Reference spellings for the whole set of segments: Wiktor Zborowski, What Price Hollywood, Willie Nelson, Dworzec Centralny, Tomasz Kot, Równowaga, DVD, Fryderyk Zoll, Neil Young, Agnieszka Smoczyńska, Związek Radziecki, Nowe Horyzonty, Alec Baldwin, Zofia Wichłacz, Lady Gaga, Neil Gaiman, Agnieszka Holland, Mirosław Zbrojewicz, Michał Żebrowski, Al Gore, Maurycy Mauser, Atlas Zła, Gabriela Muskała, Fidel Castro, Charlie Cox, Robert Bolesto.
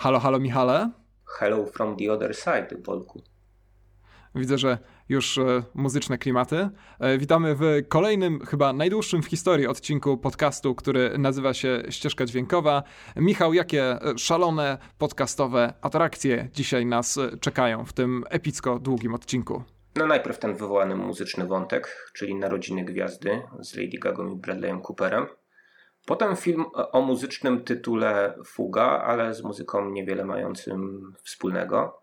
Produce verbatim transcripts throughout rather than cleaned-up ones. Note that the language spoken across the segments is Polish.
Halo, halo Michale? Hello from the other side, Bolku. Widzę, że już muzyczne klimaty. Witamy w kolejnym, chyba najdłuższym w historii odcinku podcastu, który nazywa się Ścieżka Dźwiękowa. Michał, jakie szalone podcastowe atrakcje dzisiaj nas czekają w tym epicko długim odcinku? No najpierw ten wywołany muzyczny wątek, czyli Narodziny Gwiazdy z Lady Gagą i Bradleyem Cooperem. Potem film o muzycznym tytule Fuga, ale z muzyką niewiele mającym wspólnego.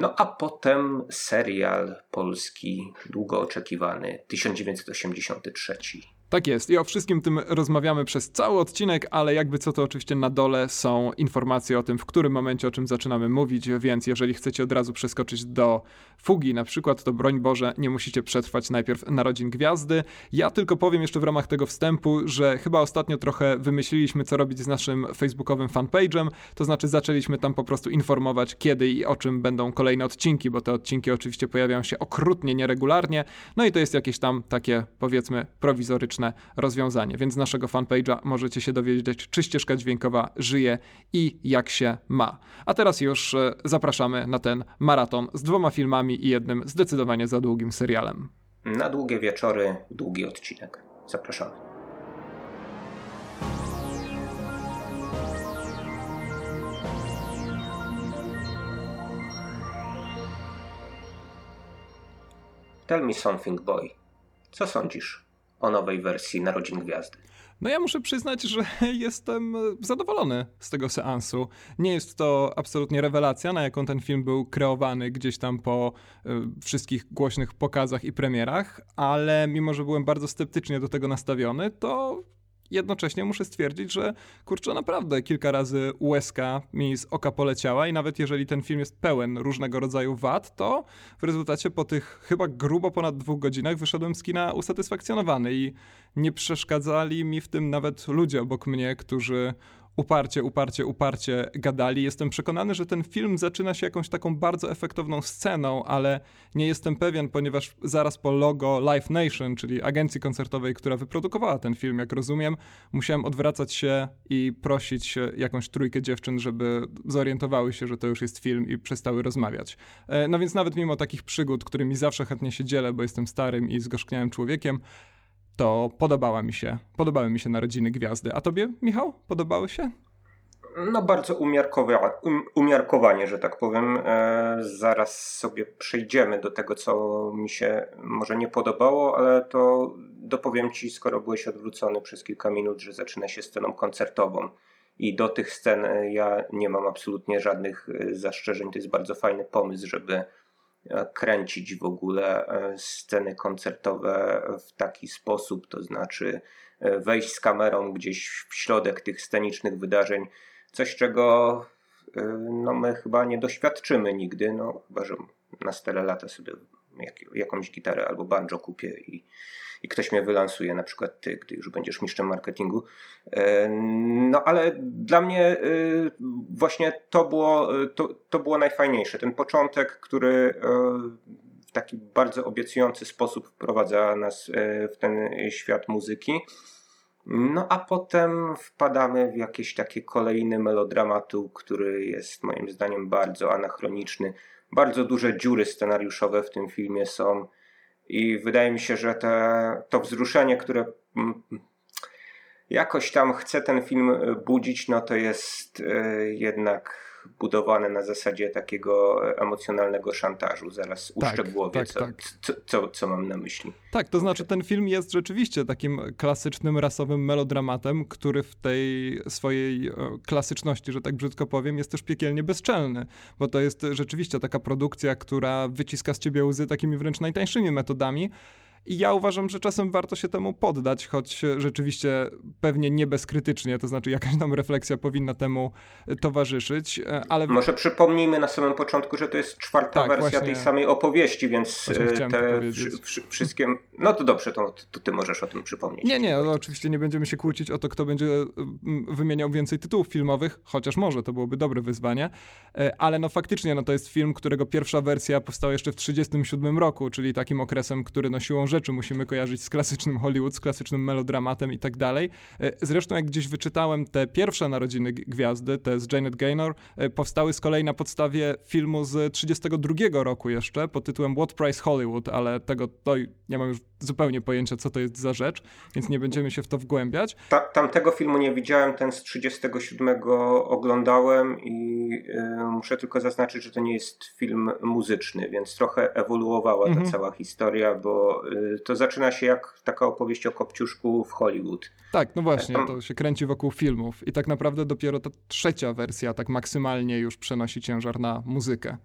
No a potem serial polski, długo oczekiwany, tysiąc dziewięćset osiemdziesiąty trzeci. Tak jest i o wszystkim tym rozmawiamy przez cały odcinek, ale jakby co to oczywiście na dole są informacje o tym, w którym momencie o czym zaczynamy mówić, więc jeżeli chcecie od razu przeskoczyć do Fugi na przykład, to broń Boże, nie musicie przetrwać najpierw Narodzin Gwiazdy. Ja tylko powiem jeszcze w ramach tego wstępu, że chyba ostatnio trochę wymyśliliśmy, co robić z naszym facebookowym fanpage'em, to znaczy zaczęliśmy tam po prostu informować, kiedy i o czym będą kolejne odcinki, bo te odcinki oczywiście pojawiają się okrutnie nieregularnie, no i to jest jakieś tam takie, powiedzmy, prowizoryczne rozwiązanie, więc z naszego fanpage'a możecie się dowiedzieć, czy ścieżka dźwiękowa żyje i jak się ma. A teraz już zapraszamy na ten maraton z dwoma filmami i jednym zdecydowanie za długim serialem. Na długie wieczory, długi odcinek. Zapraszamy. Tell me something, boy. Co sądzisz o nowej wersji Narodzin Gwiazdy? No ja muszę przyznać, że jestem zadowolony z tego seansu. Nie jest to absolutnie rewelacja, na jaką ten film był kreowany gdzieś tam po y, wszystkich głośnych pokazach i premierach, ale mimo, że byłem bardzo sceptycznie do tego nastawiony, to jednocześnie muszę stwierdzić, że kurczę, naprawdę kilka razy łezka mi z oka poleciała i nawet jeżeli ten film jest pełen różnego rodzaju wad, to w rezultacie po tych chyba grubo ponad dwóch godzinach wyszedłem z kina usatysfakcjonowany i nie przeszkadzali mi w tym nawet ludzie obok mnie, którzy uparcie, uparcie, uparcie gadali. Jestem przekonany, że ten film zaczyna się jakąś taką bardzo efektowną sceną, ale nie jestem pewien, ponieważ zaraz po logo Live Nation, czyli agencji koncertowej, która wyprodukowała ten film, jak rozumiem, musiałem odwracać się i prosić jakąś trójkę dziewczyn, żeby zorientowały się, że to już jest film i przestały rozmawiać. No więc nawet mimo takich przygód, którymi zawsze chętnie się dzielę, bo jestem starym i zgorzkniałym człowiekiem, to podobała mi się, podobały mi się Narodziny Gwiazdy. A tobie, Michał, podobały się? No bardzo umiarkowa- um, umiarkowanie, że tak powiem. E, zaraz sobie przejdziemy do tego, co mi się może nie podobało, ale to dopowiem ci, skoro byłeś odwrócony przez kilka minut, że zaczyna się sceną koncertową. I do tych scen ja nie mam absolutnie żadnych zastrzeżeń. To jest bardzo fajny pomysł, żeby kręcić w ogóle sceny koncertowe w taki sposób, to znaczy wejść z kamerą gdzieś w środek tych scenicznych wydarzeń, coś czego no, my chyba nie doświadczymy nigdy, no chyba, że na stare lata sobie jak, jakąś gitarę albo banjo kupię i, i ktoś mnie wylansuje, na przykład ty, gdy już będziesz mistrzem marketingu. No ale dla mnie właśnie to było, to, to było najfajniejsze. Ten początek, który w taki bardzo obiecujący sposób wprowadza nas w ten świat muzyki. No a potem wpadamy w jakieś takie kolejny melodramatu, który jest moim zdaniem bardzo anachroniczny. Bardzo duże dziury scenariuszowe w tym filmie są i wydaje mi się, że te, to wzruszenie, które jakoś tam chce ten film budzić, no to jest jednak budowane na zasadzie takiego emocjonalnego szantażu. Zaraz uszczegółowię, tak, tak, co, tak. Co, co, co mam na myśli. Tak, to znaczy ten film jest rzeczywiście takim klasycznym, rasowym melodramatem, który w tej swojej klasyczności, że tak brzydko powiem, jest też piekielnie bezczelny, bo to jest rzeczywiście taka produkcja, która wyciska z ciebie łzy takimi wręcz najtańszymi metodami. I ja uważam, że czasem warto się temu poddać, choć rzeczywiście pewnie nie bezkrytycznie, to znaczy jakaś tam refleksja powinna temu towarzyszyć. Ale może przypomnijmy na samym początku, że to jest czwarta tak, wersja właśnie tej samej opowieści, więc te w, wszystkie... No to dobrze, to, to ty możesz o tym przypomnieć. Nie, nie, no oczywiście nie będziemy się kłócić o to, kto będzie wymieniał więcej tytułów filmowych, chociaż może, to byłoby dobre wyzwanie. Ale no faktycznie no to jest film, którego pierwsza wersja powstała jeszcze w tysiąc dziewięćset trzydziestym siódmym roku, czyli takim okresem, który no siłą rzeczy rzeczy musimy kojarzyć z klasycznym Hollywood, z klasycznym melodramatem i tak dalej. Zresztą jak gdzieś wyczytałem, te pierwsze Narodziny Gwiazdy, te z Janet Gaynor, powstały z kolei na podstawie filmu z tysiąc dziewięćset trzydziestego drugiego roku jeszcze, pod tytułem What Price Hollywood, ale tego to nie mam już zupełnie pojęcia, co to jest za rzecz, więc nie będziemy się w to wgłębiać. Ta, tamtego filmu nie widziałem, ten z trzydziestego siódmego oglądałem i yy, muszę tylko zaznaczyć, że to nie jest film muzyczny, więc trochę ewoluowała ta mhm. cała historia, bo yy, to zaczyna się jak taka opowieść o Kopciuszku w Hollywood. Tak, no właśnie, tam... to się kręci wokół filmów i tak naprawdę dopiero ta trzecia wersja tak maksymalnie już przenosi ciężar na muzykę.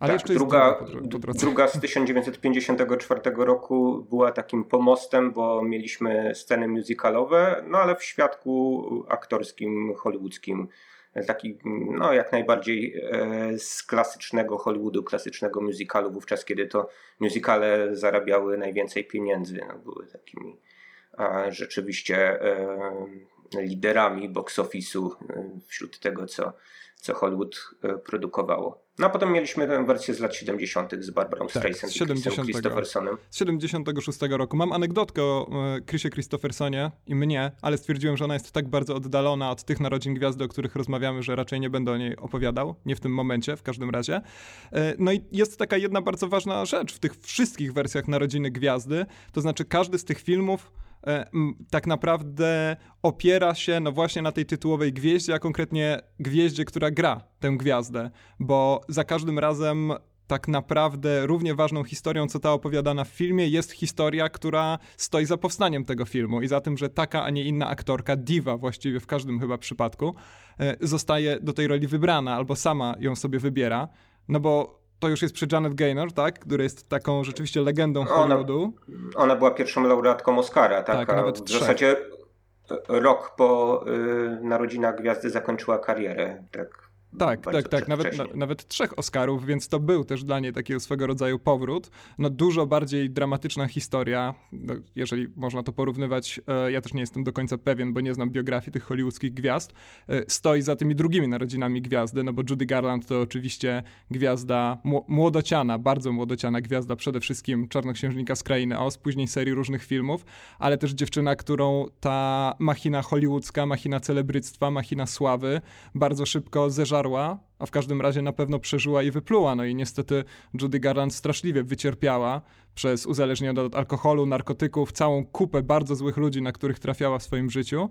Ale tak, druga, druga, druga z tysiąc dziewięćset pięćdziesiątego czwartego roku była takim pomostem, bo mieliśmy sceny musicalowe, no ale w świadku aktorskim, hollywoodzkim. Taki, no jak najbardziej e, z klasycznego Hollywoodu, klasycznego musicalu, wówczas kiedy to musicale zarabiały najwięcej pieniędzy. No, były takimi a, rzeczywiście e, liderami box office'u e, wśród tego, co, co Hollywood e, produkowało. No a potem mieliśmy tę wersję z lat siedemdziesiątych z Barbarą tak, Streisand i Krisem Kristoffersonem. Z siedemdziesiątego szóstego roku. Mam anegdotkę o Krisie Kristoffersonie i mnie, ale stwierdziłem, że ona jest tak bardzo oddalona od tych Narodzin Gwiazdy, o których rozmawiamy, że raczej nie będę o niej opowiadał. Nie w tym momencie, w każdym razie. No i jest taka jedna bardzo ważna rzecz w tych wszystkich wersjach Narodziny Gwiazdy. To znaczy każdy z tych filmów tak naprawdę opiera się no właśnie na tej tytułowej gwieździe, a konkretnie gwieździe, która gra tę gwiazdę, bo za każdym razem tak naprawdę równie ważną historią, co ta opowiadana w filmie, jest historia, która stoi za powstaniem tego filmu i za tym, że taka, a nie inna aktorka, diwa właściwie w każdym chyba przypadku, zostaje do tej roli wybrana albo sama ją sobie wybiera, no bo to już jest przy Janet Gaynor, tak? Która jest taką rzeczywiście legendą Hollywoodu. Ona, ona była pierwszą laureatką Oscara, tak? tak nawet w trzech. zasadzie rok po y, Narodzinach Gwiazdy zakończyła karierę, tak? Tak, tak, tak. Nawet, na, nawet trzech Oscarów, więc to był też dla niej takiego swego rodzaju powrót. No dużo bardziej dramatyczna historia, no, jeżeli można to porównywać, e, ja też nie jestem do końca pewien, bo nie znam biografii tych hollywoodzkich gwiazd, e, stoi za tymi drugimi Narodzinami Gwiazdy, no bo Judy Garland to oczywiście gwiazda m- młodociana, bardzo młodociana gwiazda, przede wszystkim Czarnoksiężnika z Krainy Oz, później serii różnych filmów, ale też dziewczyna, którą ta machina hollywoodzka, machina celebryctwa, machina sławy bardzo szybko zeżarła, a w każdym razie na pewno przeżyła i wypluła. No i niestety Judy Garland straszliwie wycierpiała przez uzależnienie od alkoholu, narkotyków, całą kupę bardzo złych ludzi, na których trafiała w swoim życiu.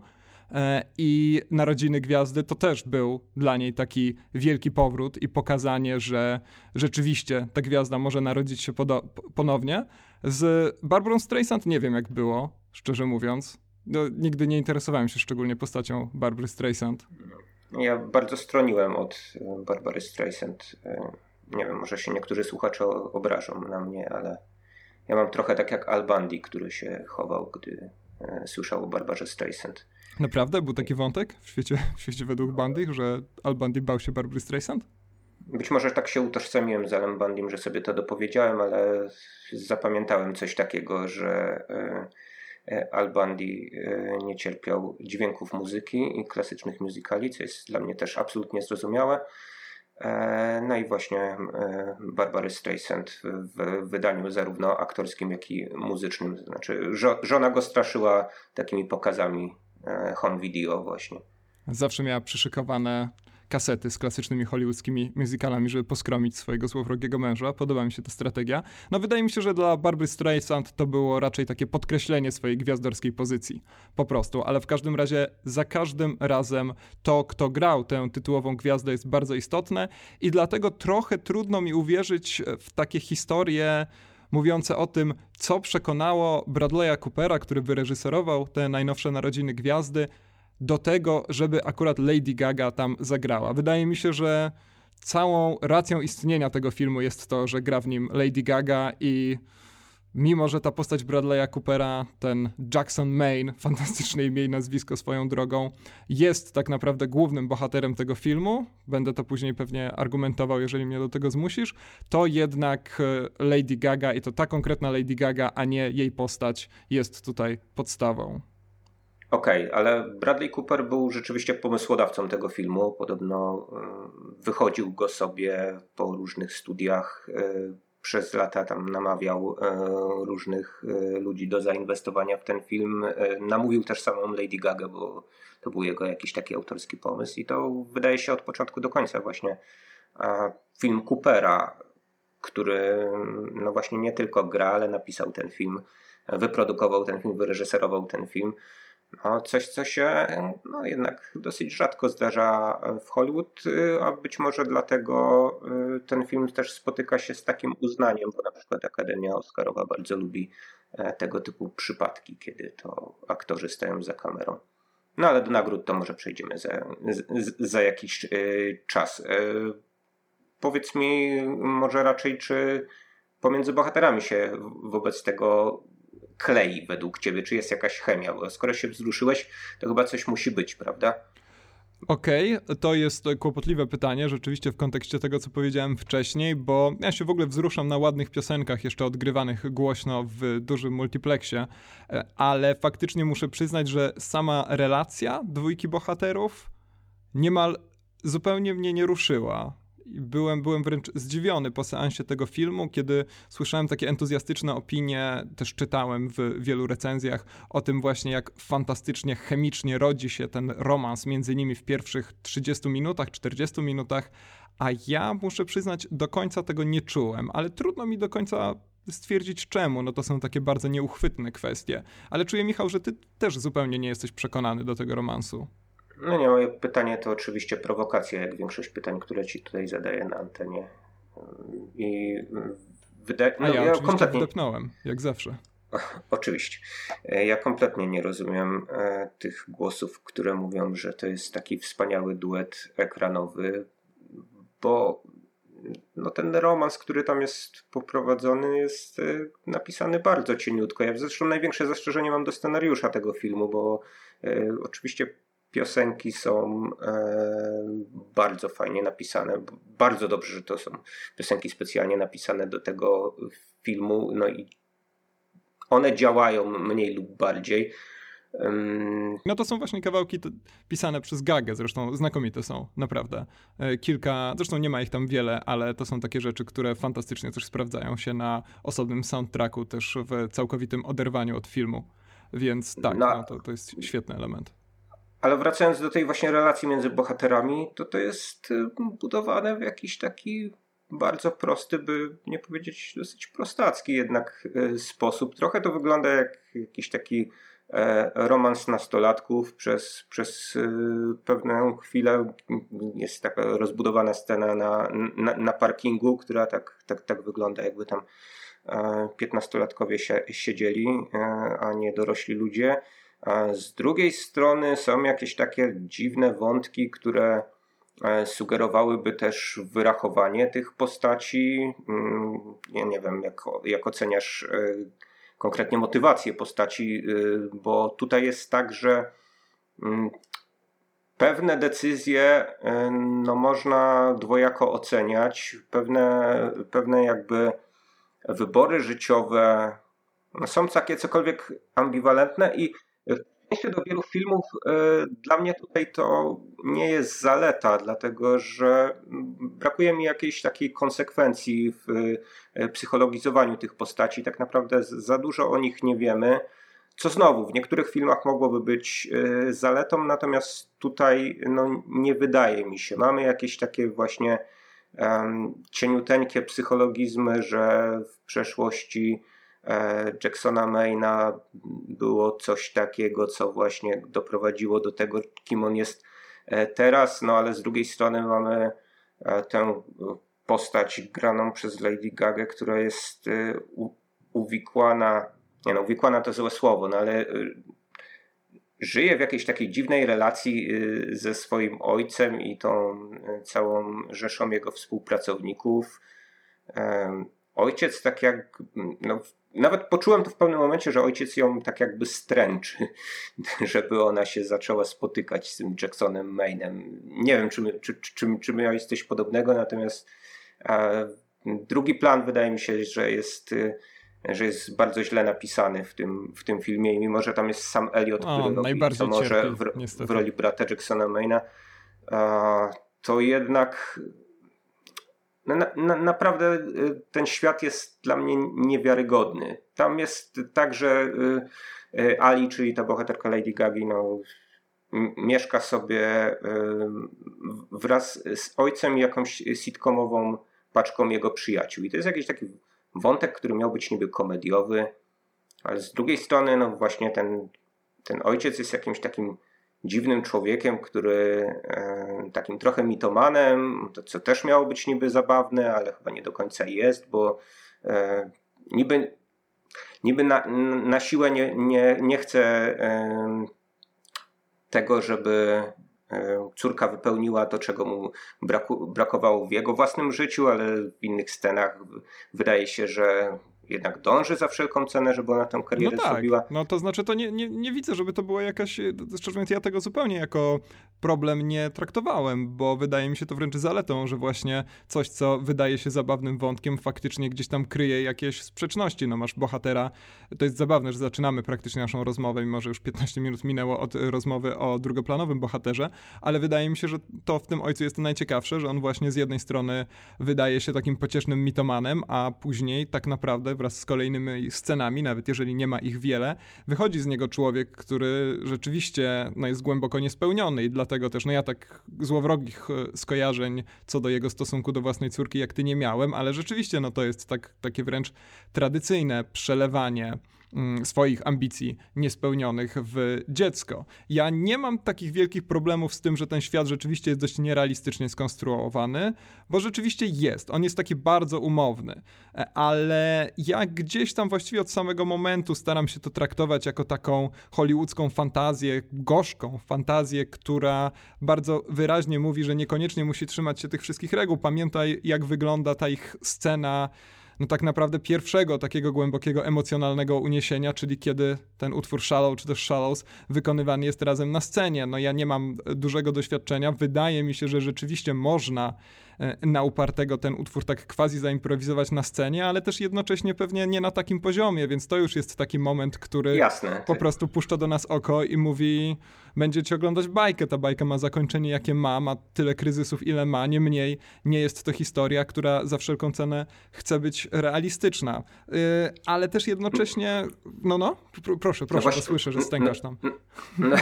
I Narodziny Gwiazdy to też był dla niej taki wielki powrót i pokazanie, że rzeczywiście ta gwiazda może narodzić się podo- ponownie. Z Barbarą Streisand nie wiem jak było, szczerze mówiąc. No, nigdy nie interesowałem się szczególnie postacią Barbary Streisand. Ja bardzo stroniłem od Barbary Streisand. Nie wiem, może się niektórzy słuchacze obrażą na mnie, ale ja mam trochę tak jak Al Bundy, który się chował, gdy słyszał o Barbarze Streisand. Naprawdę? Był taki wątek w świecie, w świecie według Bundy, że Al Bundy bał się Barbary Streisand? Być może tak się utożsamiłem z Alem Bundym, że sobie to dopowiedziałem, ale zapamiętałem coś takiego, że Al Bundy nie cierpiał dźwięków muzyki i klasycznych musicali, co jest dla mnie też absolutnie zrozumiałe. No i właśnie Barbary Streisand w wydaniu zarówno aktorskim, jak i muzycznym. Znaczy żona go straszyła takimi pokazami home video właśnie. Zawsze miała przyszykowane kasety z klasycznymi hollywoodzkimi musicalami, żeby poskromić swojego złowrogiego męża. Podoba mi się ta strategia. No wydaje mi się, że dla Barbary Streisand to było raczej takie podkreślenie swojej gwiazdorskiej pozycji. Po prostu. Ale w każdym razie za każdym razem to, kto grał tę tytułową gwiazdę, jest bardzo istotne i dlatego trochę trudno mi uwierzyć w takie historie mówiące o tym, co przekonało Bradley'a Coopera, który wyreżyserował te najnowsze Narodziny Gwiazdy, do tego, żeby akurat Lady Gaga tam zagrała. Wydaje mi się, że całą racją istnienia tego filmu jest to, że gra w nim Lady Gaga i mimo, że ta postać Bradley'a Coopera, ten Jackson Maine, fantastyczne imię i nazwisko swoją drogą, jest tak naprawdę głównym bohaterem tego filmu, będę to później pewnie argumentował, jeżeli mnie do tego zmusisz, to jednak Lady Gaga i to ta konkretna Lady Gaga, a nie jej postać jest tutaj podstawą. Okej, okay, ale Bradley Cooper był rzeczywiście pomysłodawcą tego filmu. Podobno wychodził go sobie po różnych studiach, przez lata tam namawiał e, różnych e, ludzi do zainwestowania w ten film. E, namówił też samą Lady Gaga, bo to był jego jakiś taki autorski pomysł i to wydaje się od początku do końca właśnie e, film Coopera, który no właśnie nie tylko gra, ale napisał ten film, wyprodukował ten film, wyreżyserował ten film. No, coś, co się no, jednak dosyć rzadko zdarza w Hollywood, a być może dlatego ten film też spotyka się z takim uznaniem, bo na przykład Akademia Oscarowa bardzo lubi tego typu przypadki, kiedy to aktorzy stają za kamerą. No ale do nagród to może przejdziemy za, za jakiś czas. Powiedz mi może raczej, czy pomiędzy bohaterami się wobec tego klei według ciebie, czy jest jakaś chemia, bo skoro się wzruszyłeś, to chyba coś musi być, prawda? Okej, okay, to jest kłopotliwe pytanie, rzeczywiście w kontekście tego, co powiedziałem wcześniej, bo ja się w ogóle wzruszam na ładnych piosenkach jeszcze odgrywanych głośno w dużym multiplexie, ale faktycznie muszę przyznać, że sama relacja dwójki bohaterów niemal zupełnie mnie nie ruszyła. Byłem, byłem wręcz zdziwiony po seansie tego filmu, kiedy słyszałem takie entuzjastyczne opinie, też czytałem w wielu recenzjach o tym właśnie, jak fantastycznie, chemicznie rodzi się ten romans między nimi w pierwszych trzydziestu minutach, czterdziestu minutach, a ja muszę przyznać, do końca tego nie czułem, ale trudno mi do końca stwierdzić czemu, no to są takie bardzo nieuchwytne kwestie, ale czuję, Michał, że ty też zupełnie nie jesteś przekonany do tego romansu. No nie, moje pytanie to oczywiście prowokacja, jak większość pytań, które ci tutaj zadaję na antenie. I wyda... no, A ja, ja oczywiście kompletnie... wdepnąłem, jak zawsze. Oczywiście. Ja kompletnie nie rozumiem e, tych głosów, które mówią, że to jest taki wspaniały duet ekranowy, bo no, ten romans, który tam jest poprowadzony, jest e, napisany bardzo cieniutko. Ja zresztą największe zastrzeżenie mam do scenariusza tego filmu, bo e, oczywiście piosenki są e, bardzo fajnie napisane, bardzo dobrze, że to są piosenki specjalnie napisane do tego filmu, no i one działają mniej lub bardziej. Um... No to są właśnie kawałki t- pisane przez Gagę, zresztą znakomite są, naprawdę. Kilka, zresztą nie ma ich tam wiele, ale to są takie rzeczy, które fantastycznie też sprawdzają się na osobnym soundtracku, też w całkowitym oderwaniu od filmu, więc tak, no. No, to, to jest świetny element. Ale wracając do tej właśnie relacji między bohaterami, to to jest budowane w jakiś taki bardzo prosty, by nie powiedzieć dosyć prostacki jednak sposób. Trochę to wygląda jak jakiś taki romans nastolatków. Przez, przez pewną chwilę jest taka rozbudowana scena na, na, na parkingu, która tak, tak, tak wygląda, jakby tam piętnastolatkowie się, siedzieli, a nie dorośli ludzie. A z drugiej strony są jakieś takie dziwne wątki, które sugerowałyby też wyrachowanie tych postaci. Ja nie wiem, jak, jak oceniasz konkretnie motywację postaci, bo tutaj jest tak, że pewne decyzje no, można dwojako oceniać, pewne, pewne jakby wybory życiowe no, są takie cokolwiek ambiwalentne i do wielu filmów y, dla mnie tutaj to nie jest zaleta, dlatego że brakuje mi jakiejś takiej konsekwencji w y, psychologizowaniu tych postaci. Tak naprawdę z, za dużo o nich nie wiemy, co znowu w niektórych filmach mogłoby być y, zaletą, natomiast tutaj no, nie wydaje mi się. Mamy jakieś takie właśnie y, cieniuteńkie psychologizmy, że w przeszłości Jacksona Maina było coś takiego, co właśnie doprowadziło do tego, kim on jest teraz, no ale z drugiej strony mamy tę postać graną przez Lady Gagę, która jest uwikłana, nie no, uwikłana to złe słowo, no ale żyje w jakiejś takiej dziwnej relacji ze swoim ojcem i tą całą rzeszą jego współpracowników. Ojciec tak jak, no, nawet poczułem to w pewnym momencie, że ojciec ją tak jakby stręczy, żeby ona się zaczęła spotykać z tym Jacksonem Mainem. Nie wiem, czy, czy, czy, czy miałeś coś podobnego, natomiast e, drugi plan wydaje mi się, że jest, e, że jest bardzo źle napisany w tym, w tym filmie i mimo, że tam jest Sam Elliott, o, który robi to może w, w roli brata Jacksona Maina, e, to jednak No na, na, naprawdę ten świat jest dla mnie niewiarygodny. Tam jest tak, że Ali, czyli ta bohaterka Lady Gagi, no, mieszka sobie wraz z ojcem jakąś sitcomową paczką jego przyjaciół. I to jest jakiś taki wątek, który miał być niby komediowy, ale z drugiej strony no właśnie ten, ten ojciec jest jakimś takim dziwnym człowiekiem, który e, takim trochę mitomanem, to co też miało być niby zabawne, ale chyba nie do końca jest, bo e, niby, niby na, na siłę nie, nie, nie chce e, tego, żeby e, córka wypełniła to, czego mu braku, brakowało w jego własnym życiu, ale w innych scenach wydaje się, że jednak dąży za wszelką cenę, żeby ona tę karierę no tak. zrobiła. No to znaczy, to nie, nie, nie widzę, żeby to była jakaś, szczerze mówiąc, ja tego zupełnie jako problem nie traktowałem, bo wydaje mi się to wręcz zaletą, że właśnie coś, co wydaje się zabawnym wątkiem, faktycznie gdzieś tam kryje jakieś sprzeczności. No masz bohatera, to jest zabawne, że zaczynamy praktycznie naszą rozmowę, mimo że już piętnaście minut minęło od rozmowy o drugoplanowym bohaterze, ale wydaje mi się, że to w tym ojcu jest to najciekawsze, że on właśnie z jednej strony wydaje się takim pociesznym mitomanem, a później tak naprawdę wraz z kolejnymi scenami, nawet jeżeli nie ma ich wiele, wychodzi z niego człowiek, który rzeczywiście no, jest głęboko niespełniony i dlatego też, no ja tak złowrogich skojarzeń co do jego stosunku do własnej córki jak ty nie miałem, ale rzeczywiście no, to jest tak, takie wręcz tradycyjne przelewanie swoich ambicji niespełnionych w dziecko. Ja nie mam takich wielkich problemów z tym, że ten świat rzeczywiście jest dość nierealistycznie skonstruowany, bo rzeczywiście jest. On jest taki bardzo umowny, ale ja gdzieś tam właściwie od samego momentu staram się to traktować jako taką hollywoodzką fantazję, gorzką fantazję, która bardzo wyraźnie mówi, że niekoniecznie musi trzymać się tych wszystkich reguł. Pamiętaj, jak wygląda ta ich scena no tak naprawdę pierwszego takiego głębokiego emocjonalnego uniesienia, czyli kiedy ten utwór Shallow czy też Shallows wykonywany jest razem na scenie. No ja nie mam dużego doświadczenia, wydaje mi się, że rzeczywiście można na upartego ten utwór tak quasi zaimprowizować na scenie, ale też jednocześnie pewnie nie na takim poziomie, więc to już jest taki moment, który Jasne. po prostu puszcza do nas oko i mówi, będziecie oglądać bajkę, ta bajka ma zakończenie jakie ma, ma tyle kryzysów ile ma, nie mniej, nie jest to historia, która za wszelką cenę chce być realistyczna, yy, ale też jednocześnie, no no, pr- proszę, proszę, no właśnie, słyszę, że stękasz tam. No, no,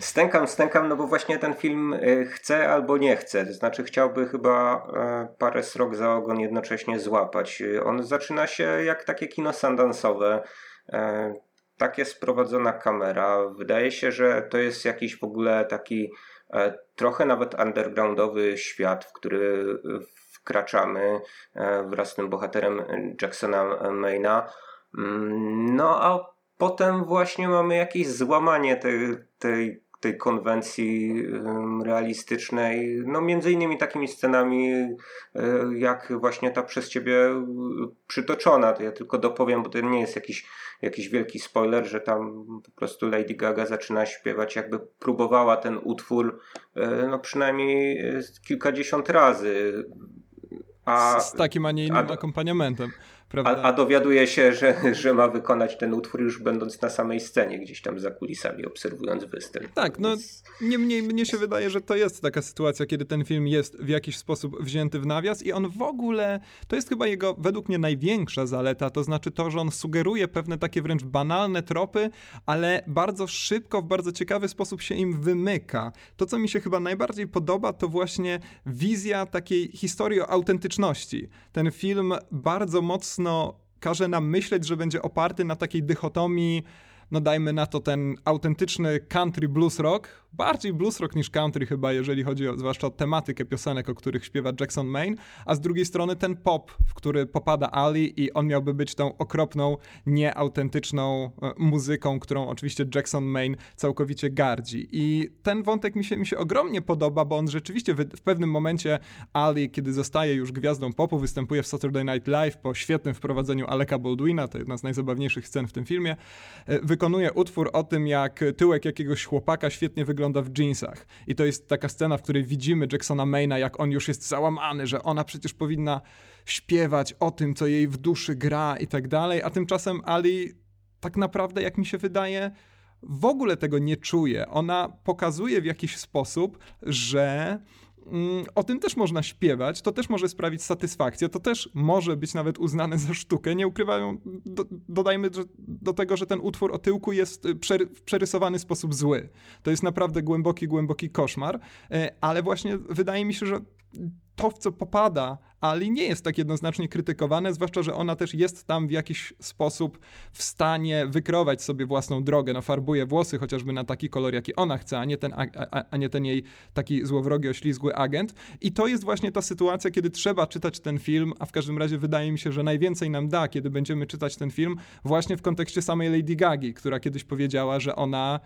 stękam, stękam, no bo właśnie ten film chce albo nie chce, to znaczy chciałby chyba parę srok za ogon jednocześnie złapać. On zaczyna się jak takie kino sundance'owe. Tak jest prowadzona kamera. Wydaje się, że to jest jakiś w ogóle taki trochę nawet undergroundowy świat, w który wkraczamy wraz z tym bohaterem Jacksona Maina. No a potem właśnie mamy jakieś złamanie tej, tej tej konwencji realistycznej, no między innymi takimi scenami jak właśnie ta przez ciebie przytoczona, to ja tylko dopowiem, bo to nie jest jakiś, jakiś wielki spoiler, że tam po prostu Lady Gaga zaczyna śpiewać, jakby próbowała ten utwór no przynajmniej kilkadziesiąt razy. A, z takim, a nie innym a, akompaniamentem. A, a dowiaduje się, że, że ma wykonać ten utwór już będąc na samej scenie, gdzieś tam za kulisami, obserwując występ. Tak, no niemniej mnie się wydaje, że to jest taka sytuacja, kiedy ten film jest w jakiś sposób wzięty w nawias i on w ogóle, to jest chyba jego według mnie największa zaleta, to znaczy to, że on sugeruje pewne takie wręcz banalne tropy, ale bardzo szybko, w bardzo ciekawy sposób się im wymyka. To, co mi się chyba najbardziej podoba, to właśnie wizja takiej historii o autentyczności. Ten film bardzo mocno No, każe nam myśleć, że będzie oparty na takiej dychotomii, no dajmy na to ten autentyczny country blues rock, bardziej blues rock niż country chyba, jeżeli chodzi o, zwłaszcza o tematykę piosenek, o których śpiewa Jackson Maine, a z drugiej strony ten pop, w który popada Ali i on miałby być tą okropną, nieautentyczną muzyką, którą oczywiście Jackson Maine całkowicie gardzi. I ten wątek mi się, mi się ogromnie podoba, bo on rzeczywiście w, w pewnym momencie Ali, kiedy zostaje już gwiazdą popu, występuje w Saturday Night Live po świetnym wprowadzeniu Aleca Baldwina, to jedna z najzabawniejszych scen w tym filmie, wykonuje utwór o tym, jak tyłek jakiegoś chłopaka świetnie wygląda w dżinsach. I to jest taka scena, w której widzimy Jacksona Maina, jak on już jest załamany, że ona przecież powinna śpiewać o tym, co jej w duszy gra i tak dalej, a tymczasem Ali tak naprawdę, jak mi się wydaje, w ogóle tego nie czuje. Ona pokazuje w jakiś sposób, że o tym też można śpiewać, to też może sprawić satysfakcję, to też może być nawet uznane za sztukę. Nie ukrywają, do, dodajmy do, do tego, że ten utwór o tyłku jest przery, w przerysowany sposób zły. To jest naprawdę głęboki, głęboki koszmar, ale właśnie wydaje mi się, że to, w co popada Ali, nie jest tak jednoznacznie krytykowane, zwłaszcza że ona też jest tam w jakiś sposób w stanie wykreować sobie własną drogę. No, farbuje włosy chociażby na taki kolor, jaki ona chce, a nie ten, a, a, a nie ten jej taki złowrogi, oślizgły agent. I to jest właśnie ta sytuacja, kiedy trzeba czytać ten film, a w każdym razie wydaje mi się, że najwięcej nam da, kiedy będziemy czytać ten film, właśnie w kontekście samej Lady Gagi, która kiedyś powiedziała, że ona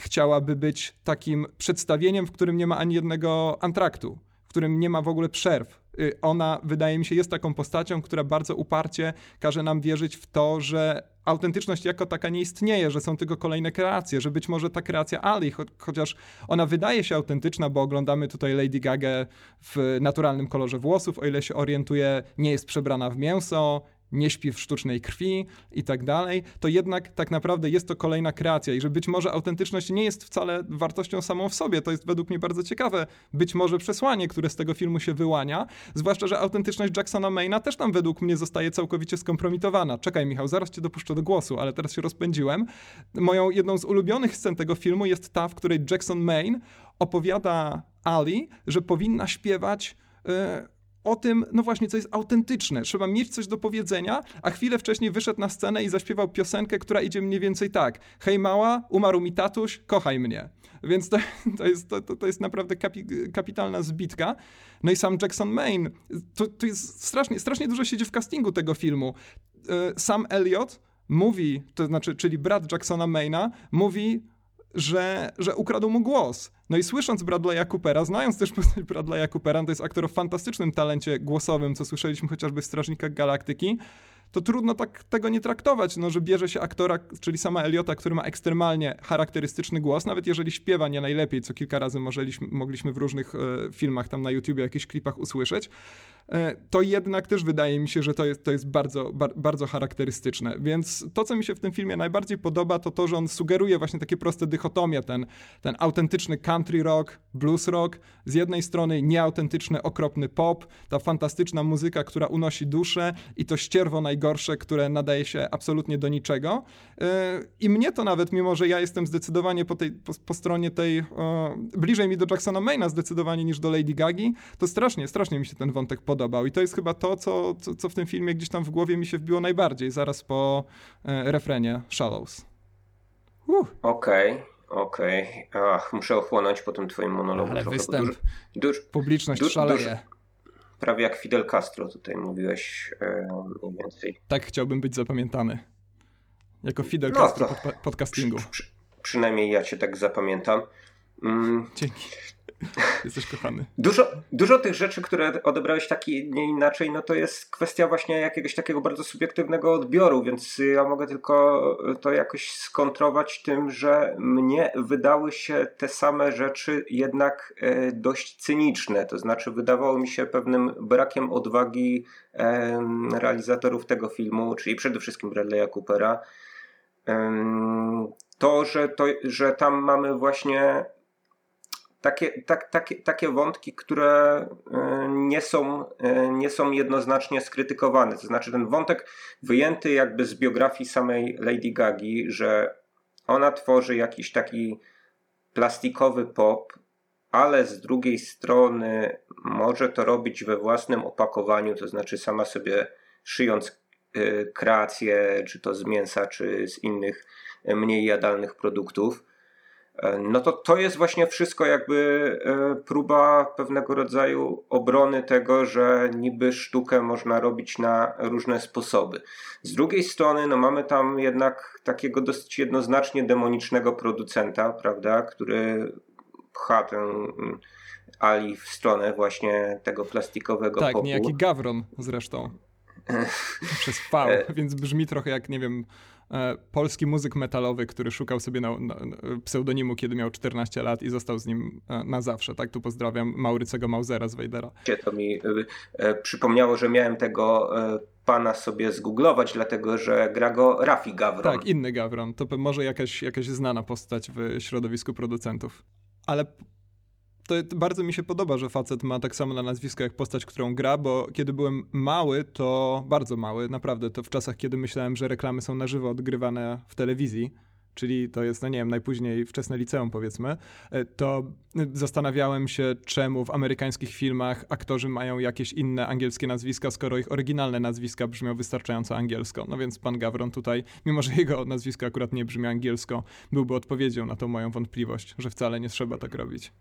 chciałaby być takim przedstawieniem, w którym nie ma ani jednego antraktu, w którym nie ma w ogóle przerw. Ona, wydaje mi się, jest taką postacią, która bardzo uparcie każe nam wierzyć w to, że autentyczność jako taka nie istnieje, że są tylko kolejne kreacje, że być może ta kreacja Ali, cho- chociaż ona wydaje się autentyczna, bo oglądamy tutaj Lady Gagę w naturalnym kolorze włosów, o ile się orientuje, nie jest przebrana w mięso, nie śpi w sztucznej krwi i tak dalej, to jednak tak naprawdę jest to kolejna kreacja i że być może autentyczność nie jest wcale wartością samą w sobie. To jest według mnie bardzo ciekawe, być może przesłanie, które z tego filmu się wyłania, zwłaszcza że autentyczność Jacksona Maina też tam według mnie zostaje całkowicie skompromitowana. Czekaj, Michał, zaraz cię dopuszczę do głosu, ale teraz się rozpędziłem. Moją jedną z ulubionych scen tego filmu jest ta, w której Jackson Maine opowiada Ali, że powinna śpiewać yy, o tym, no właśnie, co jest autentyczne. Trzeba mieć coś do powiedzenia, a chwilę wcześniej wyszedł na scenę i zaśpiewał piosenkę, która idzie mniej więcej tak. Hej mała, umarł mi tatuś, kochaj mnie. Więc to, to, jest, to, to jest naprawdę kapi, kapitalna zbitka. No i sam Jackson Maine. To, to jest strasznie, strasznie dużo siedzi w castingu tego filmu. Sam Elliott mówi, to znaczy, czyli brat Jacksona Maina, mówi, że, że ukradł mu głos. No i słysząc Bradley'a Coopera, znając też postać Bradley'a Coopera, to jest aktor o fantastycznym talencie głosowym, co słyszeliśmy chociażby w Strażnikach Galaktyki, to trudno tak tego nie traktować, no, że bierze się aktora, czyli Sama Eliotta, który ma ekstremalnie charakterystyczny głos, nawet jeżeli śpiewa nie najlepiej, co kilka razy możeliśmy, mogliśmy w różnych e, filmach tam na YouTubie, jakichś klipach usłyszeć, e, to jednak też wydaje mi się, że to jest, to jest bardzo, bar, bardzo charakterystyczne. Więc to, co mi się w tym filmie najbardziej podoba, to to, że on sugeruje właśnie takie proste dychotomie, ten, ten autentyczny country rock, blues rock, z jednej strony nieautentyczny, okropny pop, ta fantastyczna muzyka, która unosi duszę i to ścierwo najgorsze, gorsze, które nadaje się absolutnie do niczego. Yy, I mnie to nawet, mimo że ja jestem zdecydowanie po, tej, po, po stronie tej, yy, bliżej mi do Jacksona Maina zdecydowanie niż do Lady Gagi, to strasznie, strasznie mi się ten wątek podobał. I to jest chyba to, co, co, co w tym filmie gdzieś tam w głowie mi się wbiło najbardziej, zaraz po yy, refrenie Shallows. Okej. Okay. Okej. Okay. Ach, muszę ochłonąć po tym twoim monologu. Ale trochę, występ. Duż, duż, Publiczność duż, szaleje. Duż. Prawie jak Fidel Castro tutaj mówiłeś mniej więcej. Tak chciałbym być zapamiętany. Jako Fidel no, Castro pod, pod castingu. Przy, przy, przynajmniej ja cię tak zapamiętam. Mm. Dzięki. Jesteś kochany. Dużo, dużo tych rzeczy, które odebrałeś tak i nie inaczej, no to jest kwestia właśnie jakiegoś takiego bardzo subiektywnego odbioru, więc ja mogę tylko to jakoś skontrować tym, że mnie wydały się te same rzeczy jednak e, dość cyniczne, to znaczy wydawało mi się pewnym brakiem odwagi e, realizatorów tego filmu, czyli przede wszystkim Bradley'a Coopera. E, to, że, to, że tam mamy właśnie Takie, tak, takie, takie wątki, które nie są, nie są jednoznacznie skrytykowane. To znaczy ten wątek wyjęty jakby z biografii samej Lady Gagi, że ona tworzy jakiś taki plastikowy pop, ale z drugiej strony może to robić we własnym opakowaniu, to znaczy sama sobie szyjąc kreacje, czy to z mięsa, czy z innych mniej jadalnych produktów. No to to jest właśnie wszystko jakby próba pewnego rodzaju obrony tego, że niby sztukę można robić na różne sposoby. Z drugiej strony no mamy tam jednak takiego dosyć jednoznacznie demonicznego producenta, prawda, który pcha tę Ali w stronę właśnie tego plastikowego tak, popu. Tak, niejaki Gawron zresztą. Przez V, więc brzmi trochę jak, nie wiem, polski muzyk metalowy, który szukał sobie na, na, pseudonimu, kiedy miał czternaście lat i został z nim na zawsze. Tak, tu pozdrawiam Maurycego Mausera z Wejdera. To mi e, przypomniało, że miałem tego e, pana sobie zgooglować, dlatego że gra go Rafi Gavron. Tak, inny Gawron. To może jakaś, jakaś znana postać w środowisku producentów. Ale to bardzo mi się podoba, że facet ma tak samo na nazwisko jak postać, którą gra, bo kiedy byłem mały, to bardzo mały, naprawdę, to w czasach, kiedy myślałem, że reklamy są na żywo odgrywane w telewizji, czyli to jest, no nie wiem, najpóźniej wczesne liceum powiedzmy, to zastanawiałem się, czemu w amerykańskich filmach aktorzy mają jakieś inne angielskie nazwiska, skoro ich oryginalne nazwiska brzmią wystarczająco angielsko. No więc pan Gawron tutaj, mimo że jego nazwisko akurat nie brzmi angielsko, byłby odpowiedzią na tą moją wątpliwość, że wcale nie trzeba tak robić.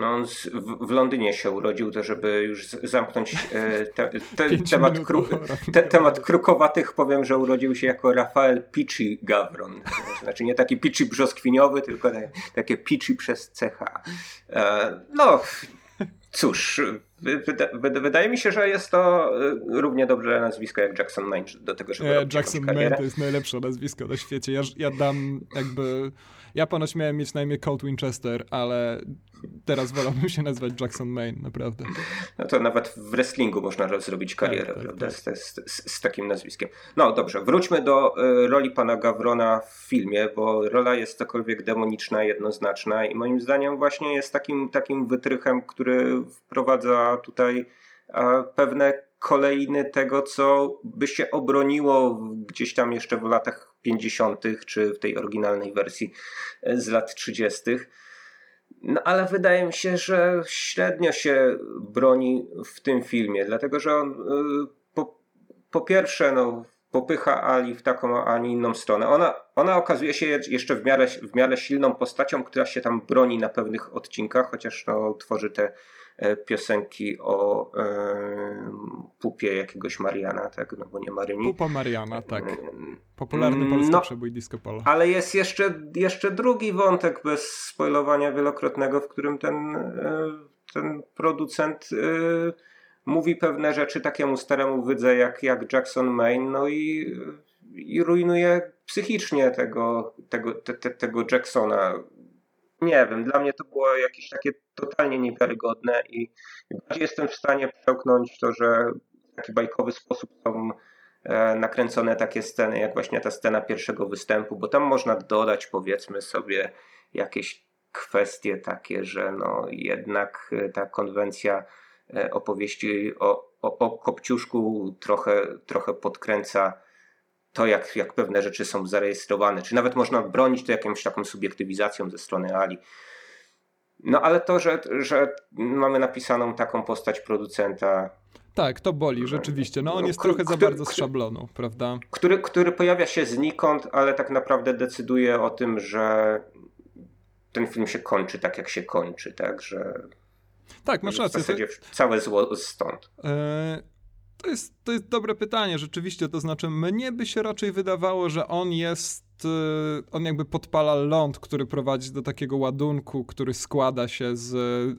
No on z, w, w Londynie się urodził, to żeby już z, zamknąć e, te, te, temat, kru, te, temat krukowatych, powiem, że urodził się jako Rafael Pichi Gawron. Znaczy nie taki Pichi brzoskwiniowy, tylko te, takie Pichi przez C H. E, no cóż, wyda, wyda, wydaje mi się, że jest to równie dobre nazwisko jak Jackson Maine do tego, żeby e, Jackson Maine to jest najlepsze nazwisko na świecie. Ja, ja dam jakby... Ja ponoć miałem mieć na imię Colt Winchester, ale teraz wolałbym się nazwać Jackson Maine, naprawdę. No to nawet w wrestlingu można zrobić karierę, tak, tak, prawda, tak. Z, z, z takim nazwiskiem. No dobrze, wróćmy do y, roli pana Gawrona w filmie, bo rola jest cokolwiek demoniczna, jednoznaczna i moim zdaniem właśnie jest takim, takim wytrychem, który wprowadza tutaj a, pewne kolejny tego, co by się obroniło gdzieś tam jeszcze w latach pięćdziesiątych czy w tej oryginalnej wersji z lat trzydziestych. No ale wydaje mi się, że średnio się broni w tym filmie, dlatego że on po, po pierwsze no, popycha Ali w taką, a nie inną stronę. Ona, ona okazuje się jeszcze w miarę, w miarę silną postacią, która się tam broni na pewnych odcinkach, chociaż no, tworzy te piosenki o e, pupie jakiegoś Mariana, tak? No bo nie Maryni. Pupa Mariana, tak. Popularny polski no, przebój disco polo. Ale jest jeszcze, jeszcze drugi wątek bez spoilowania wielokrotnego, w którym ten, ten producent e, mówi pewne rzeczy takiemu staremu wydze jak, jak Jackson Maine, no i, i rujnuje psychicznie tego, tego, te, te, tego Jacksona. Nie wiem, dla mnie to było jakieś takie totalnie niewiarygodne i bardziej jestem w stanie przełknąć to, że w taki bajkowy sposób są e, nakręcone takie sceny, jak właśnie ta scena pierwszego występu, bo tam można dodać powiedzmy sobie jakieś kwestie takie, że no jednak ta konwencja e, opowieści o, o, o Kopciuszku trochę, trochę podkręca to, jak, jak pewne rzeczy są zarejestrowane, czy nawet można bronić to jakąś taką subiektywizacją ze strony Ali. No ale to, że, że mamy napisaną taką postać producenta... Tak, to boli rzeczywiście. No on jest który, trochę za bardzo z szablonu, prawda? Który, który pojawia się znikąd, ale tak naprawdę decyduje o tym, że ten film się kończy tak, jak się kończy. Tak, że tak, masz rację. W zasadzie całe zło stąd. Y- To jest, to jest dobre pytanie, rzeczywiście, to znaczy mnie by się raczej wydawało, że on jest, on jakby podpala ląd, który prowadzi do takiego ładunku, który składa się z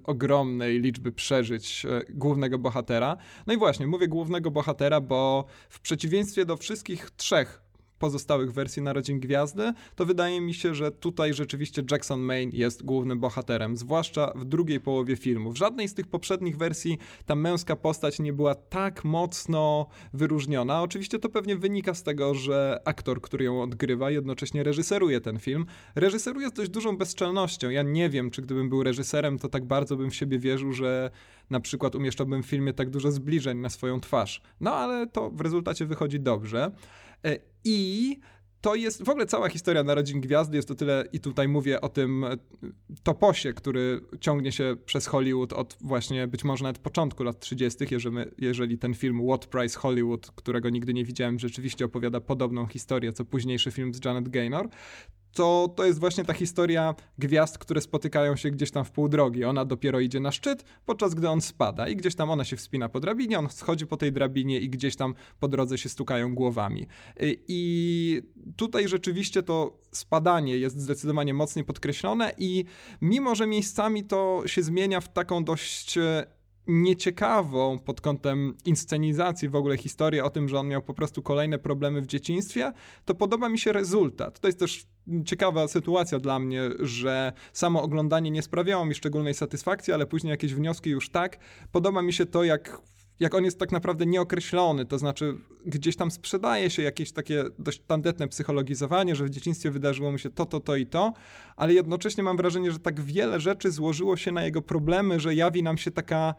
ogromnej liczby przeżyć głównego bohatera. No i właśnie, mówię głównego bohatera, bo w przeciwieństwie do wszystkich trzech pozostałych wersji Narodzin Gwiazdy, to wydaje mi się, że tutaj rzeczywiście Jackson Maine jest głównym bohaterem, zwłaszcza w drugiej połowie filmu. W żadnej z tych poprzednich wersji ta męska postać nie była tak mocno wyróżniona. Oczywiście to pewnie wynika z tego, że aktor, który ją odgrywa, jednocześnie reżyseruje ten film. Reżyseruje z dość dużą bezczelnością. Ja nie wiem, czy gdybym był reżyserem, to tak bardzo bym w siebie wierzył, że na przykład umieszczałbym w filmie tak dużo zbliżeń na swoją twarz. No ale to w rezultacie wychodzi dobrze. I to jest w ogóle cała historia Narodzin Gwiazdy, jest to tyle, i tutaj mówię o tym toposie, który ciągnie się przez Hollywood od właśnie być może nawet początku lat trzydziestych, jeżeli, jeżeli ten film What Price Hollywood, którego nigdy nie widziałem, rzeczywiście opowiada podobną historię, co późniejszy film z Janet Gaynor, to to jest właśnie ta historia gwiazd, które spotykają się gdzieś tam w pół drogi. Ona dopiero idzie na szczyt, podczas gdy on spada i gdzieś tam ona się wspina po drabinie, on schodzi po tej drabinie i gdzieś tam po drodze się stukają głowami. I tutaj rzeczywiście to spadanie jest zdecydowanie mocniej podkreślone i mimo, że miejscami to się zmienia w taką dość... nieciekawą pod kątem inscenizacji w ogóle historię o tym, że on miał po prostu kolejne problemy w dzieciństwie, to podoba mi się rezultat. To jest też ciekawa sytuacja dla mnie, że samo oglądanie nie sprawiało mi szczególnej satysfakcji, ale później jakieś wnioski już tak. Podoba mi się to, jak jak on jest tak naprawdę nieokreślony, to znaczy gdzieś tam sprzedaje się jakieś takie dość tandetne psychologizowanie, że w dzieciństwie wydarzyło mu się to, to, to i to, ale jednocześnie mam wrażenie, że tak wiele rzeczy złożyło się na jego problemy, że jawi nam się taka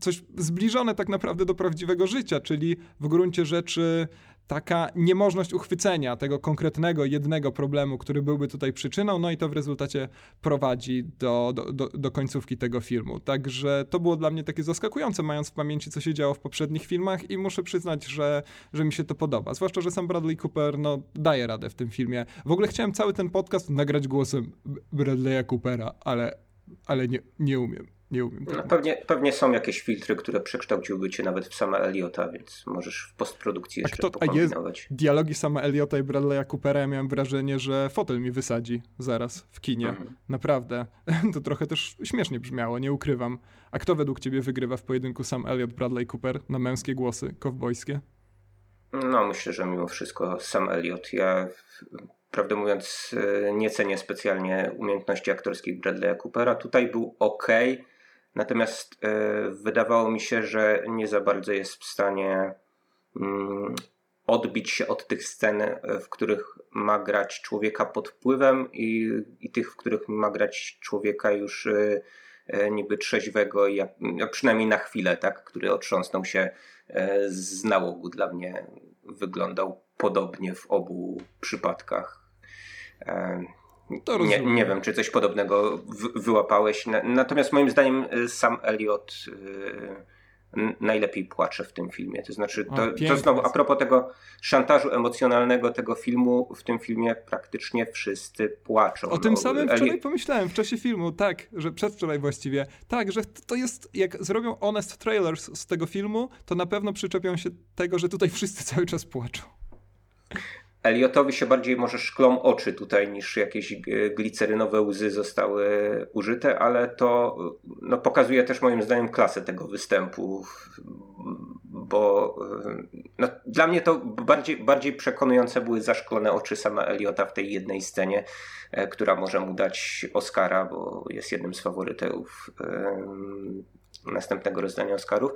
coś zbliżone tak naprawdę do prawdziwego życia, czyli w gruncie rzeczy taka niemożność uchwycenia tego konkretnego, jednego problemu, który byłby tutaj przyczyną, no i to w rezultacie prowadzi do, do, do, do końcówki tego filmu. Także to było dla mnie takie zaskakujące, mając w pamięci, co się działo w poprzednich filmach i muszę przyznać, że, że mi się to podoba. Zwłaszcza, że sam Bradley Cooper no, daje radę w tym filmie. W ogóle chciałem cały ten podcast nagrać głosem Bradley'a Coopera, ale, ale nie, nie umiem. Nie umiem no, pewnie, pewnie są jakieś filtry, które przekształciłby cię nawet w Sama Elliotta, więc możesz w postprodukcji jeszcze a kto, pokombinować. A jest dialogi Sama Elliotta i Bradley'a Coopera, ja miałem wrażenie, że fotel mi wysadzi zaraz w kinie. Mhm. Naprawdę. To trochę też śmiesznie brzmiało, nie ukrywam. A kto według ciebie wygrywa w pojedynku Sam Elliott, Bradley Cooper na męskie głosy kowbojskie? No myślę, że mimo wszystko Sam Elliott. Ja... Prawdę mówiąc, nie cenię specjalnie umiejętności aktorskich Bradley'a Coopera. Tutaj był ok, natomiast wydawało mi się, że nie za bardzo jest w stanie odbić się od tych scen, w których ma grać człowieka pod wpływem i, i tych, w których ma grać człowieka już niby trzeźwego, jak, przynajmniej na chwilę, tak, który otrząsnął się z nałogu. Dla mnie wyglądał podobnie w obu przypadkach. Nie, nie wiem, czy coś podobnego wyłapałeś. Natomiast moim zdaniem Sam Elliott najlepiej płacze w tym filmie. To znaczy, to, to znowu a propos tego szantażu emocjonalnego tego filmu, w tym filmie praktycznie wszyscy płaczą. O tym no, samym wczoraj Eli... pomyślałem, w czasie filmu, tak, że przedwczoraj właściwie, tak, że to jest, jak zrobią honest trailers z tego filmu, to na pewno przyczepią się tego, że tutaj wszyscy cały czas płaczą. Elliotowi się bardziej może szklą oczy tutaj niż jakieś glicerynowe łzy zostały użyte, ale to no, pokazuje też moim zdaniem klasę tego występu, bo no, dla mnie to bardziej, bardziej przekonujące były zaszklone oczy sama Elliota w tej jednej scenie, która może mu dać Oscara, bo jest jednym z faworytów następnego rozdania Oscarów.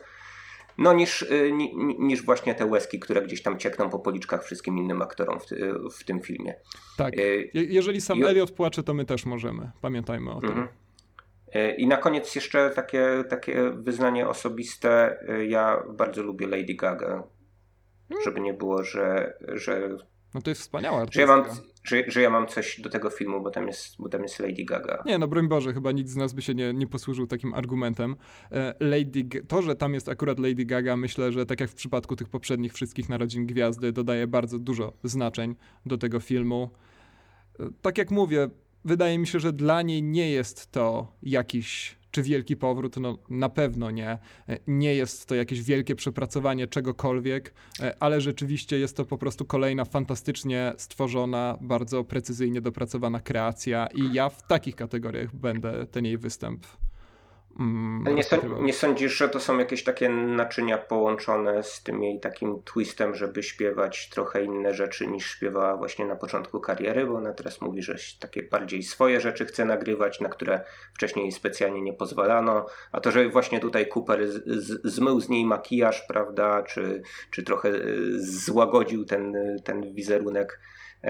No niż, ni, niż właśnie te łezki, które gdzieś tam ciekną po policzkach wszystkim innym aktorom w, ty, w tym filmie. Tak. Je, jeżeli sam I... Elliot płacze, to my też możemy. Pamiętajmy o tym. Mm-hmm. I na koniec jeszcze takie, takie wyznanie osobiste. Ja bardzo lubię Lady Gaga. Mm. Żeby nie było, że... że no to jest wspaniała artystka. Że ja, mam, że, że ja mam coś do tego filmu, bo tam, jest, bo tam jest Lady Gaga. Nie, no broń Boże, chyba nikt z nas by się nie, nie posłużył takim argumentem. Lady, to, że tam jest akurat Lady Gaga, myślę, że tak jak w przypadku tych poprzednich wszystkich Narodzin Gwiazdy, dodaje bardzo dużo znaczeń do tego filmu. Tak jak mówię, wydaje mi się, że dla niej nie jest to jakiś... czy wielki powrót, no na pewno nie. Nie jest to jakieś wielkie przepracowanie czegokolwiek, ale rzeczywiście jest to po prostu kolejna fantastycznie stworzona, bardzo precyzyjnie dopracowana kreacja i ja w takich kategoriach będę ten jej występ mm, nie, sąd- nie sądzisz, że to są jakieś takie naczynia połączone z tym jej takim twistem, żeby śpiewać trochę inne rzeczy niż śpiewała właśnie na początku kariery, bo ona teraz mówi, że takie bardziej swoje rzeczy chce nagrywać, na które wcześniej specjalnie nie pozwalano, a to, że właśnie tutaj Cooper z- z- zmył z niej makijaż, prawda, czy, czy trochę złagodził ten, ten wizerunek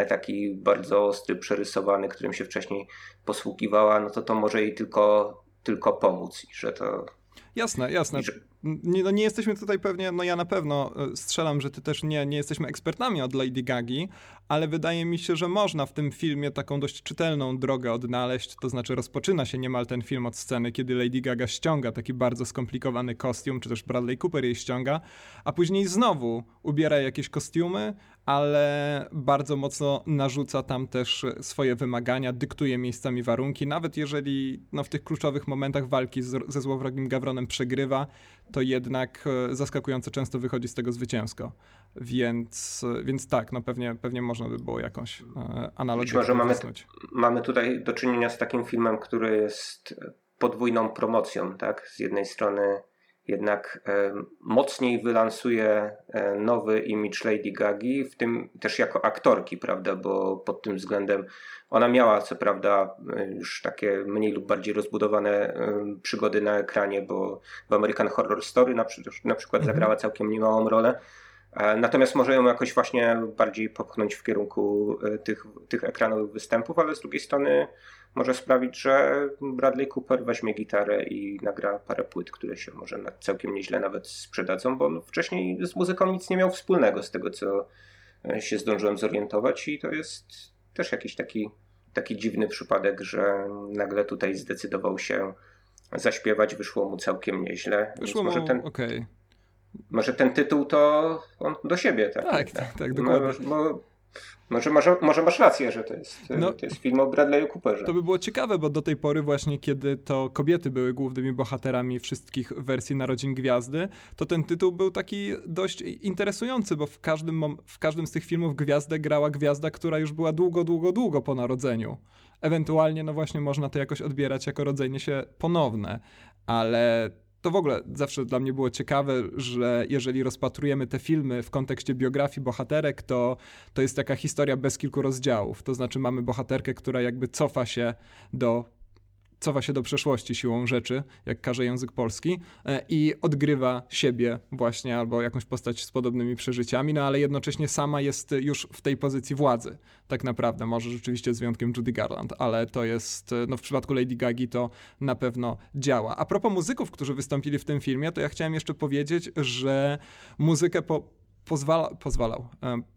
taki bardzo ostry, przerysowany, którym się wcześniej posługiwała, no to to może jej tylko tylko pomóc i że to... Jasne, jasne. Że... Nie, no nie jesteśmy tutaj pewnie, no ja na pewno strzelam, że ty też nie, nie jesteśmy ekspertami od Lady Gagi, ale wydaje mi się, że można w tym filmie taką dość czytelną drogę odnaleźć, to znaczy rozpoczyna się niemal ten film od sceny, kiedy Lady Gaga ściąga taki bardzo skomplikowany kostium, czy też Bradley Cooper jej ściąga, a później znowu ubiera jakieś kostiumy, ale bardzo mocno narzuca tam też swoje wymagania, dyktuje miejscami warunki, nawet jeżeli no, w tych kluczowych momentach walki z, ze złowrogim Gawronem przegrywa, to jednak zaskakująco często wychodzi z tego zwycięsko. Więc, więc tak, no pewnie, pewnie można by było jakąś analogię. Być może mamy, mamy tutaj do czynienia z takim filmem, który jest podwójną promocją, tak? Z jednej strony jednak e, mocniej wylansuje e, nowy imidż Lady Gagi, w tym też jako aktorki, prawda, bo pod tym względem ona miała co prawda już takie mniej lub bardziej rozbudowane e, przygody na ekranie, bo w American Horror Story na, na przykład mm-hmm. zagrała całkiem niemałą rolę, e, natomiast może ją jakoś właśnie bardziej popchnąć w kierunku e, tych, tych ekranowych występów, ale z drugiej strony może sprawić, że Bradley Cooper weźmie gitarę i nagra parę płyt, które się może całkiem nieźle nawet sprzedadzą, bo on wcześniej z muzyką nic nie miał wspólnego z tego, co się zdążyłem zorientować, i to jest też jakiś taki, taki dziwny przypadek, że nagle tutaj zdecydował się zaśpiewać, wyszło mu całkiem nieźle. Wyszło mu, okej. Może ten tytuł to on do siebie. Tak, tak, tak, tak dokładnie. Bo, bo, Może, może, może masz rację, że to jest, no, to jest film o Bradley'u Cooperze. To by było ciekawe, bo do tej pory właśnie, kiedy to kobiety były głównymi bohaterami wszystkich wersji Narodzin Gwiazdy, to ten tytuł był taki dość interesujący, bo w każdym, w każdym z tych filmów gwiazdę grała gwiazda, która już była długo, długo, długo po narodzeniu. Ewentualnie, no właśnie, można to jakoś odbierać jako rodzenie się ponowne, ale... To w ogóle zawsze dla mnie było ciekawe, że jeżeli rozpatrujemy te filmy w kontekście biografii bohaterek, to, to jest taka historia bez kilku rozdziałów. To znaczy mamy bohaterkę, która jakby cofa się do, cofa się do przeszłości siłą rzeczy, jak każe język polski, i odgrywa siebie właśnie albo jakąś postać z podobnymi przeżyciami, no ale jednocześnie sama jest już w tej pozycji władzy. Tak naprawdę, może rzeczywiście z wyjątkiem Judy Garland, ale to jest, no w przypadku Lady Gagi to na pewno działa. A propos muzyków, którzy wystąpili w tym filmie, to ja chciałem jeszcze powiedzieć, że muzykę po Pozwala, pozwalał,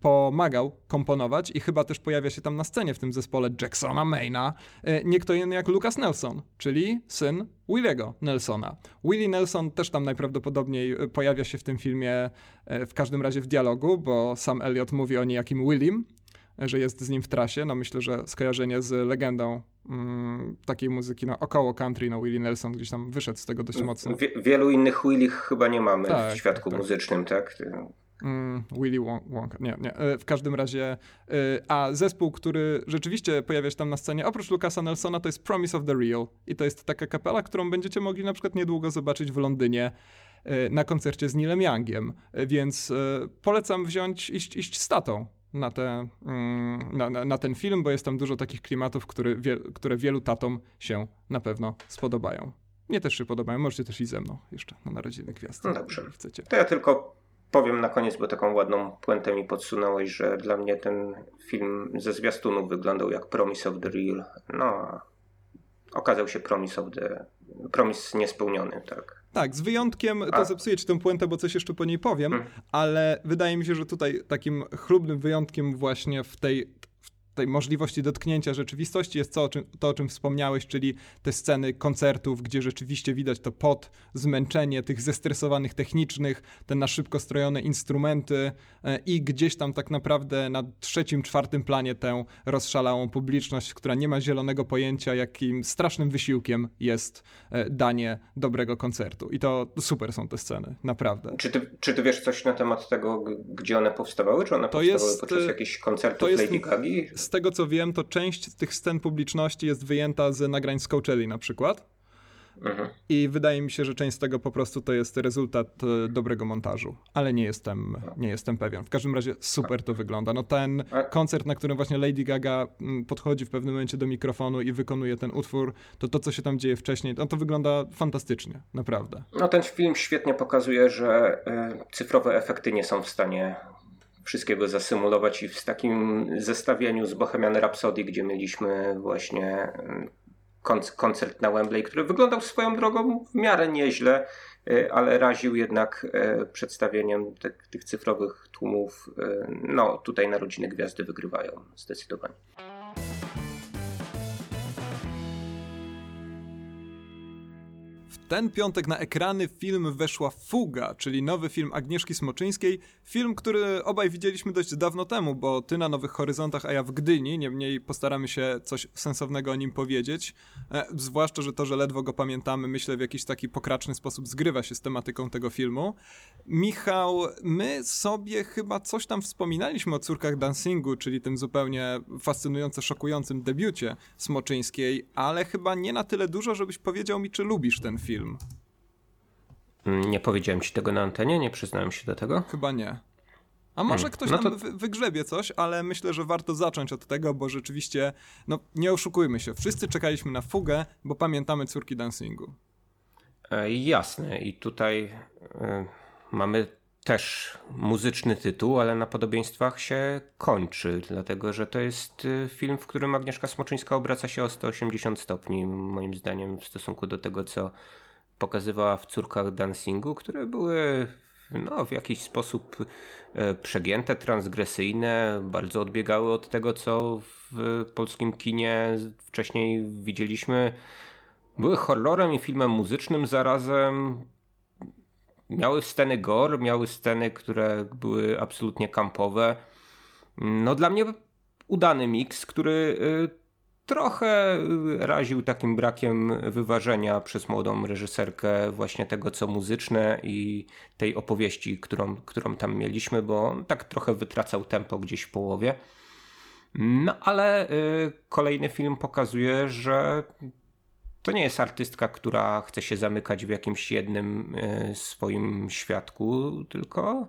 pomagał komponować i chyba też pojawia się tam na scenie w tym zespole Jacksona Maina nie kto inny jak Lucas Nelson, czyli syn Williego Nelsona. Willie Nelson też tam najprawdopodobniej pojawia się w tym filmie, w każdym razie w dialogu, bo Sam Elliott mówi o niejakim Willim, że jest z nim w trasie. No myślę, że skojarzenie z legendą mm, takiej muzyki, no około country, no Willie Nelson gdzieś tam wyszedł z tego dość mocno. Wie, wielu innych Willich chyba nie mamy tak, w świadku tak, muzycznym, tak? Mm, Willy Wonka, nie, nie, w każdym razie, a zespół, który rzeczywiście pojawia się tam na scenie, oprócz Lucasa Nelsona, to jest Promise of the Real i to jest taka kapela, którą będziecie mogli na przykład niedługo zobaczyć w Londynie na koncercie z Neilem Youngiem, więc polecam wziąć, iść, iść z tatą na, te, na, na, na ten film, bo jest tam dużo takich klimatów, które, wie, które wielu tatom się na pewno spodobają. Mnie też się podobają, możecie też i ze mną jeszcze na Narodziny Gwiazdy. No dobrze, chcecie. To ja tylko powiem na koniec, bo taką ładną puentę mi podsunąłeś, że dla mnie ten film ze zwiastunów wyglądał jak Promise of the Real. No, a okazał się Promise of the... Promis niespełniony, tak. Tak, z wyjątkiem, to a. zepsuję ci tę puentę, bo coś jeszcze po niej powiem, hmm. ale wydaje mi się, że tutaj takim chlubnym wyjątkiem właśnie w tej... tej możliwości dotknięcia rzeczywistości jest to o, czym, to, o czym wspomniałeś, czyli te sceny koncertów, gdzie rzeczywiście widać to pot, zmęczenie tych zestresowanych technicznych, te na szybko strojone instrumenty i gdzieś tam tak naprawdę na trzecim, czwartym planie tę rozszalałą publiczność, która nie ma zielonego pojęcia, jakim strasznym wysiłkiem jest danie dobrego koncertu. I to super są te sceny, naprawdę. Czy ty, czy ty wiesz coś na temat tego, gdzie one powstawały? Czy one to powstawały jest, podczas jakichś koncertów jest, Lady Gagi? Z tego, co wiem, to część tych scen publiczności jest wyjęta z nagrań z Coachelli na przykład. Mhm. I wydaje mi się, że część z tego po prostu to jest rezultat dobrego montażu. Ale nie jestem, nie jestem pewien. W każdym razie super to wygląda. No ten koncert, na którym właśnie Lady Gaga podchodzi w pewnym momencie do mikrofonu i wykonuje ten utwór, to to, co się tam dzieje wcześniej, no to wygląda fantastycznie. Naprawdę. No ten film świetnie pokazuje, że y, cyfrowe efekty nie są w stanie wszystkiego zasymulować i w takim zestawieniu z Bohemian Rhapsody, gdzie mieliśmy właśnie koncert na Wembley, który wyglądał swoją drogą w miarę nieźle, ale raził jednak przedstawieniem tych, tych cyfrowych tłumów. No tutaj Narodziny Gwiazdy wygrywają zdecydowanie. Ten piątek na ekrany film weszła Fuga, czyli nowy film Agnieszki Smoczyńskiej. Film, który obaj widzieliśmy dość dawno temu, bo ty na Nowych Horyzontach, a ja w Gdyni. Niemniej postaramy się coś sensownego o nim powiedzieć. E, zwłaszcza, że to, że ledwo go pamiętamy, myślę, w jakiś taki pokraczny sposób zgrywa się z tematyką tego filmu. Michał, my sobie chyba coś tam wspominaliśmy o Córkach Dancingu, czyli tym zupełnie fascynująco szokującym debiucie Smoczyńskiej, ale chyba nie na tyle dużo, żebyś powiedział mi, czy lubisz ten film. Nie powiedziałem ci tego na antenie? Nie przyznałem się do tego? Chyba nie. A może hmm. ktoś no to... nam wygrzebie coś, ale myślę, że warto zacząć od tego, bo rzeczywiście, no nie oszukujmy się, wszyscy czekaliśmy na Fugę, bo pamiętamy Córki Dancingu. E, jasne i tutaj e, mamy też muzyczny tytuł, ale na podobieństwach się kończy, dlatego że to jest film, w którym Agnieszka Smoczyńska obraca się o sto osiemdziesiąt stopni, moim zdaniem, w stosunku do tego, co pokazywała w Córkach Dancingu, które były... no w jakiś sposób przegięte, transgresyjne, bardzo odbiegały od tego, co w polskim kinie wcześniej widzieliśmy. Były horrorem i filmem muzycznym zarazem. Miały sceny gore, miały sceny, które były absolutnie kampowe. No dla mnie udany miks, który trochę raził takim brakiem wyważenia przez młodą reżyserkę właśnie tego, co muzyczne i tej opowieści, którą, którą tam mieliśmy, bo on tak trochę wytracał tempo gdzieś w połowie. No ale y, kolejny film pokazuje, że to nie jest artystka, która chce się zamykać w jakimś jednym y, swoim światku, tylko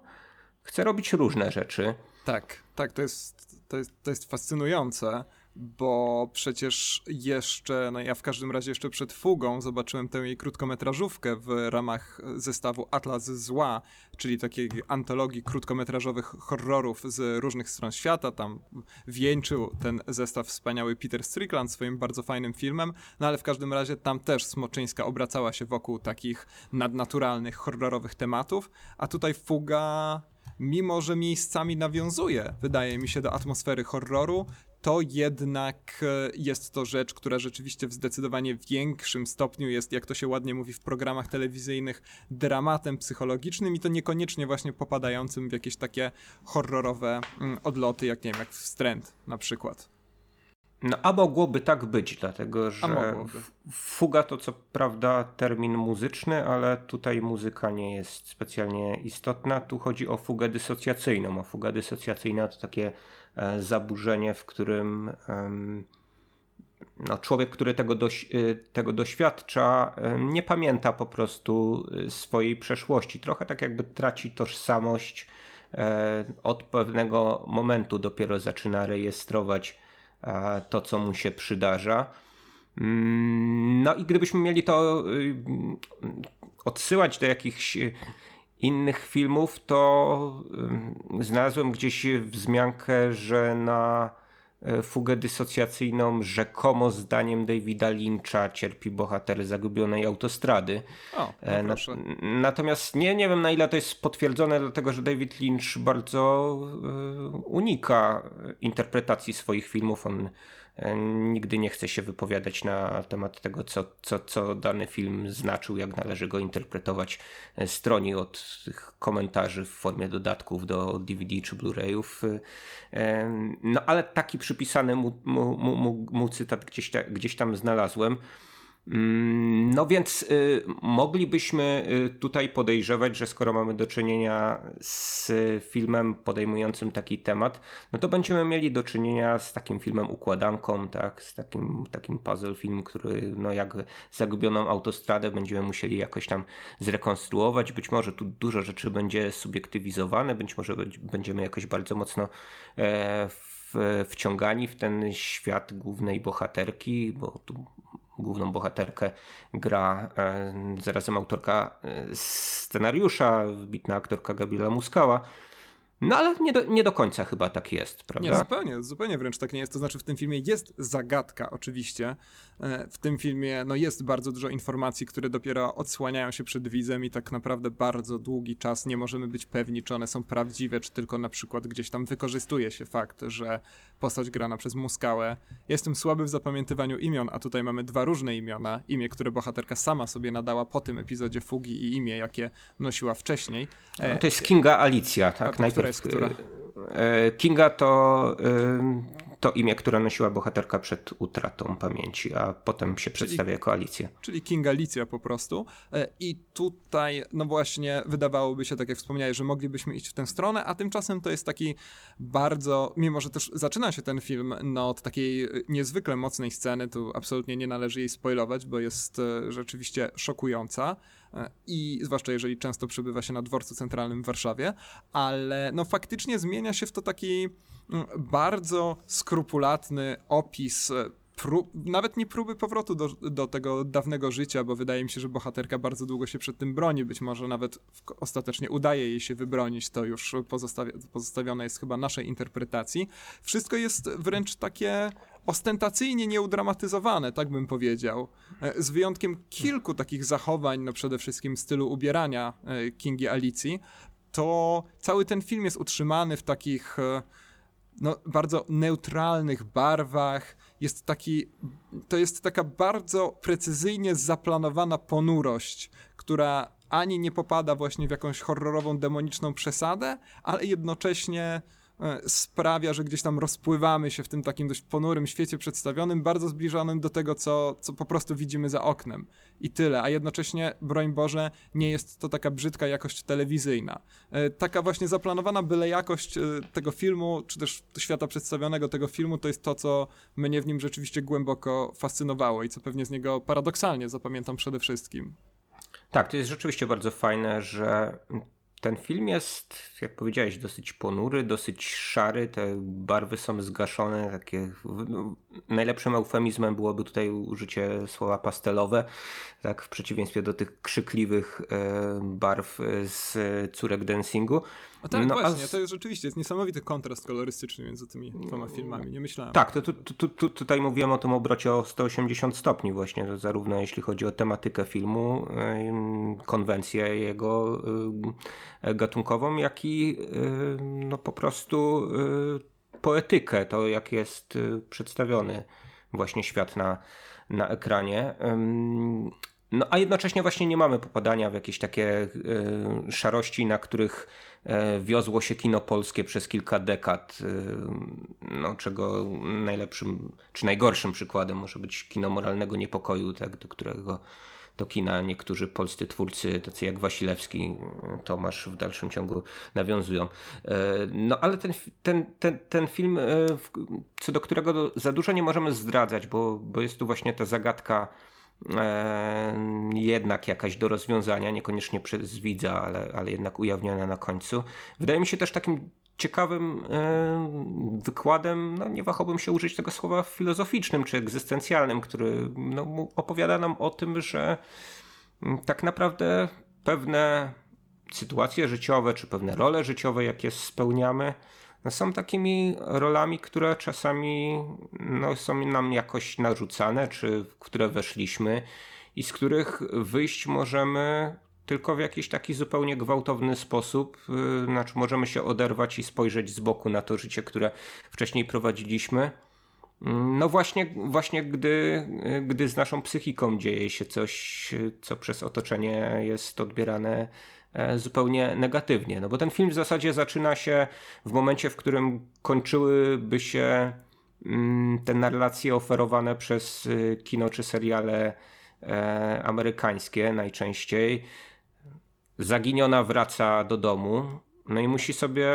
chce robić różne rzeczy. Tak, tak, to jest, to jest, to jest fascynujące. Bo przecież jeszcze, no ja w każdym razie jeszcze przed Fugą zobaczyłem tę jej krótkometrażówkę w ramach zestawu Atlas Zła, czyli takiej antologii krótkometrażowych horrorów z różnych stron świata. Tam wieńczył ten zestaw wspaniały Peter Strickland swoim bardzo fajnym filmem, no ale w każdym razie tam też Smoczyńska obracała się wokół takich nadnaturalnych, horrorowych tematów, a tutaj Fuga, mimo że miejscami nawiązuje, wydaje mi się, do atmosfery horroru, to jednak jest to rzecz, która rzeczywiście w zdecydowanie większym stopniu jest, jak to się ładnie mówi w programach telewizyjnych, dramatem psychologicznym i to niekoniecznie właśnie popadającym w jakieś takie horrorowe odloty, jak nie wiem, jak Wstręt na przykład. No a mogłoby tak być, dlatego że Fuga to co prawda termin muzyczny, ale tutaj muzyka nie jest specjalnie istotna. Tu chodzi o fugę dysocjacyjną, a fuga dysocjacyjna to takie zaburzenie, w którym no, człowiek, który tego, doś, tego doświadcza, nie pamięta po prostu swojej przeszłości. Trochę tak jakby traci tożsamość, od pewnego momentu dopiero zaczyna rejestrować to, co mu się przydarza. No i gdybyśmy mieli to odsyłać do jakichś innych filmów, to znalazłem gdzieś wzmiankę, że na fugę dysocjacyjną rzekomo zdaniem Davida Lyncha cierpi bohater Zagubionej autostrady. O, no natomiast nie, nie wiem na ile to jest potwierdzone, dlatego że David Lynch bardzo unika interpretacji swoich filmów. On nigdy nie chce się wypowiadać na temat tego, co, co, co dany film znaczył, jak należy go interpretować. Stroni od tych komentarzy w formie dodatków do D V D czy Blu-rayów. No ale taki przypisany mu, mu, mu, mu cytat gdzieś, ta, gdzieś tam znalazłem. No więc moglibyśmy tutaj podejrzewać, że skoro mamy do czynienia z filmem podejmującym taki temat, no to będziemy mieli do czynienia z takim filmem układanką, tak, z takim, takim puzzle film, który no jak Zagubioną autostradę będziemy musieli jakoś tam zrekonstruować. Być może tu dużo rzeczy będzie subiektywizowane, być może będziemy jakoś bardzo mocno e, w, wciągani w ten świat głównej bohaterki, bo tu główną bohaterkę gra e, zarazem autorka e, scenariusza, wybitna aktorka Gabriela Muskała. No ale nie do, nie do końca chyba tak jest, prawda? Nie, zupełnie, zupełnie wręcz tak nie jest. To znaczy w tym filmie jest zagadka oczywiście. W tym filmie no, jest bardzo dużo informacji, które dopiero odsłaniają się przed widzem i tak naprawdę bardzo długi czas nie możemy być pewni, czy one są prawdziwe, czy tylko na przykład gdzieś tam wykorzystuje się fakt, że postać grana przez Muskałę. Jestem słaby w zapamiętywaniu imion, a tutaj mamy dwa różne imiona. Imię, które bohaterka sama sobie nadała po tym epizodzie Fugi i imię, jakie nosiła wcześniej. No, to jest Kinga Alicja, tak? Najpierw. Która? Kinga to, to imię, które nosiła bohaterka przed utratą pamięci, a potem się czyli, przedstawia jako Alicja. Czyli Kinga Alicja po prostu. I tutaj, no właśnie, wydawałoby się, tak jak wspomniałeś, że moglibyśmy iść w tę stronę, a tymczasem to jest taki bardzo, mimo że też zaczyna się ten film no, od takiej niezwykle mocnej sceny, tu absolutnie nie należy jej spoilować, bo jest rzeczywiście szokująca. i zwłaszcza jeżeli często przebywa się na dworcu centralnym w Warszawie, ale no faktycznie zmienia się w to taki bardzo skrupulatny opis, prób, nawet nie próby powrotu do, do tego dawnego życia, bo wydaje mi się, że bohaterka bardzo długo się przed tym broni, być może nawet w, ostatecznie udaje jej się wybronić, to już pozostawia, pozostawione jest chyba naszej interpretacji. Wszystko jest wręcz takie ostentacyjnie nieudramatyzowane, tak bym powiedział, z wyjątkiem kilku takich zachowań, no przede wszystkim stylu ubierania Kingi Alicji, to cały ten film jest utrzymany w takich no, bardzo neutralnych barwach, jest taki, to jest taka bardzo precyzyjnie zaplanowana ponurość, która ani nie popada właśnie w jakąś horrorową, demoniczną przesadę, ale jednocześnie sprawia, że gdzieś tam rozpływamy się w tym takim dość ponurym świecie przedstawionym, bardzo zbliżonym do tego, co, co po prostu widzimy za oknem. I tyle. A jednocześnie, broń Boże, nie jest to taka brzydka jakość telewizyjna. Taka właśnie zaplanowana byle jakość tego filmu, czy też świata przedstawionego tego filmu, to jest to, co mnie w nim rzeczywiście głęboko fascynowało i co pewnie z niego paradoksalnie zapamiętam przede wszystkim. Tak, to jest rzeczywiście bardzo fajne, że ten film jest, jak powiedziałeś, dosyć ponury, dosyć szary, te barwy są zgaszone, takie no, najlepszym eufemizmem byłoby tutaj użycie słowa pastelowe, tak w przeciwieństwie do tych krzykliwych y, barw z córek dancingu. A tak, no, właśnie, a z... to jest rzeczywiście jest niesamowity kontrast kolorystyczny między tymi dwoma filmami, nie myślałem. Tak, to tu, tu, tu, tutaj mówiłem o tym obrocie o sto osiemdziesiąt stopni właśnie, to zarówno jeśli chodzi o tematykę filmu, y, konwencję jego y, gatunkową, jak i y, no, po prostu y, poetykę, to jak jest y, przedstawiony właśnie świat na, na ekranie. Y, No, a jednocześnie właśnie nie mamy popadania w jakieś takie y, szarości, na których y, wiozło się kino polskie przez kilka dekad, y, no, czego najlepszym czy najgorszym przykładem może być kino moralnego niepokoju, tak, do którego do kina niektórzy polscy twórcy, tacy jak Wasilewski, Tomasz w dalszym ciągu nawiązują. No ale ten, ten, ten, ten film, co do którego za dużo nie możemy zdradzać, bo, bo jest tu właśnie ta zagadka jednak jakaś do rozwiązania, niekoniecznie przez widza, ale, ale jednak ujawniona na końcu. Wydaje mi się też takim ciekawym wykładem, no nie wahałbym się użyć tego słowa, filozoficznym czy egzystencjalnym, który no, opowiada nam o tym, że tak naprawdę pewne sytuacje życiowe czy pewne role życiowe, jakie spełniamy, no są takimi rolami, które czasami no, są nam jakoś narzucane, czy w które weszliśmy i z których wyjść możemy tylko w jakiś taki zupełnie gwałtowny sposób. Znaczy możemy się oderwać i spojrzeć z boku na to życie, które wcześniej prowadziliśmy. No właśnie, właśnie gdy, gdy z naszą psychiką dzieje się coś, co przez otoczenie jest odbierane zupełnie negatywnie. No bo ten film w zasadzie zaczyna się w momencie, w którym kończyłyby się te narracje oferowane przez kino czy seriale amerykańskie najczęściej. Zaginiona wraca do domu, no i musi sobie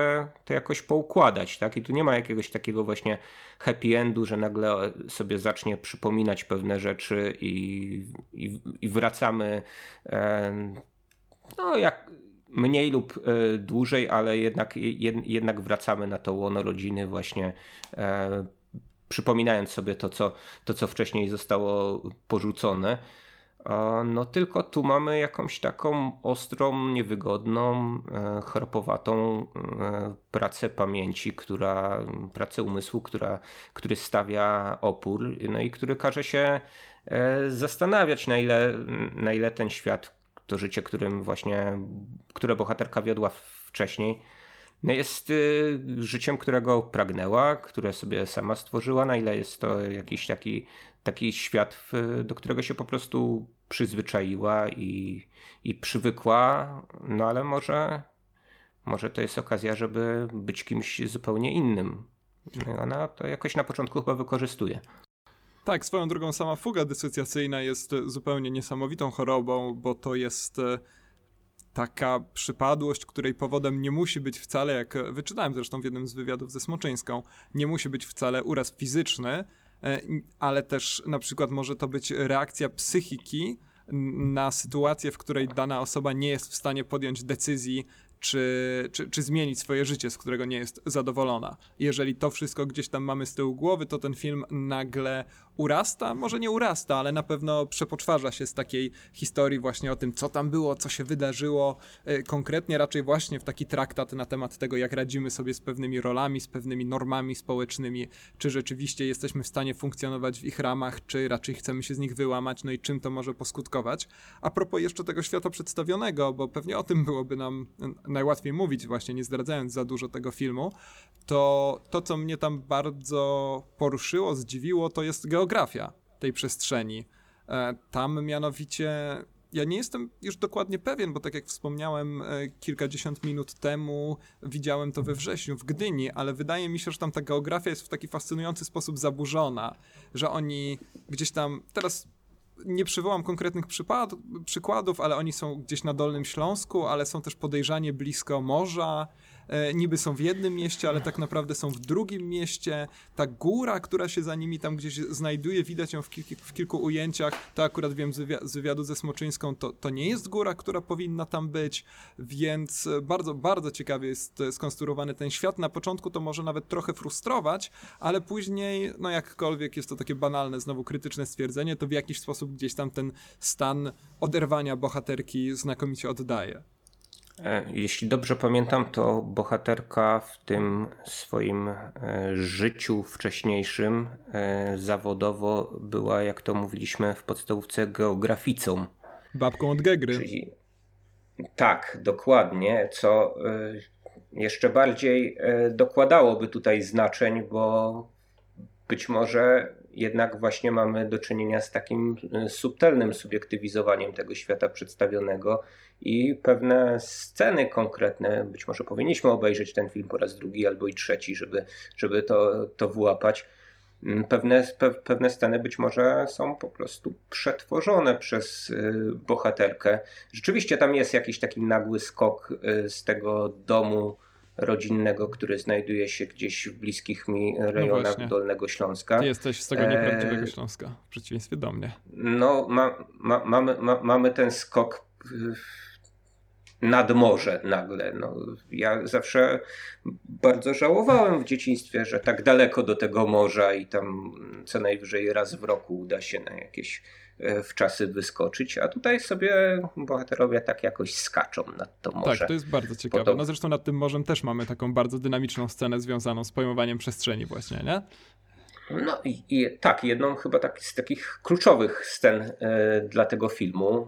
to jakoś poukładać, tak? I tu nie ma jakiegoś takiego właśnie happy endu, że nagle sobie zacznie przypominać pewne rzeczy i, i, i wracamy e, no jak mniej lub y, dłużej, ale jednak, jed, jednak wracamy na to łono rodziny właśnie y, przypominając sobie to co, to, co wcześniej zostało porzucone. No tylko tu mamy jakąś taką ostrą, niewygodną, chropowatą pracę pamięci, która, pracę umysłu, która, który stawia opór, no i który każe się zastanawiać, na ile, na ile ten świat, to życie, którym właśnie, które bohaterka wiodła wcześniej, no jest y, życiem, którego pragnęła, które sobie sama stworzyła, na ile jest to jakiś taki, taki świat, w, do którego się po prostu przyzwyczaiła i, i przywykła, no ale może, może to jest okazja, żeby być kimś zupełnie innym. No i ona to jakoś na początku chyba wykorzystuje. Tak, swoją drogą sama fuga dysocjacyjna jest zupełnie niesamowitą chorobą, bo to jest taka przypadłość, której powodem nie musi być wcale, jak wyczytałem zresztą w jednym z wywiadów ze Smoczyńską, nie musi być wcale uraz fizyczny, ale też na przykład może to być reakcja psychiki na sytuację, w której dana osoba nie jest w stanie podjąć decyzji, Czy, czy, czy zmienić swoje życie, z którego nie jest zadowolona. Jeżeli to wszystko gdzieś tam mamy z tyłu głowy, to ten film nagle urasta, może nie urasta, ale na pewno przepoczwarza się z takiej historii właśnie o tym, co tam było, co się wydarzyło, konkretnie raczej właśnie w taki traktat na temat tego, jak radzimy sobie z pewnymi rolami, z pewnymi normami społecznymi, czy rzeczywiście jesteśmy w stanie funkcjonować w ich ramach, czy raczej chcemy się z nich wyłamać, no i czym to może poskutkować. A propos jeszcze tego świata przedstawionego, bo pewnie o tym byłoby nam najłatwiej mówić właśnie, nie zdradzając za dużo tego filmu, to to, co mnie tam bardzo poruszyło, zdziwiło, to jest geografia tej przestrzeni. Tam mianowicie, ja nie jestem już dokładnie pewien, bo tak jak wspomniałem kilkadziesiąt minut temu, widziałem to we wrześniu w Gdyni, ale wydaje mi się, że tam ta geografia jest w taki fascynujący sposób zaburzona, że oni gdzieś tam, teraz nie przywołam konkretnych przypad, przykładów, ale oni są gdzieś na Dolnym Śląsku, ale są też podejrzanie blisko morza, e, niby są w jednym mieście, ale tak naprawdę są w drugim mieście. Ta góra, która się za nimi tam gdzieś znajduje, widać ją w, kilki, w kilku ujęciach, to akurat wiem z, wywi- z wywiadu ze Smoczyńską, to, to nie jest góra, która powinna tam być, więc bardzo, bardzo ciekawie jest skonstruowany ten świat. Na początku to może nawet trochę frustrować, ale później, no jakkolwiek jest to takie banalne, znowu krytyczne stwierdzenie, to w jakiś sposób gdzieś tam ten stan oderwania bohaterki znakomicie oddaje. Jeśli dobrze pamiętam, to bohaterka w tym swoim życiu wcześniejszym zawodowo była, jak to mówiliśmy w podstawówce, geograficą. Babką od Gegry. Czyli... Tak, dokładnie, co jeszcze bardziej dokładałoby tutaj znaczeń, bo być może jednak właśnie mamy do czynienia z takim subtelnym subiektywizowaniem tego świata przedstawionego i pewne sceny konkretne, być może powinniśmy obejrzeć ten film po raz drugi albo i trzeci, żeby, żeby to, to wyłapać. Pewne, pe, pewne sceny być może są po prostu przetworzone przez bohaterkę. Rzeczywiście tam jest jakiś taki nagły skok z tego domu rodzinnego, który znajduje się gdzieś w bliskich mi rejonach no Dolnego Śląska. Ty jesteś z tego nieprawdziwego e... Śląska, w przeciwieństwie do mnie. No, ma, ma, mamy, ma, mamy ten skok nad morze nagle. No, ja zawsze bardzo żałowałem w dzieciństwie, że tak daleko do tego morza i tam co najwyżej raz w roku uda się na jakieś wczasy wyskoczyć, a tutaj sobie bohaterowie tak jakoś skaczą nad to morze. Tak, to jest bardzo ciekawe. Podob... No zresztą nad tym morzem też mamy taką bardzo dynamiczną scenę związaną z pojmowaniem przestrzeni właśnie, nie? No i, i tak, jedną chyba tak, z takich kluczowych scen y, dla tego filmu, y,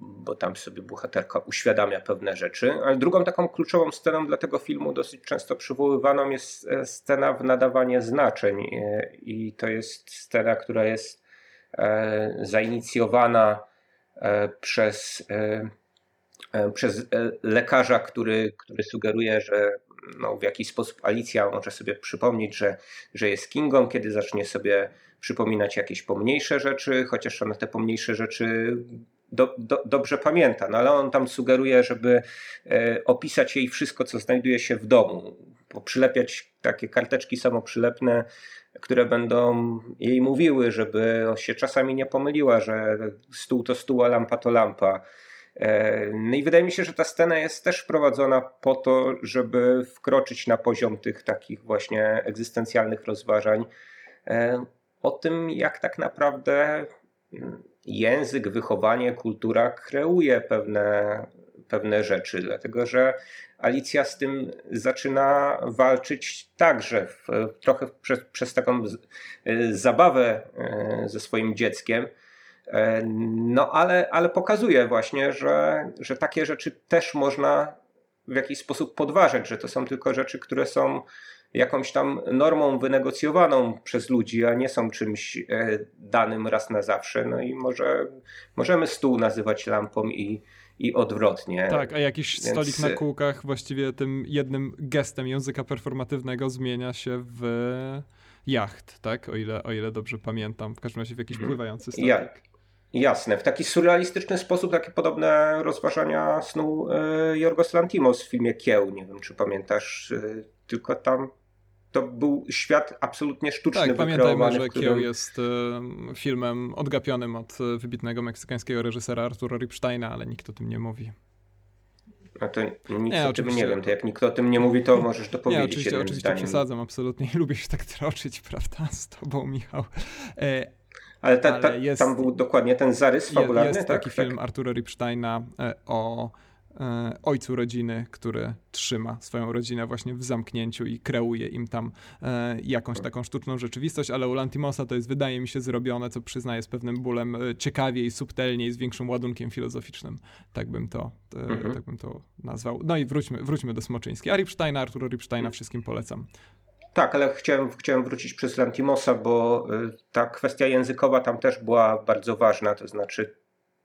bo tam sobie bohaterka uświadamia pewne rzeczy, ale drugą taką kluczową sceną dla tego filmu, dosyć często przywoływaną, jest scena w nadawanie znaczeń y, i to jest scena, która jest E, zainicjowana e, przez, e, e, przez e, lekarza, który, który sugeruje, że no, w jakiś sposób Alicja może sobie przypomnieć, że, że jest Kingą, kiedy zacznie sobie przypominać jakieś pomniejsze rzeczy, chociaż ona te pomniejsze rzeczy do, do, dobrze pamięta, no ale on tam sugeruje, żeby e, opisać jej wszystko, co znajduje się w domu, przylepiać takie karteczki samoprzylepne, które będą jej mówiły, żeby się czasami nie pomyliła, że stół to stół, a lampa to lampa. No i wydaje mi się, że ta scena jest też wprowadzona po to, żeby wkroczyć na poziom tych takich właśnie egzystencjalnych rozważań o tym, jak tak naprawdę język, wychowanie, kultura kreuje pewne, pewne rzeczy, dlatego że Alicja z tym zaczyna walczyć także w, trochę przez, przez taką z, y, zabawę y, ze swoim dzieckiem, y, no ale, ale pokazuje właśnie, że, że takie rzeczy też można w jakiś sposób podważać, że to są tylko rzeczy, które są jakąś tam normą wynegocjowaną przez ludzi, a nie są czymś y, danym raz na zawsze, no i może możemy stół nazywać lampą i i odwrotnie. Tak, a jakiś Więc... stolik na kółkach właściwie tym jednym gestem języka performatywnego zmienia się w jacht, tak? O ile, o ile dobrze pamiętam. W każdym razie w jakiś hmm. pływający stolik. Ja, jasne. W taki surrealistyczny sposób takie podobne rozważania snuł y, Jorgos Lanthimos w filmie Kieł. Nie wiem, czy pamiętasz, y, tylko tam to był świat absolutnie sztuczny. Tak, pamiętajmy, że którym... Kieł jest filmem odgapionym od wybitnego meksykańskiego reżysera Arturo Ripsteina, ale nikt o tym nie mówi. A to nic nie, o tym nie wiem, to jak nikt o tym nie mówi, to możesz to powiedzieć. Nie, oczywiście, oczywiście zdaniem. Przesadzam, absolutnie. Nie lubię się tak troczyć, prawda, z tobą, Michał. E, ale ta, ta, ale jest, tam był dokładnie ten zarys fabularny, jest, jest tak? Jest taki film tak? Artura Ripsteina o e, ojcu rodziny, który trzyma swoją rodzinę właśnie w zamknięciu i kreuje im tam e, jakąś taką sztuczną rzeczywistość, ale u Lantimosa to jest, wydaje mi się, zrobione, co przyznaję z pewnym bólem, ciekawiej, subtelniej, z większym ładunkiem filozoficznym. Tak bym to, e, mhm. tak bym to nazwał. No i wróćmy, wróćmy do Smoczyńskiej. A Ripsteina, Arturo Ripsteina wszystkim polecam. Tak, ale chciałem, chciałem wrócić przez Lantimosa, bo ta kwestia językowa tam też była bardzo ważna, to znaczy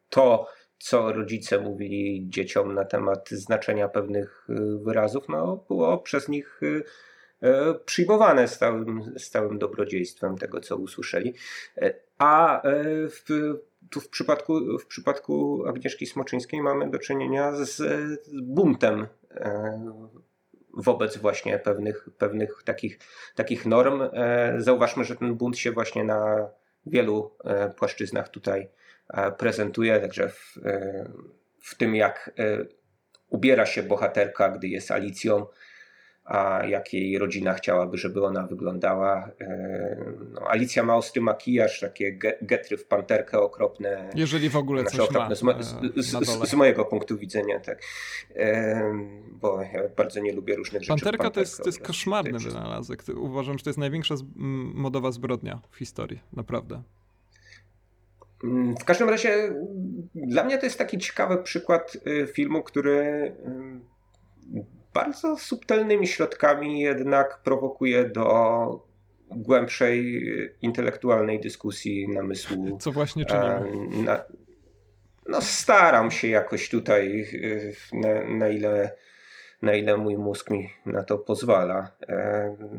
to, co rodzice mówili dzieciom na temat znaczenia pewnych wyrazów, no, było przez nich przyjmowane z całym, z całym dobrodziejstwem tego, co usłyszeli. A w, tu w przypadku, w przypadku Agnieszki Smoczyńskiej mamy do czynienia z, z buntem wobec właśnie pewnych, pewnych takich, takich norm. Zauważmy, że ten bunt się właśnie na wielu płaszczyznach tutaj prezentuje, także w, w tym, jak ubiera się bohaterka, gdy jest Alicją, a jak jej rodzina chciałaby, żeby ona wyglądała. No, Alicja ma ostry makijaż, takie getry w panterkę okropne. Jeżeli w ogóle coś okropne, ma. Z, mo- z, z, z mojego punktu widzenia, tak. Bo ja bardzo nie lubię różnych rzeczy. Panterka, panterka to jest, to jest koszmarny wynalazek. Uważam, że to jest największa modowa zbrodnia w historii. Naprawdę. W każdym razie dla mnie to jest taki ciekawy przykład filmu, który bardzo subtelnymi środkami jednak prowokuje do głębszej intelektualnej dyskusji namysłu. Co właśnie czynimy. Na, no staram się jakoś tutaj, na, na, ile, na ile mój mózg mi na to pozwala.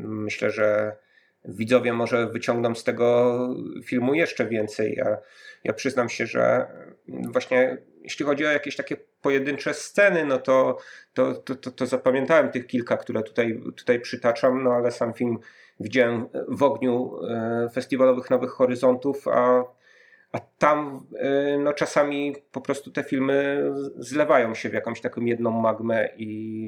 Myślę, że widzowie może wyciągną z tego filmu jeszcze więcej. Ja, ja przyznam się, że właśnie jeśli chodzi o jakieś takie pojedyncze sceny, no to, to, to, to, to zapamiętałem tych kilka, które tutaj, tutaj przytaczam, no ale sam film widziałem w ogniu festiwalowych Nowych Horyzontów, a, a tam no czasami po prostu te filmy zlewają się w jakąś taką jedną magmę i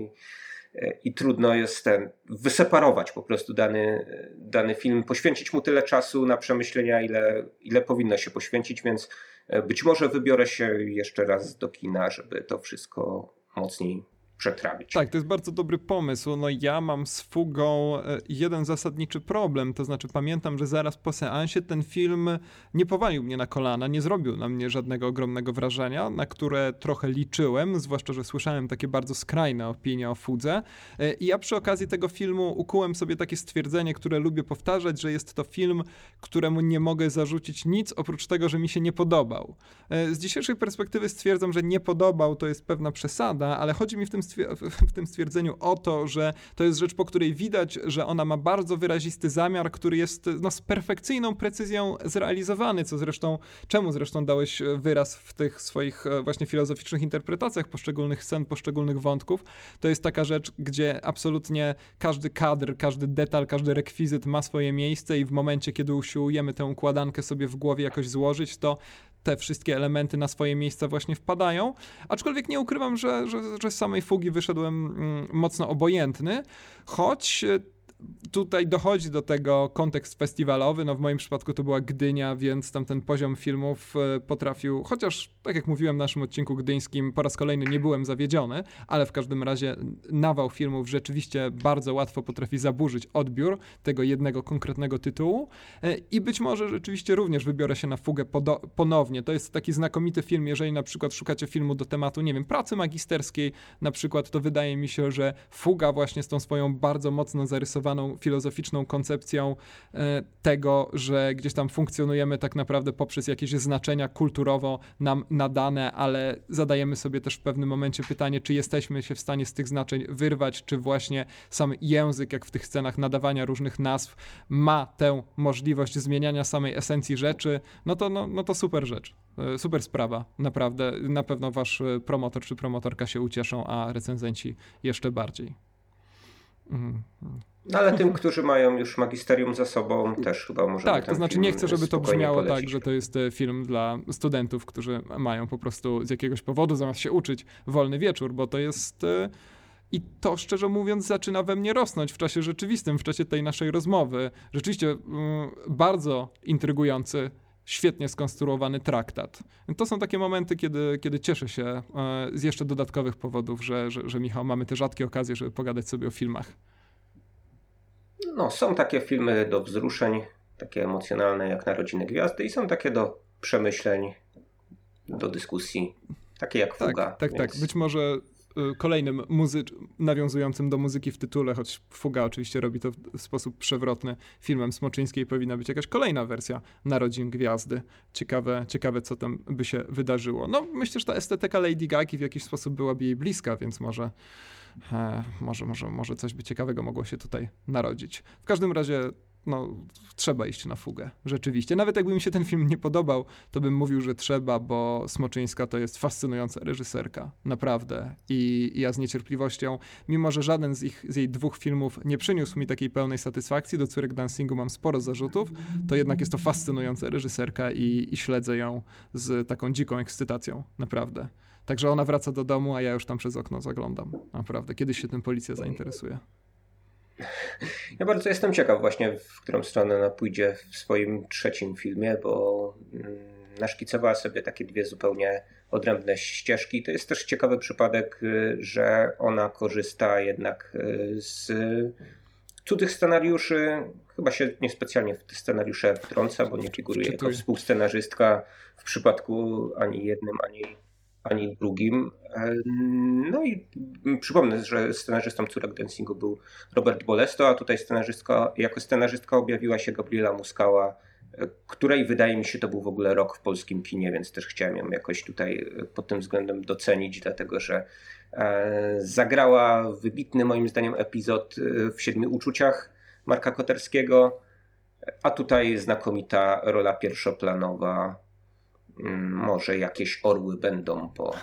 I trudno jest ten wyseparować po prostu dany, dany film, poświęcić mu tyle czasu na przemyślenia, ile, ile powinno się poświęcić, więc być może wybiorę się jeszcze raz do kina, żeby to wszystko mocniej przetrawić. Tak, to jest bardzo dobry pomysł. No ja mam z Fugą jeden zasadniczy problem, to znaczy pamiętam, że zaraz po seansie ten film nie powalił mnie na kolana, nie zrobił na mnie żadnego ogromnego wrażenia, na które trochę liczyłem, zwłaszcza, że słyszałem takie bardzo skrajne opinie o Fudze. I ja przy okazji tego filmu ukułem sobie takie stwierdzenie, które lubię powtarzać, że jest to film, któremu nie mogę zarzucić nic oprócz tego, że mi się nie podobał. Z dzisiejszej perspektywy stwierdzam, że nie podobał, to jest pewna przesada, ale chodzi mi w tym w tym stwierdzeniu o to, że to jest rzecz, po której widać, że ona ma bardzo wyrazisty zamiar, który jest no, z perfekcyjną precyzją zrealizowany, co zresztą, czemu zresztą dałeś wyraz w tych swoich właśnie filozoficznych interpretacjach poszczególnych scen, poszczególnych wątków. To jest taka rzecz, gdzie absolutnie każdy kadr, każdy detal, każdy rekwizyt ma swoje miejsce i w momencie, kiedy usiłujemy tę układankę sobie w głowie jakoś złożyć, to te wszystkie elementy na swoje miejsca właśnie wpadają, aczkolwiek nie ukrywam, że, że, że z samej Fugi wyszedłem mocno obojętny, choć tutaj dochodzi do tego kontekst festiwalowy, no w moim przypadku to była Gdynia, więc tam ten poziom filmów potrafił, chociaż tak jak mówiłem w naszym odcinku gdyńskim, po raz kolejny nie byłem zawiedziony, ale w każdym razie nawał filmów rzeczywiście bardzo łatwo potrafi zaburzyć odbiór tego jednego konkretnego tytułu i być może rzeczywiście również wybiorę się na Fugę podo- ponownie. To jest taki znakomity film, jeżeli na przykład szukacie filmu do tematu, nie wiem, pracy magisterskiej na przykład, to wydaje mi się, że Fuga właśnie z tą swoją bardzo mocno zarysowaną filozoficzną koncepcją tego, że gdzieś tam funkcjonujemy tak naprawdę poprzez jakieś znaczenia kulturowo nam nadane, ale zadajemy sobie też w pewnym momencie pytanie, czy jesteśmy się w stanie z tych znaczeń wyrwać, czy właśnie sam język, jak w tych scenach nadawania różnych nazw, ma tę możliwość zmieniania samej esencji rzeczy, no to, no, no to super rzecz, super sprawa, naprawdę. Na pewno wasz promotor czy promotorka się ucieszą, a recenzenci jeszcze bardziej. Mhm. No ale tym, którzy mają już magisterium za sobą, też chyba może. Tak, to znaczy nie chcę, żeby to brzmiało polecić. Tak, że to jest film dla studentów, którzy mają po prostu z jakiegoś powodu, zamiast się uczyć, wolny wieczór, bo to jest... I to, szczerze mówiąc, zaczyna we mnie rosnąć w czasie rzeczywistym, w czasie tej naszej rozmowy. Rzeczywiście bardzo intrygujący, świetnie skonstruowany traktat. To są takie momenty, kiedy, kiedy cieszę się z jeszcze dodatkowych powodów, że, że, że Michał, mamy te rzadkie okazje, żeby pogadać sobie o filmach. No, są takie filmy do wzruszeń, takie emocjonalne jak Narodziny Gwiazdy i są takie do przemyśleń, do dyskusji, takie jak Fuga. Tak, tak, więc... tak. Być może kolejnym muzy- nawiązującym do muzyki w tytule, choć Fuga oczywiście robi to w sposób przewrotny, filmem Smoczyńskiej powinna być jakaś kolejna wersja Narodzin Gwiazdy. Ciekawe, ciekawe co tam by się wydarzyło. No, myślę, że ta estetyka Lady Gagi w jakiś sposób byłaby jej bliska, więc może... E, może, może, może coś by ciekawego mogło się tutaj narodzić. W każdym razie no, trzeba iść na Fugę, rzeczywiście. Nawet jakby mi się ten film nie podobał, to bym mówił, że trzeba, bo Smoczyńska to jest fascynująca reżyserka, naprawdę. I, i ja z niecierpliwością, mimo że żaden z, ich, z jej dwóch filmów nie przyniósł mi takiej pełnej satysfakcji, do Córek Dancingu mam sporo zarzutów, to jednak jest to fascynująca reżyserka i, i śledzę ją z taką dziką ekscytacją, naprawdę. Także ona wraca do domu, a ja już tam przez okno zaglądam. Naprawdę, kiedyś się tym policja zainteresuje. Ja bardzo jestem ciekaw właśnie, w którą stronę ona pójdzie w swoim trzecim filmie, bo naszkicowała sobie takie dwie zupełnie odrębne ścieżki. To jest też ciekawy przypadek, że ona korzysta jednak z cudzych scenariuszy. Chyba się niespecjalnie w te scenariusze wtrąca, bo nie figuruje jako współscenarzystka w przypadku ani jednym, ani ani drugim. No i przypomnę, że scenarzystą Córek Dancingu był Robert Bolesto, a tutaj scenarzystka, jako scenarzystka objawiła się Gabriela Muskała, której wydaje mi się to był w ogóle rok w polskim kinie, więc też chciałem ją jakoś tutaj pod tym względem docenić, dlatego że zagrała wybitny moim zdaniem epizod w Siedmiu uczuciach Marka Koterskiego, a tutaj znakomita rola pierwszoplanowa. Może jakieś orły będą, bo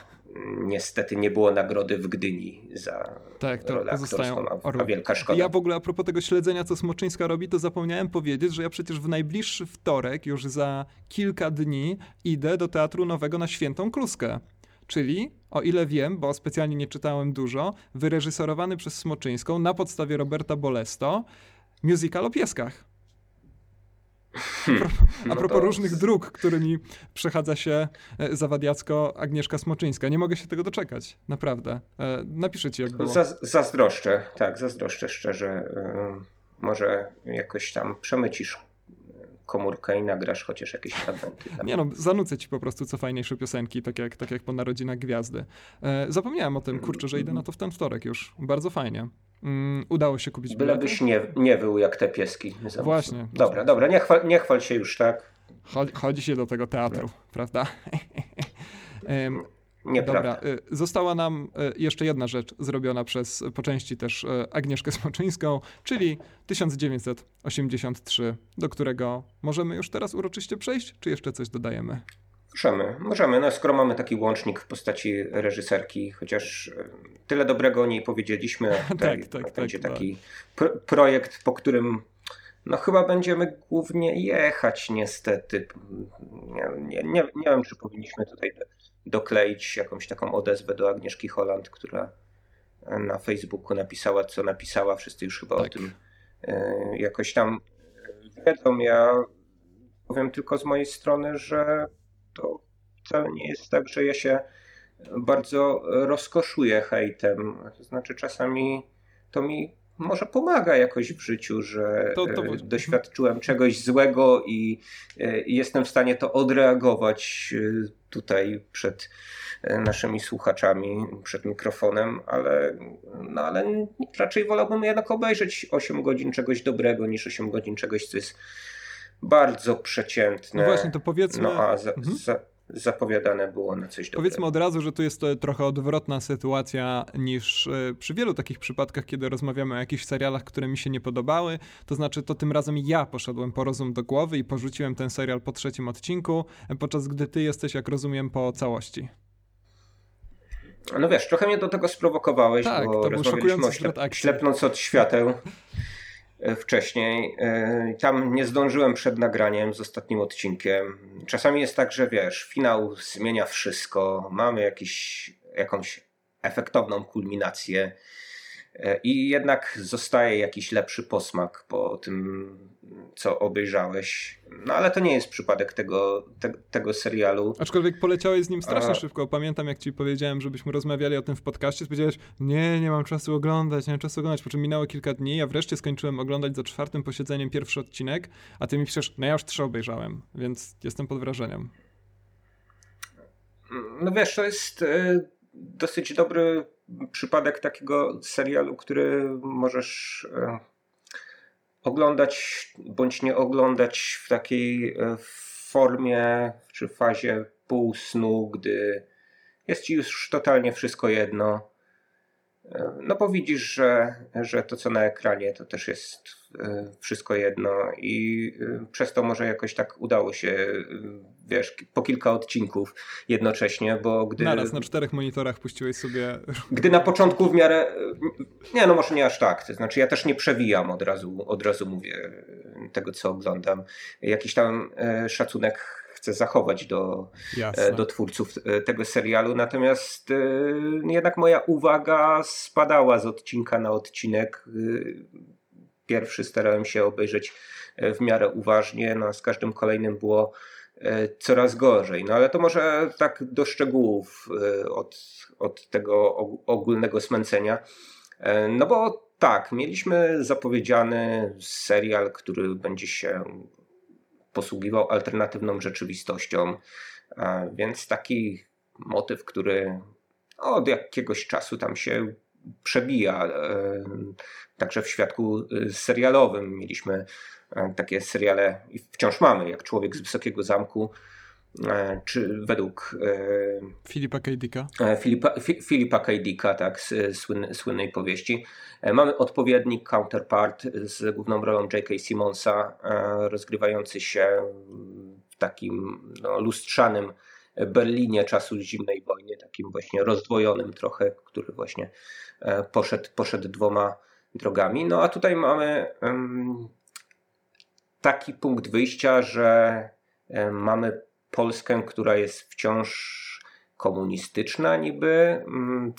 niestety nie było nagrody w Gdyni za tak, to rolę aktorską, a wielka szkoda. Ja w ogóle a propos tego śledzenia, co Smoczyńska robi, to zapomniałem powiedzieć, że ja przecież w najbliższy wtorek, już za kilka dni, idę do Teatru Nowego na Świętą Kluskę. Czyli, o ile wiem, bo specjalnie nie czytałem dużo, wyreżyserowany przez Smoczyńską na podstawie Roberta Bolesto musical o pieskach. Hmm. A propos no to... różnych dróg, którymi przechadza się zawadiacko Agnieszka Smoczyńska. Nie mogę się tego doczekać, naprawdę. Napiszę ci, jak było. Zaz- zazdroszczę, tak, zazdroszczę szczerze. Może jakoś tam przemycisz komórkę i nagrasz chociaż jakieś fragmenty. Nie no, zanucę ci po prostu co fajniejsze piosenki, tak jak, tak jak po Narodzinach Gwiazdy. Zapomniałem o tym, kurczę, że idę na to w ten wtorek już. Bardzo fajnie. Mm, udało się kupić bilety. Bylebyś nie, nie wył jak te pieski. Właśnie. Dobra, dobra, nie chwal, nie chwal się już, tak? Chodzi, chodzi się do tego teatru, no. Prawda? um. Nieprawda. Dobra, została nam jeszcze jedna rzecz zrobiona przez po części też Agnieszkę Smoczyńską, czyli tysiąc dziewięćset osiemdziesiąt trzy, do którego możemy już teraz uroczyście przejść, czy jeszcze coś dodajemy? Możemy, możemy. No, skoro mamy taki łącznik w postaci reżyserki, chociaż tyle dobrego o niej powiedzieliśmy, tak, tak, będzie tak, taki tak. Pr- projekt, po którym no chyba będziemy głównie jechać niestety. Nie, nie, nie, nie wiem, czy powinniśmy tutaj dokleić jakąś taką odezwę do Agnieszki Holland, która na Facebooku napisała, co napisała. Wszyscy już chyba tak. O tym y, jakoś tam wiedzą. Ja powiem tylko z mojej strony, że to wcale nie jest tak, że ja się bardzo rozkoszuję hejtem. To znaczy czasami to mi może pomaga jakoś w życiu, że to, to... doświadczyłem czegoś złego i, i jestem w stanie to odreagować tutaj przed naszymi słuchaczami, przed mikrofonem, ale, no ale raczej wolałbym jednak obejrzeć osiem godzin czegoś dobrego niż osiem godzin czegoś, co jest bardzo przeciętne. No właśnie, to powiedzmy... No a za, mhm. za... zapowiadane było na coś dobrego. Powiedzmy od razu, że tu jest trochę odwrotna sytuacja niż przy wielu takich przypadkach, kiedy rozmawiamy o jakichś serialach, które mi się nie podobały. To znaczy, to tym razem ja poszedłem po rozum do głowy i porzuciłem ten serial po trzecim odcinku, podczas gdy ty jesteś, jak rozumiem, po całości. No wiesz, trochę mnie do tego sprowokowałeś, tak, bo to był rozmawialiśmy o ślep- Ślepnąc od świateł. wcześniej. Tam nie zdążyłem przed nagraniem z ostatnim odcinkiem. Czasami jest tak, że wiesz, finał zmienia wszystko, mamy jakiś, jakąś efektowną kulminację i jednak zostaje jakiś lepszy posmak po tym, co obejrzałeś. No ale to nie jest przypadek tego, te, tego serialu. Aczkolwiek poleciałeś z nim strasznie A... szybko. Pamiętam, jak ci powiedziałem, żebyśmy rozmawiali o tym w podcaście, powiedziałeś, nie, nie mam czasu oglądać, nie mam czasu oglądać, po czym minęło kilka dni, ja wreszcie skończyłem oglądać za czwartym posiedzeniem pierwszy odcinek, a ty mi piszesz, no ja już trzy obejrzałem, więc jestem pod wrażeniem. No wiesz, to jest y, dosyć dobry przypadek takiego serialu, który możesz... Y, oglądać bądź nie oglądać w takiej formie czy fazie pół snu, gdy jest ci już totalnie wszystko jedno. No bo widzisz, że, że to co na ekranie to też jest wszystko jedno i przez to może jakoś tak udało się, wiesz, po kilka odcinków jednocześnie, bo gdy... Naraz na czterech monitorach puściłeś sobie... Gdy na początku w miarę... Nie, no może nie aż tak, to znaczy ja też nie przewijam od razu, od razu mówię tego co oglądam. Jakiś tam szacunek chcę zachować do, do twórców tego serialu, natomiast yy, jednak moja uwaga spadała z odcinka na odcinek. Yy, pierwszy starałem się obejrzeć w miarę uważnie, no, z każdym kolejnym było yy, coraz gorzej. No ale to może tak do szczegółów yy, od, od tego ogólnego smęcenia. Yy, no bo tak, mieliśmy zapowiedziany serial, który będzie się posługiwał alternatywną rzeczywistością, więc taki motyw, który od jakiegoś czasu tam się przebija. Także w świadku serialowym mieliśmy takie seriale i wciąż mamy, jak Człowiek z Wysokiego Zamku, czy według Filipa K. Dicka. Filipa, Fi, Filipa K. Dicka, tak, z słynnej, słynnej powieści. Mamy odpowiednik, counterpart z główną rolą J K. Simmonsa, rozgrywający się w takim no, lustrzanym Berlinie czasu zimnej wojny, takim właśnie rozdwojonym trochę, który właśnie poszedł, poszedł dwoma drogami. No a tutaj mamy um, taki punkt wyjścia, że mamy Polskę, która jest wciąż komunistyczna niby,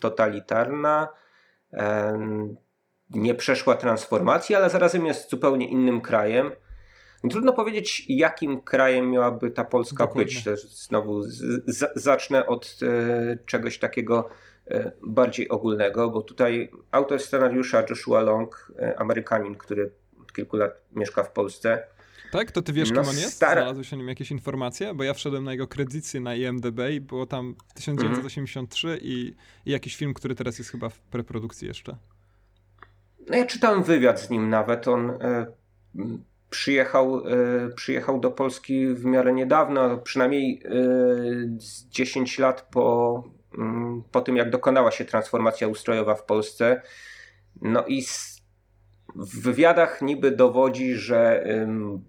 totalitarna, nie przeszła transformacji, ale zarazem jest zupełnie innym krajem. Trudno powiedzieć, jakim krajem miałaby ta Polska Dokładnie. być. Znowu z- zacznę od e, czegoś takiego e, bardziej ogólnego, bo tutaj autor scenariusza Joshua Long, e, Amerykanin, który od kilku lat mieszka w Polsce. Tak? To ty wiesz, no, kim on jest? Stara... Znalazłeś o nim jakieś informacje? Bo ja wszedłem na jego kredycję na I M D B i było tam tysiąc dziewięćset osiemdziesiąt trzy mm. i, i jakiś film, który teraz jest chyba w preprodukcji jeszcze. No ja czytałem wywiad z nim nawet. On y, przyjechał, y, przyjechał do Polski w miarę niedawno, przynajmniej y, dziesięć lat po, y, po tym, jak dokonała się transformacja ustrojowa w Polsce. No i z, w wywiadach niby dowodzi, że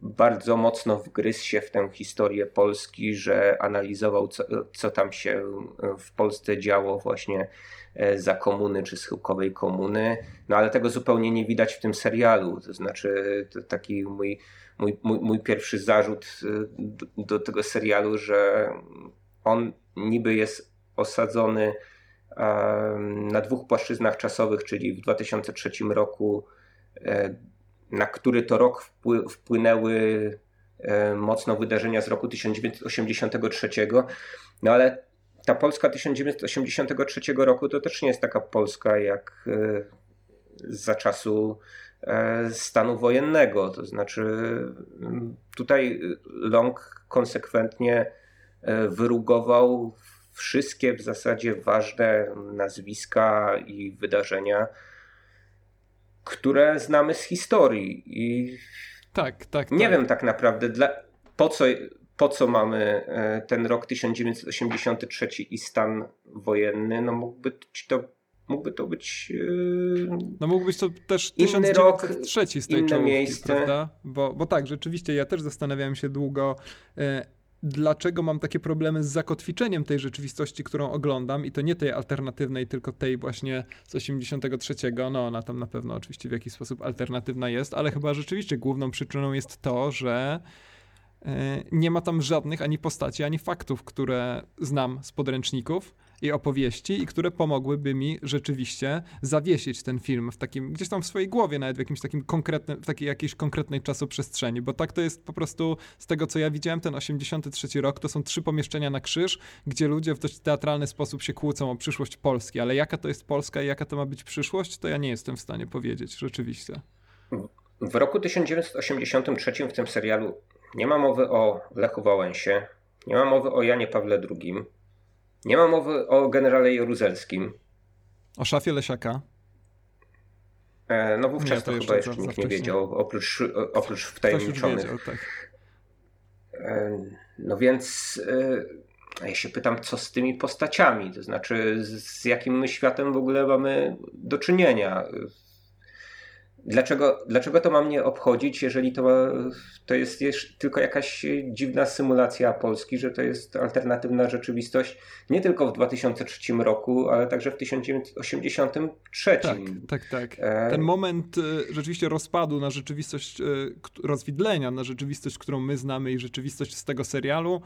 bardzo mocno wgryzł się w tę historię Polski, że analizował co, co tam się w Polsce działo właśnie za komuny czy schyłkowej komuny, no ale tego zupełnie nie widać w tym serialu, to znaczy to taki mój, mój, mój, mój pierwszy zarzut do, do tego serialu, że on niby jest osadzony na dwóch płaszczyznach czasowych, czyli w dwa tysiące trzecim roku, na który to rok wpłynęły mocno wydarzenia z roku tysiąc dziewięćset osiemdziesiątego trzeciego, no ale ta Polska tysiąc dziewięćset osiemdziesiątego trzeciego roku to też nie jest taka Polska jak za czasu stanu wojennego, to znaczy tutaj Long konsekwentnie wyrugował wszystkie w zasadzie ważne nazwiska i wydarzenia, które znamy z historii i tak, tak, nie tak. wiem tak naprawdę dla, po, co, po co mamy ten rok tysiąc dziewięćset osiemdziesiąty trzeci i stan wojenny, no mógłby to, mógłby to być yy, no mógłby być to też inny rok, tysiąc dziewięćset trzeci z tej inne czołówki, miejsce. Bo, bo tak, rzeczywiście ja też zastanawiałem się długo, yy, dlaczego mam takie problemy z zakotwiczeniem tej rzeczywistości, którą oglądam, i to nie tej alternatywnej, tylko tej właśnie z osiemdziesiątego trzeciego. No ona tam na pewno oczywiście w jakiś sposób alternatywna jest, ale chyba rzeczywiście główną przyczyną jest to, że nie ma tam żadnych ani postaci, ani faktów, które znam z podręczników i opowieści i które pomogłyby mi rzeczywiście zawiesić ten film w takim, gdzieś tam w swojej głowie, nawet w jakimś takim konkretnym, w takiej jakiejś konkretnej czasoprzestrzeni, bo tak to jest po prostu, z tego co ja widziałem, ten osiemdziesiąty trzeci rok to są trzy pomieszczenia na krzyż, gdzie ludzie w dość teatralny sposób się kłócą o przyszłość Polski, ale jaka to jest Polska i jaka to ma być przyszłość, to ja nie jestem w stanie powiedzieć, rzeczywiście. W roku tysiąc dziewięćset osiemdziesiątym trzecim w tym serialu nie ma mowy o Lechu Wałęsie, nie ma mowy o Janie Pawle drugim, nie ma mowy o generale Jaruzelskim. O szafie Lesiaka? E, no wówczas nie, to, to jeszcze chyba jeszcze nikt nie wiedział, oprócz, oprócz wtajemniczonych. Wiedział, tak. e, no więc e, ja się pytam, co z tymi postaciami, to znaczy z, z jakim my światem w ogóle mamy do czynienia. Dlaczego, dlaczego to ma mnie obchodzić, jeżeli to, ma, to jest jeszcze tylko jakaś dziwna symulacja Polski, że to jest alternatywna rzeczywistość nie tylko w dwa tysiące trzecim roku, ale także w tysiąc dziewięćset osiemdziesiątym trzecim. Tak, tak, tak. Ten moment rzeczywiście rozpadu na rzeczywistość, rozwidlenia na rzeczywistość, którą my znamy, i rzeczywistość z tego serialu,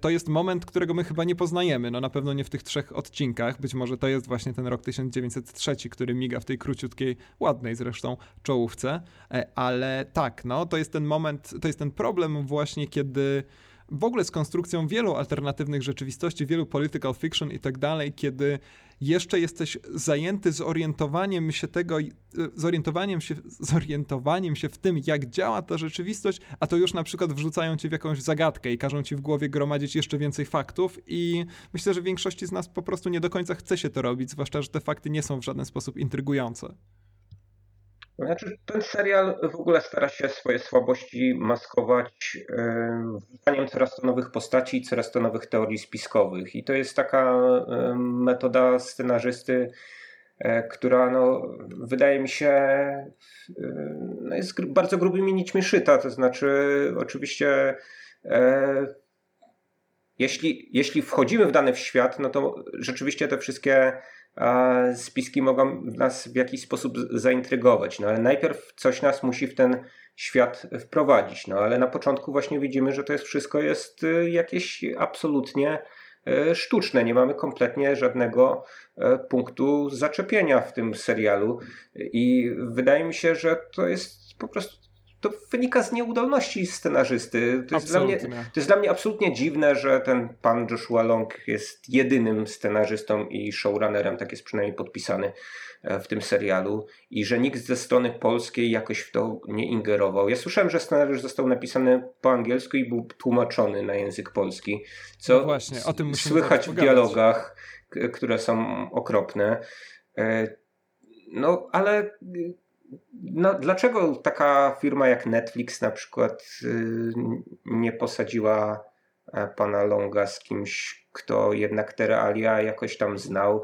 to jest moment, którego my chyba nie poznajemy. No na pewno nie w tych trzech odcinkach. Być może to jest właśnie ten rok tysiąc dziewięćset trzeci, który miga w tej króciutkiej, ładnej zresztą, czołówce, ale tak, no to jest ten moment, to jest ten problem właśnie, kiedy w ogóle z konstrukcją wielu alternatywnych rzeczywistości, wielu political fiction i tak dalej, kiedy jeszcze jesteś zajęty zorientowaniem się tego, zorientowaniem się, zorientowaniem się w tym, jak działa ta rzeczywistość, a to już na przykład wrzucają cię w jakąś zagadkę i każą ci w głowie gromadzić jeszcze więcej faktów, i myślę, że większości z nas po prostu nie do końca chce się to robić, zwłaszcza że te fakty nie są w żaden sposób intrygujące. Znaczy, ten serial w ogóle stara się swoje słabości maskować wrzucaniem coraz to nowych postaci i coraz to nowych teorii spiskowych. I to jest taka metoda scenarzysty, która no, wydaje mi się no, jest bardzo grubymi nićmi szyta. To znaczy oczywiście e, jeśli, jeśli wchodzimy w dany świat, no to rzeczywiście te wszystkie spiski mogą nas w jakiś sposób zaintrygować, no ale najpierw coś nas musi w ten świat wprowadzić, no ale na początku właśnie widzimy, że to jest wszystko jest jakieś absolutnie sztuczne, nie mamy kompletnie żadnego punktu zaczepienia w tym serialu i wydaje mi się, że to jest po prostu, to wynika z nieudolności scenarzysty. To jest, dla mnie, to jest dla mnie absolutnie dziwne, że ten pan Joshua Long jest jedynym scenarzystą i showrunnerem, tak jest przynajmniej podpisany w tym serialu, i że nikt ze strony polskiej jakoś w to nie ingerował. Ja słyszałem, że scenariusz został napisany po angielsku i był tłumaczony na język polski, co no właśnie, o tym słychać w dialogach, które są okropne. No, ale... No, dlaczego taka firma jak Netflix na przykład yy, nie posadziła pana Longa z kimś, kto jednak te realia jakoś tam znał,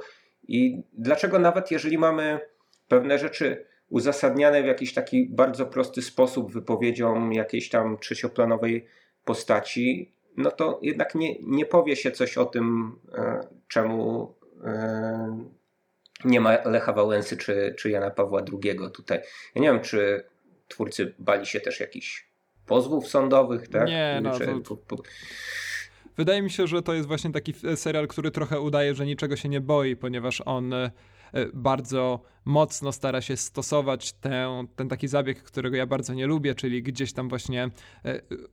i dlaczego nawet jeżeli mamy pewne rzeczy uzasadniane w jakiś taki bardzo prosty sposób wypowiedzią jakiejś tam trzecioplanowej postaci, no to jednak nie, nie powie się coś o tym, yy, czemu yy, nie ma Lecha Wałęsy czy, czy Jana Pawła drugiego tutaj. Ja nie wiem, czy twórcy bali się też jakichś pozwów sądowych, tak? Nie, no czy... to... Wydaje mi się, że to jest właśnie taki serial, który trochę udaje, że niczego się nie boi, ponieważ on bardzo mocno stara się stosować ten, ten taki zabieg, którego ja bardzo nie lubię, czyli gdzieś tam właśnie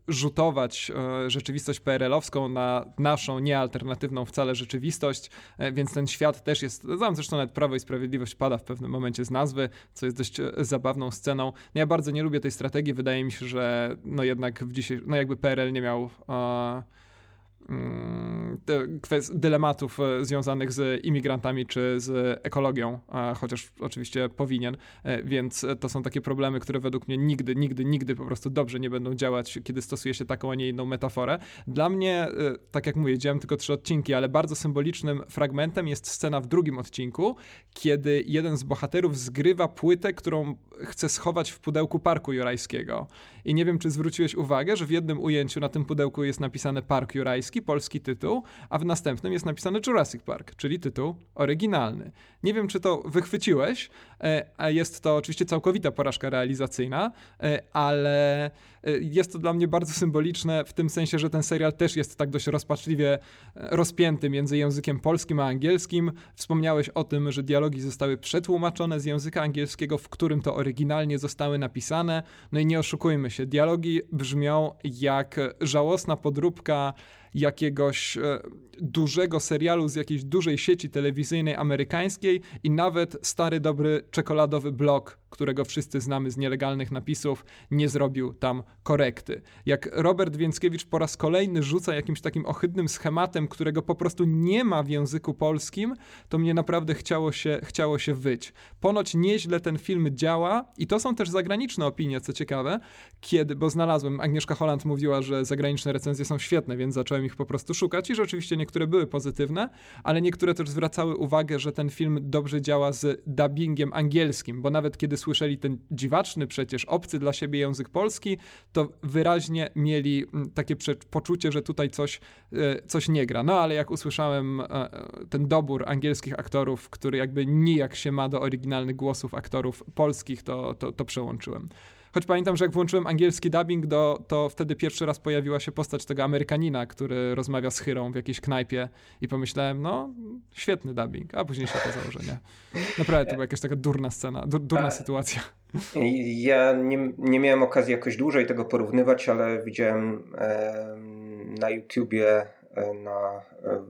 rzutować rzeczywistość P R L-owską na naszą niealternatywną wcale rzeczywistość, więc ten świat też jest, zresztą nawet Prawo i Sprawiedliwość pada w pewnym momencie z nazwy, co jest dość zabawną sceną. Ja bardzo nie lubię tej strategii, wydaje mi się, że no jednak w dzisiejszym, no jakby P R L nie miał... dylematów związanych z imigrantami czy z ekologią, chociaż oczywiście powinien, więc to są takie problemy, które według mnie nigdy, nigdy, nigdy po prostu dobrze nie będą działać, kiedy stosuje się taką, a nie inną metaforę. Dla mnie, tak jak mówię, widziałem tylko trzy odcinki, ale bardzo symbolicznym fragmentem jest scena w drugim odcinku, kiedy jeden z bohaterów zgrywa płytę, którą chce schować w pudełku Parku Jurajskiego. I nie wiem, czy zwróciłeś uwagę, że w jednym ujęciu na tym pudełku jest napisane Park Jurajski, polski tytuł, a w następnym jest napisane Jurassic Park, czyli tytuł oryginalny. Nie wiem, czy to wychwyciłeś, a jest to oczywiście całkowita porażka realizacyjna, ale jest to dla mnie bardzo symboliczne w tym sensie, że ten serial też jest tak dość rozpaczliwie rozpięty między językiem polskim a angielskim. Wspomniałeś o tym, że dialogi zostały przetłumaczone z języka angielskiego, w którym to oryginalnie zostały napisane. No i nie oszukujmy się, dialogi brzmią jak żałosna podróbka jakiegoś dużego serialu z jakiejś dużej sieci telewizyjnej amerykańskiej i nawet stary, dobry, czekoladowy blog, którego wszyscy znamy z nielegalnych napisów, nie zrobił tam korekty. Jak Robert Więckiewicz po raz kolejny rzuca jakimś takim ohydnym schematem, którego po prostu nie ma w języku polskim, to mnie naprawdę chciało się, chciało się wyć. Ponoć nieźle ten film działa i to są też zagraniczne opinie, co ciekawe, kiedy, bo znalazłem, Agnieszka Holland mówiła, że zagraniczne recenzje są świetne, więc zacząłem ich po prostu szukać i rzeczywiście niektóre były pozytywne, ale niektóre też zwracały uwagę, że ten film dobrze działa z dubbingiem angielskim, bo nawet kiedy słyszeli ten dziwaczny, przecież obcy dla siebie język polski, to wyraźnie mieli takie poczucie, że tutaj coś, coś nie gra. No ale jak usłyszałem ten dobór angielskich aktorów, który jakby nijak się ma do oryginalnych głosów aktorów polskich, to, to, to przełączyłem. Choć pamiętam, że jak włączyłem angielski dubbing, do, to wtedy pierwszy raz pojawiła się postać tego Amerykanina, który rozmawia z chyrą w jakiejś knajpie i pomyślałem, no świetny dubbing, a później się okazało, że nie. Naprawdę to była jakaś taka durna scena, du, durna a, sytuacja. Ja nie, nie miałem okazji jakoś dłużej tego porównywać, ale widziałem e, na YouTubie e, na e,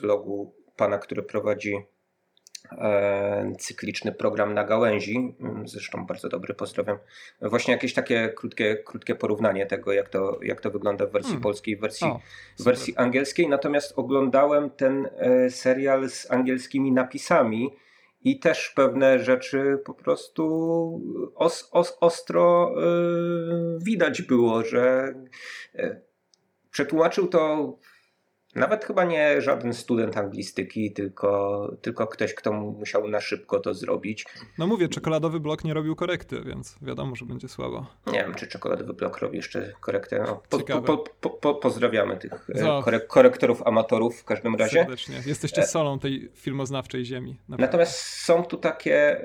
vlogu pana, który prowadzi cykliczny program Na Gałęzi, zresztą bardzo dobry, pozdrawiam, właśnie jakieś takie krótkie, krótkie porównanie tego, jak to, jak to wygląda w wersji hmm. polskiej, w wersji, o, wersji angielskiej, natomiast oglądałem ten serial z angielskimi napisami i też pewne rzeczy po prostu os, os, ostro yy, widać było, że yy, przetłumaczył to nawet chyba nie żaden student anglistyki, tylko, tylko ktoś, kto musiał na szybko to zrobić. No mówię, czekoladowy blok nie robił korekty, więc wiadomo, że będzie słabo. Nie wiem, czy czekoladowy blok robi jeszcze korektę. No, po, po, po, po, po, pozdrawiamy tych korek- korektorów, amatorów w każdym razie. Serdecznie. Jesteście solą tej filmoznawczej ziemi. Naprawdę. Natomiast są tu takie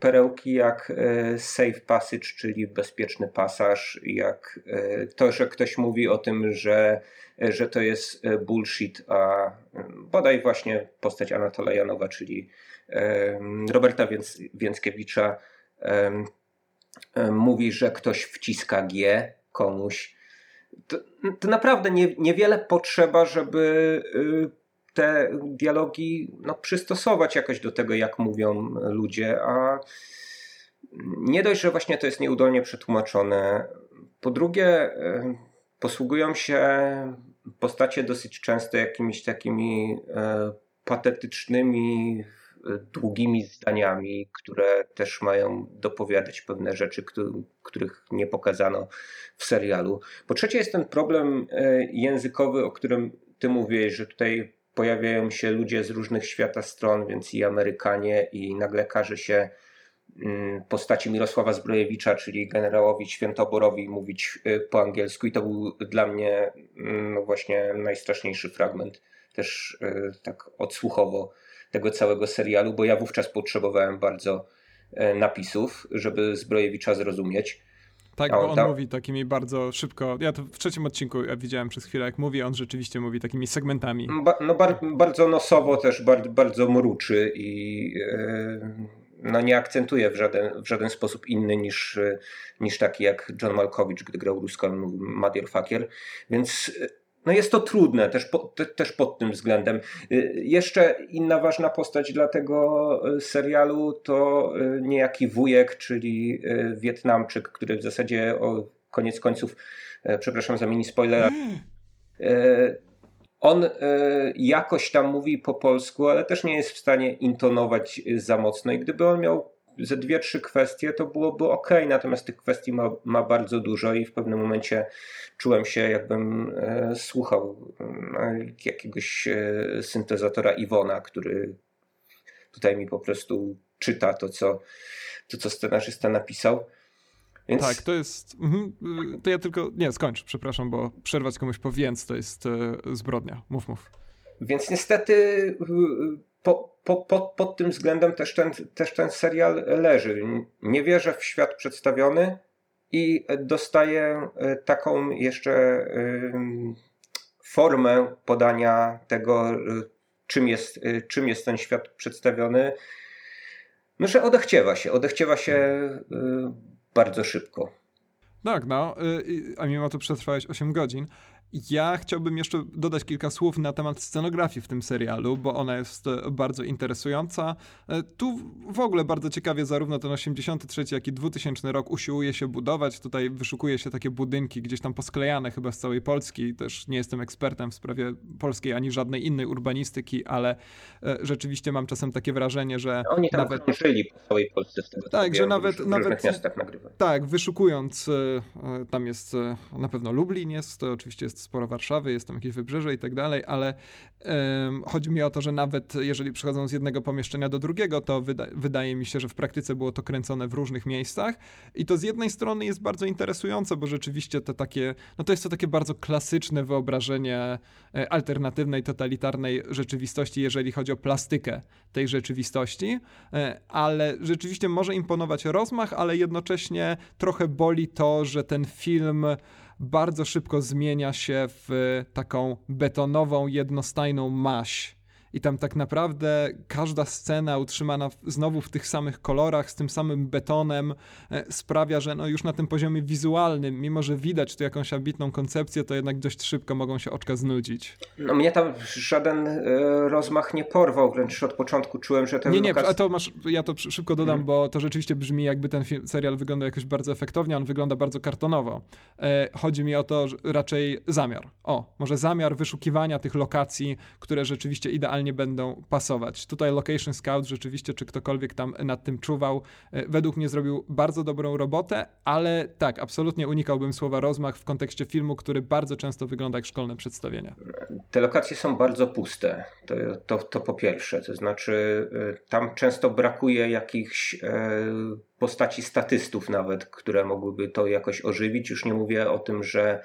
perełki jak safe passage, czyli bezpieczny pasaż, jak to, że ktoś mówi o tym, że, że to jest bullshit, a bodaj właśnie postać Anatola Janowa, czyli e, Roberta Więc, Więckiewicza e, e, mówi, że ktoś wciska G komuś. To, to naprawdę nie, niewiele potrzeba, żeby y, te dialogi no, przystosować jakoś do tego, jak mówią ludzie, a nie dość, że właśnie to jest nieudolnie przetłumaczone. Po drugie, y, posługują się postacie dosyć często jakimiś takimi e, patetycznymi, e, długimi zdaniami, które też mają dopowiadać pewne rzeczy, który, których nie pokazano w serialu. Po trzecie jest ten problem e, językowy, o którym ty mówiłeś, że tutaj pojawiają się ludzie z różnych świata stron, więc i Amerykanie, i nagle każe się postaci Mirosława Zbrojewicza, czyli generałowi Świętoborowi, mówić po angielsku i to był dla mnie no właśnie najstraszniejszy fragment też tak odsłuchowo tego całego serialu, bo ja wówczas potrzebowałem bardzo napisów, żeby Zbrojewicza zrozumieć. Tak, bo on da... mówi takimi bardzo szybko, ja to w trzecim odcinku ja widziałem przez chwilę, jak mówi, on rzeczywiście mówi takimi segmentami. Ba- no bar- bardzo nosowo też, bar- bardzo mruczy i yy... no nie akcentuje w żaden, w żaden sposób inny niż, niż taki jak John Malkowicz, gdy grał Ruską Motherfucker, więc no jest to trudne też, po, te, też pod tym względem. Jeszcze inna ważna postać dla tego serialu to niejaki wujek, czyli Wietnamczyk, który w zasadzie o koniec końców, przepraszam za mini spoiler, On y, jakoś tam mówi po polsku, ale też nie jest w stanie intonować za mocno i gdyby on miał ze dwie, trzy kwestie, to byłoby ok, natomiast tych kwestii ma, ma bardzo dużo i w pewnym momencie czułem się, jakbym e, słuchał e, jakiegoś e, syntezatora Iwona, który tutaj mi po prostu czyta to, co, to, co scenarzysta napisał. Więc... Tak, to jest... To ja tylko... Nie, skończ, przepraszam, bo przerwać komuś po więc to jest zbrodnia. Mów, mów. Więc niestety po, po, po, pod tym względem też ten, też ten serial leży. Nie wierzę w świat przedstawiony i dostaję taką jeszcze formę podania tego, czym jest, czym jest ten świat przedstawiony. No, że odechciewa się. Odechciewa się... bardzo szybko. Tak, no, a mimo to przetrwałeś osiem godzin. Ja chciałbym jeszcze dodać kilka słów na temat scenografii w tym serialu, bo ona jest bardzo interesująca. Tu w ogóle bardzo ciekawie zarówno ten osiemdziesiąty trzeci, jak i dwutysięczny rok usiłuje się budować. Tutaj wyszukuje się takie budynki gdzieś tam posklejane chyba z całej Polski. Też nie jestem ekspertem w sprawie polskiej ani żadnej innej urbanistyki, ale rzeczywiście mam czasem takie wrażenie, że... Oni tam nawet żyli po całej Polsce. Z tego, tak, że wiem, nawet... W nawet miastach nagrywają. Tak, wyszukując, tam jest na pewno Lublin jest, to oczywiście jest sporo Warszawy, jest tam jakieś wybrzeże i tak dalej, ale um, chodzi mi o to, że nawet jeżeli przechodzą z jednego pomieszczenia do drugiego, to wyda- wydaje mi się, że w praktyce było to kręcone w różnych miejscach i to z jednej strony jest bardzo interesujące, bo rzeczywiście to takie, no to jest to takie bardzo klasyczne wyobrażenie alternatywnej, totalitarnej rzeczywistości, jeżeli chodzi o plastykę tej rzeczywistości, ale rzeczywiście może imponować rozmach, ale jednocześnie trochę boli to, że ten film bardzo szybko zmienia się w taką betonową, jednostajną maś. I tam tak naprawdę każda scena utrzymana znowu w tych samych kolorach, z tym samym betonem sprawia, że no już na tym poziomie wizualnym, mimo że widać tu jakąś ambitną koncepcję, to jednak dość szybko mogą się oczka znudzić. No mnie tam żaden y, rozmach nie porwał, wręcz od początku czułem, że ten... Nie, nie, Lucas... a to masz, ja to szybko dodam, hmm. bo to rzeczywiście brzmi, jakby ten film, serial wyglądał jakoś bardzo efektownie, on wygląda bardzo kartonowo. E, chodzi mi o to raczej zamiar. O, może zamiar wyszukiwania tych lokacji, które rzeczywiście idealnie nie będą pasować. Tutaj Location Scout rzeczywiście, czy ktokolwiek tam nad tym czuwał, według mnie zrobił bardzo dobrą robotę, ale tak, absolutnie unikałbym słowa rozmach w kontekście filmu, który bardzo często wygląda jak szkolne przedstawienie. Te lokacje są bardzo puste, to, to, to po pierwsze, to znaczy tam często brakuje jakichś e, postaci statystów nawet, które mogłyby to jakoś ożywić, już nie mówię o tym, że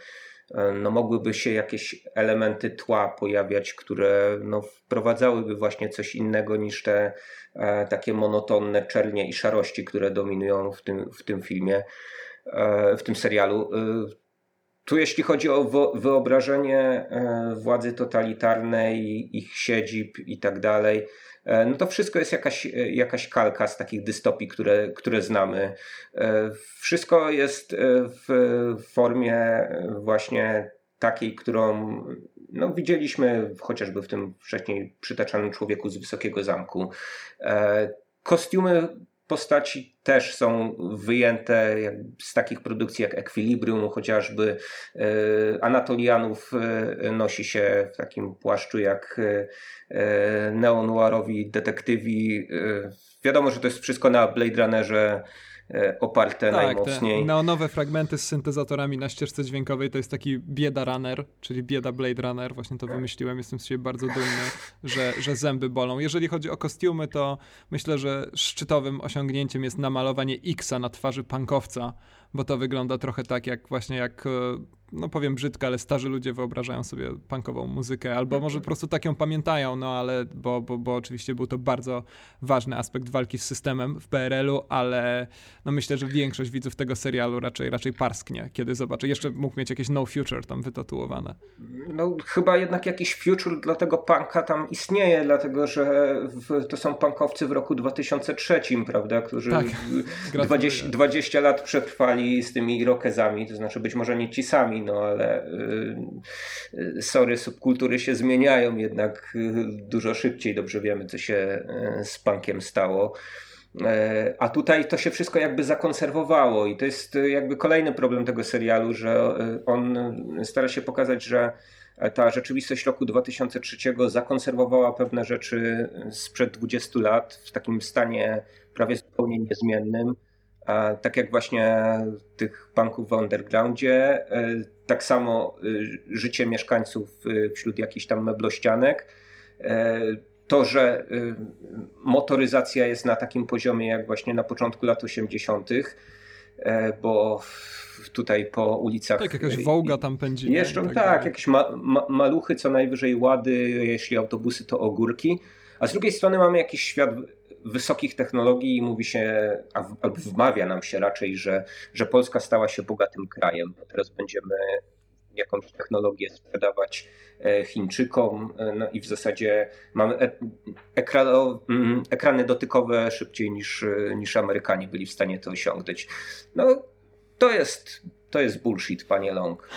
no mogłyby się jakieś elementy tła pojawiać, które no wprowadzałyby właśnie coś innego niż te e, takie monotonne czernie i szarości, które dominują w tym, w tym filmie, e, w tym serialu. E, tu jeśli chodzi o wo- wyobrażenie e, władzy totalitarnej, ich siedzib i tak dalej, e, no to wszystko jest jakaś, jakaś kalka z takich dystopii, które, które znamy. E, wszystko jest w, w formie właśnie takiej, którą no, widzieliśmy chociażby w tym wcześniej przytaczanym Człowieku z Wysokiego Zamku. E, kostiumy postaci też są wyjęte z takich produkcji jak Equilibrium chociażby. Anatolianów nosi się w takim płaszczu jak neonuarowi detektywi. Wiadomo, że to jest wszystko na Blade Runnerze oparte tak, najmocniej. Te neonowe fragmenty z syntezatorami na ścieżce dźwiękowej to jest taki bieda runner, czyli bieda Blade Runner, właśnie to wymyśliłem, jestem z siebie bardzo dumny, że, że zęby bolą. Jeżeli chodzi o kostiumy, to myślę, że szczytowym osiągnięciem jest namalowanie X-a na twarzy punkowca, bo to wygląda trochę tak jak właśnie jak, no powiem brzydko, ale starzy ludzie wyobrażają sobie punkową muzykę, albo może po prostu tak ją pamiętają, no ale, bo, bo, bo oczywiście był to bardzo ważny aspekt walki z systemem w P R L u, ale no myślę, że większość widzów tego serialu raczej, raczej parsknie, kiedy zobaczy. Jeszcze mógł mieć jakieś no future tam wytatuowane. No chyba jednak jakiś future dla tego punka tam istnieje, dlatego że w, to są punkowcy w roku dwa tysiące trzecim, prawda, którzy tak. dwadzieścia, dwadzieścia lat przetrwali z tymi rokezami, to znaczy być może nie ci sami, no ale yy, sorry, subkultury się zmieniają jednak yy, dużo szybciej, dobrze wiemy, co się yy, z punkiem stało. Yy, a tutaj to się wszystko jakby zakonserwowało i to jest yy, jakby kolejny problem tego serialu, że yy, on stara się pokazać, że ta rzeczywistość roku dwa tysiące trzeciego zakonserwowała pewne rzeczy sprzed dwudziestu lat w takim stanie prawie zupełnie niezmiennym. Tak jak właśnie tych banków w undergroundzie, tak samo życie mieszkańców wśród jakichś tam meblościanek. To, że motoryzacja jest na takim poziomie jak właśnie na początku lat osiemdziesiątych, bo tutaj po ulicach... Tak, jakaś Wołga tam pędzi. Jeszcze tak, tak jakieś ma, ma, maluchy, co najwyżej Łady, jeśli autobusy to ogórki. A z drugiej strony mamy jakiś świat wysokich technologii i mówi się, albo wmawia nam się raczej, że, że Polska stała się bogatym krajem. Teraz będziemy jakąś technologię sprzedawać Chińczykom, no i w zasadzie mamy ekrano, ekrany dotykowe szybciej niż, niż Amerykanie byli w stanie to osiągnąć. No to jest... To jest bullshit, panie Long.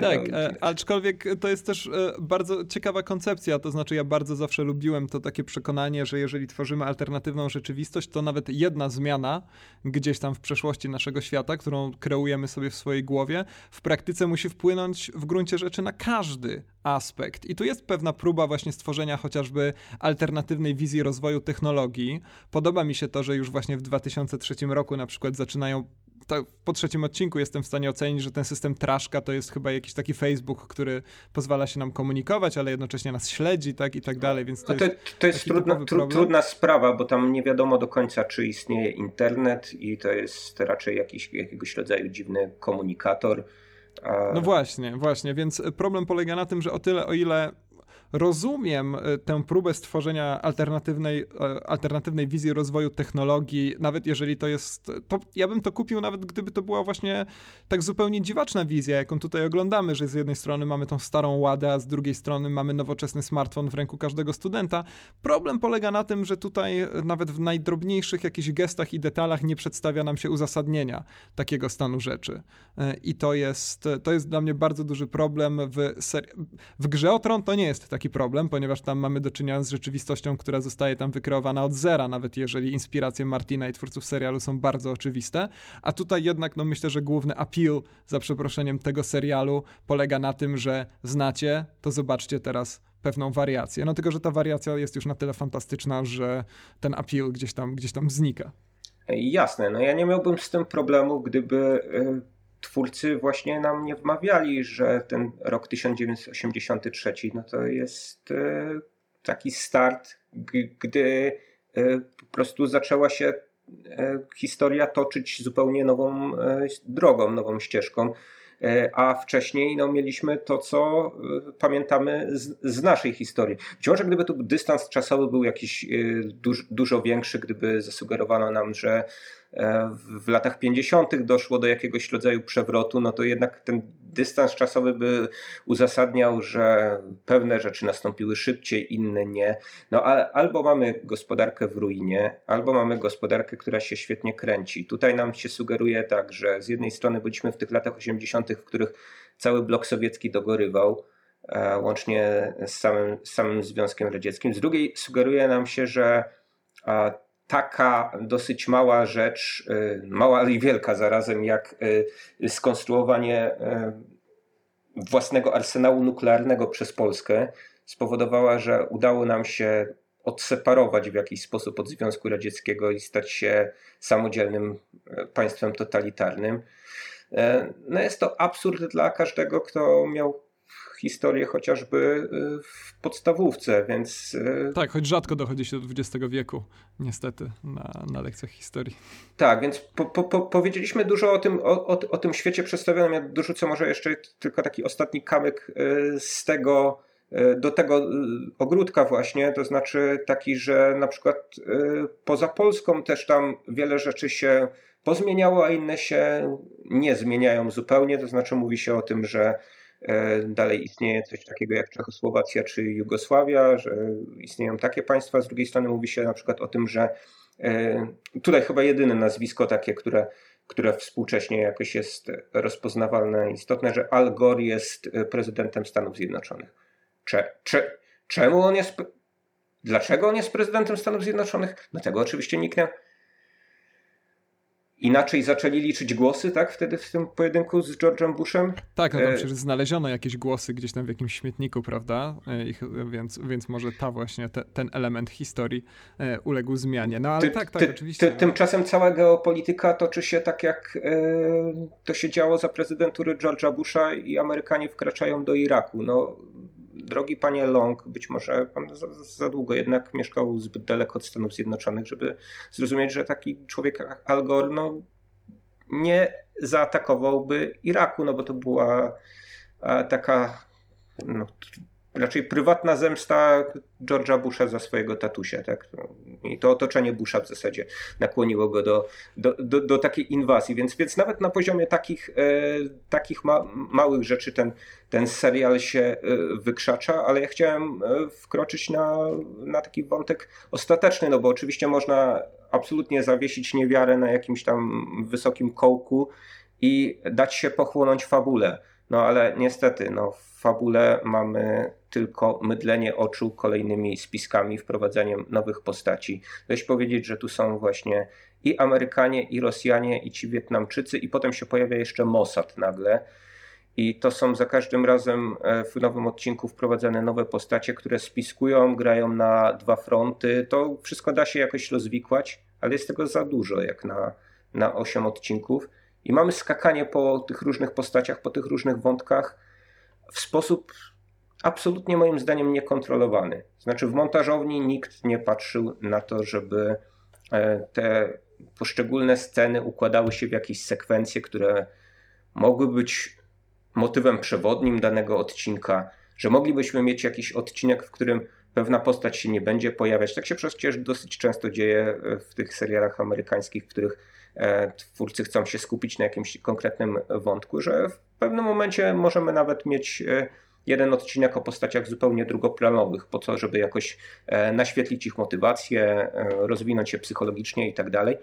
Tak, aczkolwiek to jest też bardzo ciekawa koncepcja, to znaczy ja bardzo zawsze lubiłem to takie przekonanie, że jeżeli tworzymy alternatywną rzeczywistość, to nawet jedna zmiana gdzieś tam w przeszłości naszego świata, którą kreujemy sobie w swojej głowie, w praktyce musi wpłynąć w gruncie rzeczy na każdy aspekt. I tu jest pewna próba właśnie stworzenia chociażby alternatywnej wizji rozwoju technologii. Podoba mi się to, że już właśnie w dwa tysiące trzecim roku na przykład zaczynają Tak, po trzecim odcinku jestem w stanie ocenić, że ten system Traszka to jest chyba jakiś taki Facebook, który pozwala się nam komunikować, ale jednocześnie nas śledzi, tak, i tak dalej. Więc to, to jest, to jest trudna, tru, trudna sprawa, bo tam nie wiadomo do końca, czy istnieje internet i to jest raczej jakiś, jakiegoś rodzaju dziwny komunikator. A... No właśnie, właśnie, więc problem polega na tym, że o tyle, o ile rozumiem tę próbę stworzenia alternatywnej, alternatywnej wizji rozwoju technologii, nawet jeżeli to jest... To ja bym to kupił, nawet gdyby to była właśnie tak zupełnie dziwaczna wizja, jaką tutaj oglądamy, że z jednej strony mamy tą starą Ładę, a z drugiej strony mamy nowoczesny smartfon w ręku każdego studenta. Problem polega na tym, że tutaj nawet w najdrobniejszych jakichś gestach i detalach nie przedstawia nam się uzasadnienia takiego stanu rzeczy. I to jest, to jest dla mnie bardzo duży problem. W, ser... w Grze o Tron to nie jest taki problem, ponieważ tam mamy do czynienia z rzeczywistością, która zostaje tam wykreowana od zera, nawet jeżeli inspiracje Martina i twórców serialu są bardzo oczywiste. A tutaj jednak, no myślę, że główny appeal, za przeproszeniem, tego serialu polega na tym, że znacie, to zobaczcie teraz pewną wariację. No tylko, że ta wariacja jest już na tyle fantastyczna, że ten appeal gdzieś tam, gdzieś tam znika. Jasne, no ja nie miałbym z tym problemu, gdyby... twórcy właśnie nam nie wmawiali, że ten rok tysiąc dziewięćset osiemdziesiąty trzeci no to jest taki start, gdy po prostu zaczęła się historia toczyć zupełnie nową drogą, nową ścieżką, a wcześniej no, mieliśmy to, co pamiętamy z, z naszej historii. Być może gdyby tu dystans czasowy był jakiś duż, dużo większy, gdyby zasugerowano nam, że w latach pięćdziesiątych doszło do jakiegoś rodzaju przewrotu, no to jednak ten dystans czasowy by uzasadniał, że pewne rzeczy nastąpiły szybciej, inne nie. No ale albo mamy gospodarkę w ruinie, albo mamy gospodarkę, która się świetnie kręci. Tutaj nam się sugeruje tak, że z jednej strony byliśmy w tych latach osiemdziesiątych, w których cały blok sowiecki dogorywał, łącznie z samym, z samym Związkiem Radzieckim. Z drugiej sugeruje nam się, że taka dosyć mała rzecz, mała i wielka zarazem, jak skonstruowanie własnego arsenału nuklearnego przez Polskę spowodowała, że udało nam się odseparować w jakiś sposób od Związku Radzieckiego i stać się samodzielnym państwem totalitarnym. No jest to absurd dla każdego, kto miał historię chociażby w podstawówce, więc... Tak, choć rzadko dochodzi się do dwudziestego wieku, niestety, na, na lekcjach historii. Tak, więc po, po, powiedzieliśmy dużo o tym, o, o, o tym świecie przedstawionym, ja dorzucę może jeszcze tylko taki ostatni kamyk z tego, do tego ogródka właśnie, to znaczy taki, że na przykład poza Polską też tam wiele rzeczy się pozmieniało, a inne się nie zmieniają zupełnie, to znaczy mówi się o tym, że dalej istnieje coś takiego jak Czechosłowacja czy Jugosławia, że istnieją takie państwa. Z drugiej strony mówi się na przykład o tym, że tutaj chyba jedyne nazwisko takie, które, które współcześnie jakoś jest rozpoznawalne, istotne, że Al Gore jest prezydentem Stanów Zjednoczonych. Cze, cze, czemu on jest... Dlaczego on jest prezydentem Stanów Zjednoczonych? No tego oczywiście nikt nie... Inaczej zaczęli liczyć głosy, tak? Wtedy w tym pojedynku z George'em Bushem? Tak, no tam przecież znaleziono jakieś głosy gdzieś tam w jakimś śmietniku, prawda? Ich, więc, więc może ta właśnie, te, ten element historii uległ zmianie. No ale ty, tak, tak, ty, oczywiście. Ty, tymczasem cała geopolityka toczy się tak, jak e, to się działo za prezydentury George'a Busha i Amerykanie wkraczają do Iraku. No, drogi panie Long, być może pan za, za długo jednak mieszkał zbyt daleko od Stanów Zjednoczonych, żeby zrozumieć, że taki człowiek jak Al Gore no, nie zaatakowałby Iraku, no bo to była a, taka no, raczej prywatna zemsta George'a Busha za swojego tatusia. Tak? I to otoczenie Busha w zasadzie nakłoniło go do, do, do, do takiej inwazji. Więc, więc nawet na poziomie takich, e, takich ma, małych rzeczy ten, ten serial się e, wykrzacza, ale ja chciałem wkroczyć na, na taki wątek ostateczny, no bo oczywiście można absolutnie zawiesić niewiarę na jakimś tam wysokim kołku i dać się pochłonąć fabule. No ale niestety, no, w fabule mamy tylko mydlenie oczu kolejnymi spiskami, wprowadzaniem nowych postaci. Dość powiedzieć, że tu są właśnie i Amerykanie, i Rosjanie, i ci Wietnamczycy, i potem się pojawia jeszcze Mossad nagle. I to są za każdym razem w nowym odcinku wprowadzane nowe postacie, które spiskują, grają na dwa fronty. To wszystko da się jakoś rozwikłać, ale jest tego za dużo jak na, na osiem odcinków. I mamy skakanie po tych różnych postaciach, po tych różnych wątkach w sposób absolutnie moim zdaniem niekontrolowany. Znaczy w montażowni nikt nie patrzył na to, żeby te poszczególne sceny układały się w jakieś sekwencje, które mogły być motywem przewodnim danego odcinka, że moglibyśmy mieć jakiś odcinek, w którym pewna postać się nie będzie pojawiać. Tak się przecież dosyć często dzieje w tych serialach amerykańskich, w których twórcy chcą się skupić na jakimś konkretnym wątku, że w pewnym momencie możemy nawet mieć jeden odcinek o postaciach zupełnie drugoplanowych, po co, żeby jakoś naświetlić ich motywację, rozwinąć się psychologicznie i tak dalej.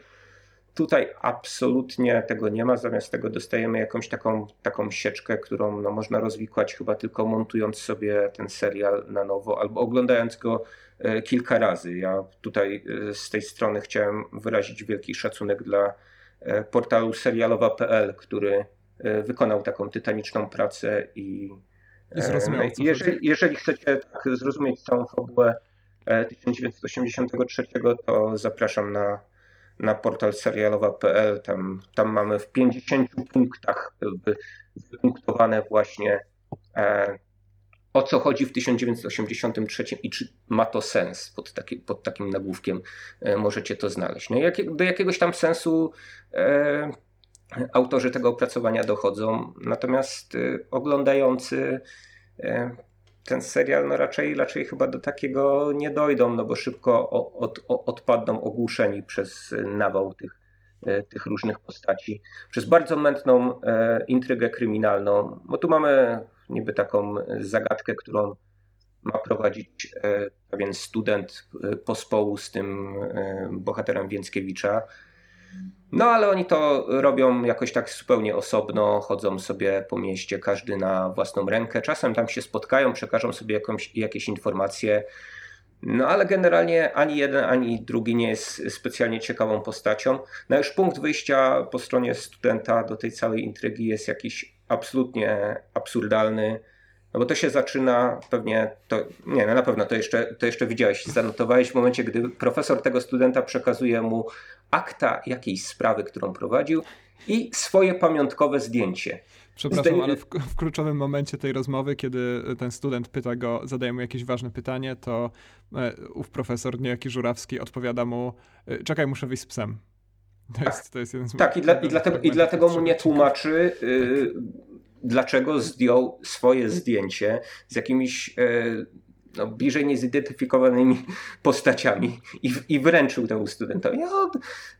Tutaj absolutnie tego nie ma, zamiast tego dostajemy jakąś taką, taką sieczkę, którą no, można rozwikłać chyba tylko montując sobie ten serial na nowo albo oglądając go e, kilka razy. Ja tutaj e, z tej strony chciałem wyrazić wielki szacunek dla e, portalu serialowa kropka pe el, który e, wykonał taką tytaniczną pracę i e, Zrozumiał, e, jeżeli, jeżeli chcecie tak, zrozumieć całą fabułę e, tysiąc dziewięćset osiemdziesiątego trzeciego, to zapraszam na na portal serialowa kropka pe el, tam, tam mamy w pięćdziesięciu punktach wypunktowane właśnie e, o co chodzi w tysiąc dziewięćset osiemdziesiątym trzecim i czy ma to sens, pod, taki, pod takim nagłówkiem e, możecie to znaleźć. No i jak, do jakiegoś tam sensu e, autorzy tego opracowania dochodzą, natomiast e, oglądający e, ten serial no raczej, raczej chyba do takiego nie dojdą, no bo szybko od, od, odpadną ogłuszeni przez nawał tych, tych różnych postaci. Przez bardzo mętną e, intrygę kryminalną, bo tu mamy niby taką zagadkę, którą ma prowadzić e, pewien student e, pospołu z tym e, bohaterem Więckiewicza. No ale oni to robią jakoś tak zupełnie osobno, chodzą sobie po mieście, każdy na własną rękę. Czasem tam się spotkają, przekażą sobie jakąś, jakieś informacje. No ale generalnie ani jeden, ani drugi nie jest specjalnie ciekawą postacią. No już punkt wyjścia po stronie studenta do tej całej intrygi jest jakiś absolutnie absurdalny. No bo to się zaczyna pewnie, to, nie no na pewno to jeszcze, to jeszcze widziałeś, zanotowałeś w momencie, gdy profesor tego studenta przekazuje mu akta jakiejś sprawy, którą prowadził i swoje pamiątkowe zdjęcie. Przepraszam, Zdej... ale w, w kluczowym momencie tej rozmowy, kiedy ten student pyta go, zadaje mu jakieś ważne pytanie, to e, ów profesor, niejaki Żurawski, odpowiada mu, czekaj, muszę wyjść z psem. To jest, to jest jeden z tak, i, dla, i, dlatego, i dlatego mu nie tłumaczy, y, dlaczego zdjął swoje zdjęcie z jakimiś y, no, bliżej niezidentyfikowanymi postaciami i, i wręczył temu studentowi. On,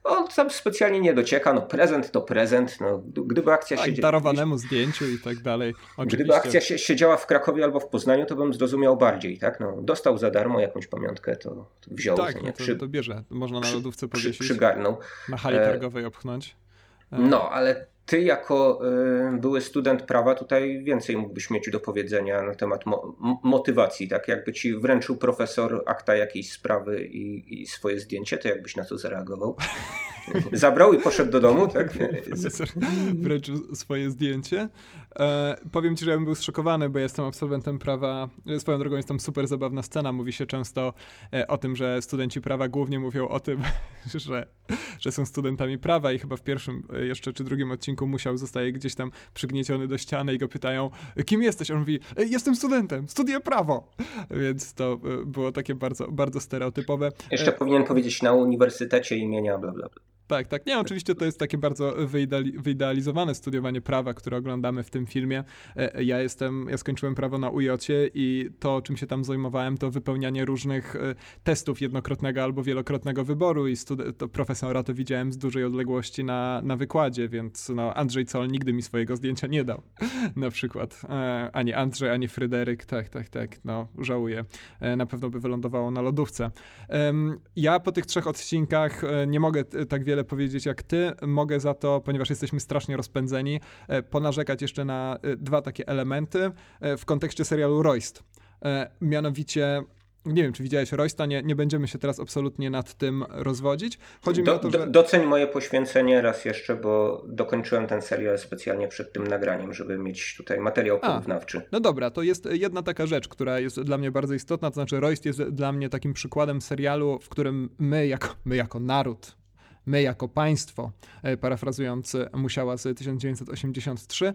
on tam specjalnie nie docieka, no prezent to prezent. No, gdyby akcja tak, się darowanemu gdzieś, zdjęciu i tak dalej. Oczywiście. Gdyby akcja się, siedziała w Krakowie albo w Poznaniu, to bym zrozumiał bardziej. Tak? No, dostał za darmo jakąś pamiątkę, to, to wziął. Tak, nie? Przy, to, to bierze. Można na lodówce powiesić. Przy, przygarnął. Na hali targowej obchnąć. No, ale ty jako y, były student prawa tutaj więcej mógłbyś mieć do powiedzenia na temat mo- motywacji, tak jakby ci wręczył profesor akta jakiejś sprawy i, i swoje zdjęcie, to jakbyś na to zareagował? Zabrał i poszedł do domu, tak? Profesor wręczył swoje zdjęcie. E, powiem ci, że ja bym był zszokowany, bo jestem absolwentem prawa. Swoją drogą jest tam super zabawna scena. Mówi się często e, o tym, że studenci prawa głównie mówią o tym, że, że są studentami prawa i chyba w pierwszym jeszcze czy drugim odcinku Musiał zostaje gdzieś tam przygnieciony do ściany i go pytają, kim jesteś? On mówi, jestem studentem, studiuję prawo. Więc to e, było takie bardzo, bardzo stereotypowe. Jeszcze e, powinien powiedzieć na uniwersytecie imienia bla bla bla. Tak, tak. Nie, oczywiście to jest takie bardzo wyideali- wyidealizowane studiowanie prawa, które oglądamy w tym filmie. Ja jestem, ja skończyłem prawo na U J-cie i to, czym się tam zajmowałem, to wypełnianie różnych testów jednokrotnego albo wielokrotnego wyboru i studen- to profesora to widziałem z dużej odległości na, na wykładzie, więc no, Andrzej Zoll nigdy mi swojego zdjęcia nie dał, na przykład. Ani Andrzej, ani Fryderyk, tak, tak, tak, no, żałuję. Na pewno by wylądowało na lodówce. Ja po tych trzech odcinkach nie mogę t- tak wiele powiedzieć jak ty. Mogę za to, ponieważ jesteśmy strasznie rozpędzeni, ponarzekać jeszcze na dwa takie elementy w kontekście serialu Royst. Mianowicie, nie wiem, czy widziałeś Roysta, nie, nie będziemy się teraz absolutnie nad tym rozwodzić. Chodzi do, mi o to, do, że... Doceń moje poświęcenie raz jeszcze, bo dokończyłem ten serial specjalnie przed tym nagraniem, żeby mieć tutaj materiał porównawczy. No dobra, to jest jedna taka rzecz, która jest dla mnie bardzo istotna, to znaczy Royst jest dla mnie takim przykładem serialu, w którym my jako, my jako naród, my jako państwo, parafrazując Musiała z tysiąc dziewięćset osiemdziesiąt trzy,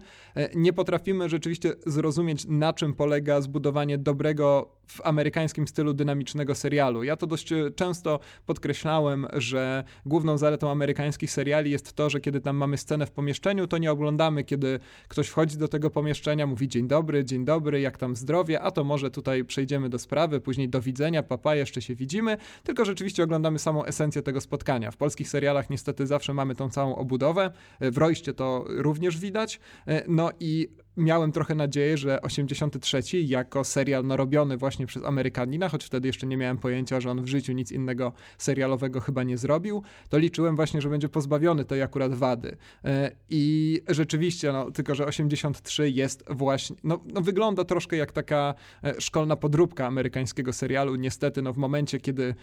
nie potrafimy rzeczywiście zrozumieć, na czym polega zbudowanie dobrego w amerykańskim stylu dynamicznego serialu. Ja to dość często podkreślałem, że główną zaletą amerykańskich seriali jest to, że kiedy tam mamy scenę w pomieszczeniu, to nie oglądamy, kiedy ktoś wchodzi do tego pomieszczenia, mówi dzień dobry, dzień dobry, jak tam zdrowie, a to może tutaj przejdziemy do sprawy, później do widzenia, papa, jeszcze się widzimy, tylko rzeczywiście oglądamy samą esencję tego spotkania. W polskich serialach niestety zawsze mamy tą całą obudowę, w Royście to również widać, no i miałem trochę nadzieję, że osiemdziesiąty trzeci jako serial narobiony właśnie przez Amerykanina, choć wtedy jeszcze nie miałem pojęcia, że on w życiu nic innego serialowego chyba nie zrobił, to liczyłem właśnie, że będzie pozbawiony tej akurat wady. I rzeczywiście, no, tylko że osiemdziesiąt trzy jest właśnie, no, no wygląda troszkę jak taka szkolna podróbka amerykańskiego serialu. Niestety, no w momencie, kiedy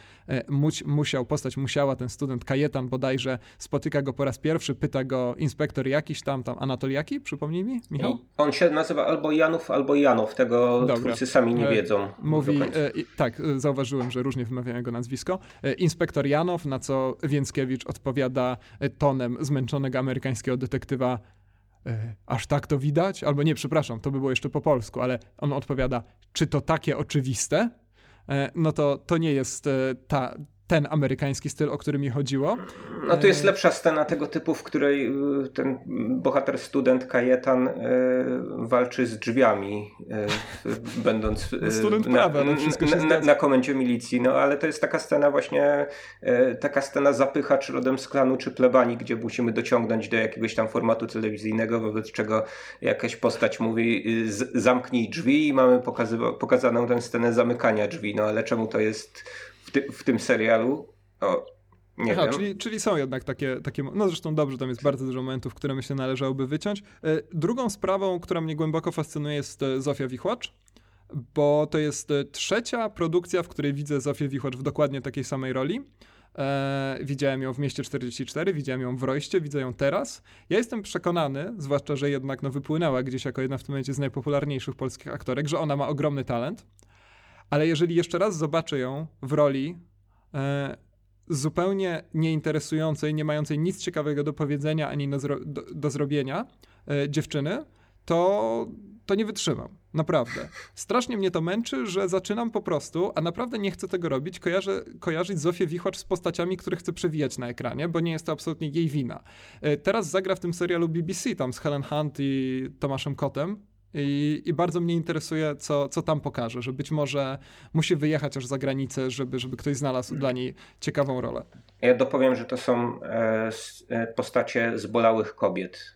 muś, musiał, postać musiała, ten student Kajetan bodajże spotyka go po raz pierwszy, pyta go inspektor jakiś tam, tam Anatoliaki, przypomnij mi, Michał? On się nazywa albo Janów, albo Janów. Tego Dobra. Twórcy sami nie wiedzą. Mówi, e, tak, zauważyłem, że różnie wymawiają jego nazwisko. E, inspektor Janów, na co Więckiewicz odpowiada tonem zmęczonego amerykańskiego detektywa. E, aż tak to widać? Albo nie, przepraszam, to by było jeszcze po polsku, ale on odpowiada, czy to takie oczywiste? E, no to, to nie jest e, ta... ten amerykański styl, o który mi chodziło. No to jest lepsza scena tego typu, w której ten bohater student Kajetan walczy z drzwiami, będąc student na, prawa, no wszystko się na, na komendzie milicji. No ale to jest taka scena właśnie, taka scena zapychacz rodem z klanu czy plebanii, gdzie musimy dociągnąć do jakiegoś tam formatu telewizyjnego, wobec czego jakaś postać mówi zamknij drzwi i mamy pokazywa- pokazaną tę scenę zamykania drzwi. No ale czemu to jest w tym serialu, o, nie Aha, wiem. Czyli, czyli są jednak takie, takie, no zresztą dobrze, tam jest bardzo dużo momentów, które myślę należałoby wyciąć. Drugą sprawą, która mnie głęboko fascynuje, jest Zofia Wichłacz, bo to jest trzecia produkcja, w której widzę Zofię Wichłacz w dokładnie takiej samej roli. Widziałem ją w Mieście czterdzieści cztery, widziałem ją w Royście, widzę ją teraz. Ja jestem przekonany, zwłaszcza, że jednak no, wypłynęła gdzieś jako jedna w tym momencie z najpopularniejszych polskich aktorek, że ona ma ogromny talent. Ale jeżeli jeszcze raz zobaczę ją w roli e, zupełnie nieinteresującej, nie mającej nic ciekawego do powiedzenia ani do, zro- do, do zrobienia e, dziewczyny, to, to nie wytrzymam. Naprawdę. Strasznie mnie to męczy, że zaczynam po prostu, a naprawdę nie chcę tego robić, kojarzę, kojarzyć Zofię Wichłacz z postaciami, które chcę przewijać na ekranie, bo nie jest to absolutnie jej wina. E, teraz zagra w tym serialu B B C tam z Helen Hunt i Tomaszem Kotem. I, I bardzo mnie interesuje, co, co tam pokaże, że być może musi wyjechać aż za granicę, żeby, żeby ktoś znalazł dla niej ciekawą rolę. Ja dopowiem, że to są e, postacie zbolałych kobiet.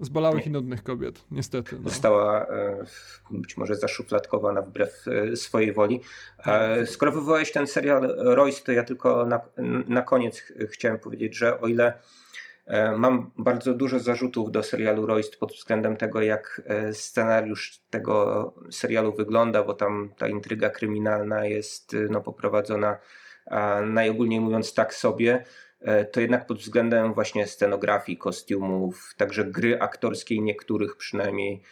Zbolałych i nudnych kobiet, niestety. No. Została e, być może zaszufladkowana wbrew e, swojej woli. E, skoro wywołałeś ten serial Royst, to ja tylko na, na koniec chciałem powiedzieć, że o ile Mam bardzo dużo zarzutów do serialu Royst pod względem tego, jak scenariusz tego serialu wygląda, bo tam ta intryga kryminalna jest no, poprowadzona najogólniej mówiąc tak sobie. To jednak pod względem właśnie scenografii, kostiumów, także gry aktorskiej niektórych przynajmniej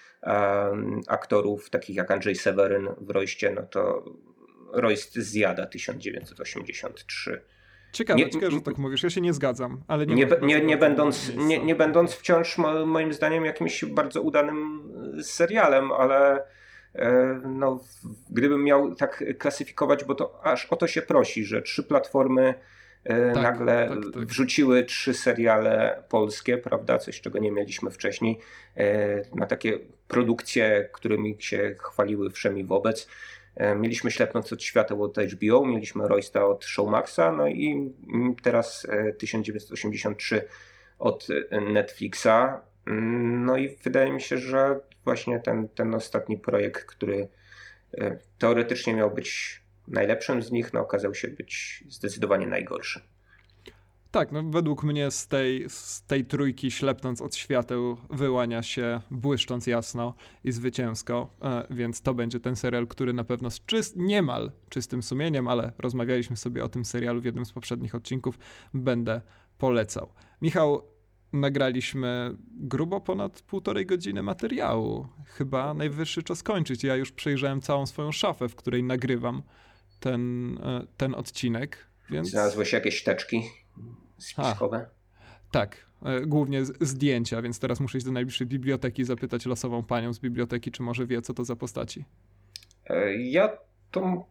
aktorów, takich jak Andrzej Seweryn w Royście, no to Royst zjada tysiąc dziewięćset osiemdziesiąt trzy. Ciekawe, nie, ciekawe, że tak mówisz, ja się nie zgadzam, ale nie, nie, mówię, nie, nie, będąc, nie, nie będąc wciąż moim zdaniem jakimś bardzo udanym serialem, ale no, gdybym miał tak klasyfikować, bo to aż o to się prosi, że trzy platformy tak, nagle tak, tak. wrzuciły trzy seriale polskie, prawda, coś czego nie mieliśmy wcześniej, na takie produkcje, którymi się chwaliły wszem i wobec. Mieliśmy Ślepnąc od świateł od H B O, mieliśmy Roysta od Showmaxa, no i teraz tysiąc dziewięćset osiemdziesiąt trzy od Netflixa. No i wydaje mi się, że właśnie ten, ten ostatni projekt, który teoretycznie miał być najlepszym z nich, no okazał się być zdecydowanie najgorszy. Tak, no według mnie z tej, z tej trójki Ślepnąc od świateł wyłania się błyszcząc jasno i zwycięsko, więc to będzie ten serial, który na pewno z czyst, niemal czystym sumieniem, ale rozmawialiśmy sobie o tym serialu w jednym z poprzednich odcinków, będę polecał. Michał, nagraliśmy grubo ponad półtorej godziny materiału. Chyba najwyższy czas kończyć. Ja już przejrzałem całą swoją szafę, w której nagrywam ten, ten odcinek. Więc... Znalazłeś jakieś teczki spiskowe? Ha, tak, głównie zdjęcia, więc teraz muszę iść do najbliższej biblioteki zapytać losową panią z biblioteki, czy może wie, co to za postaci. Ja to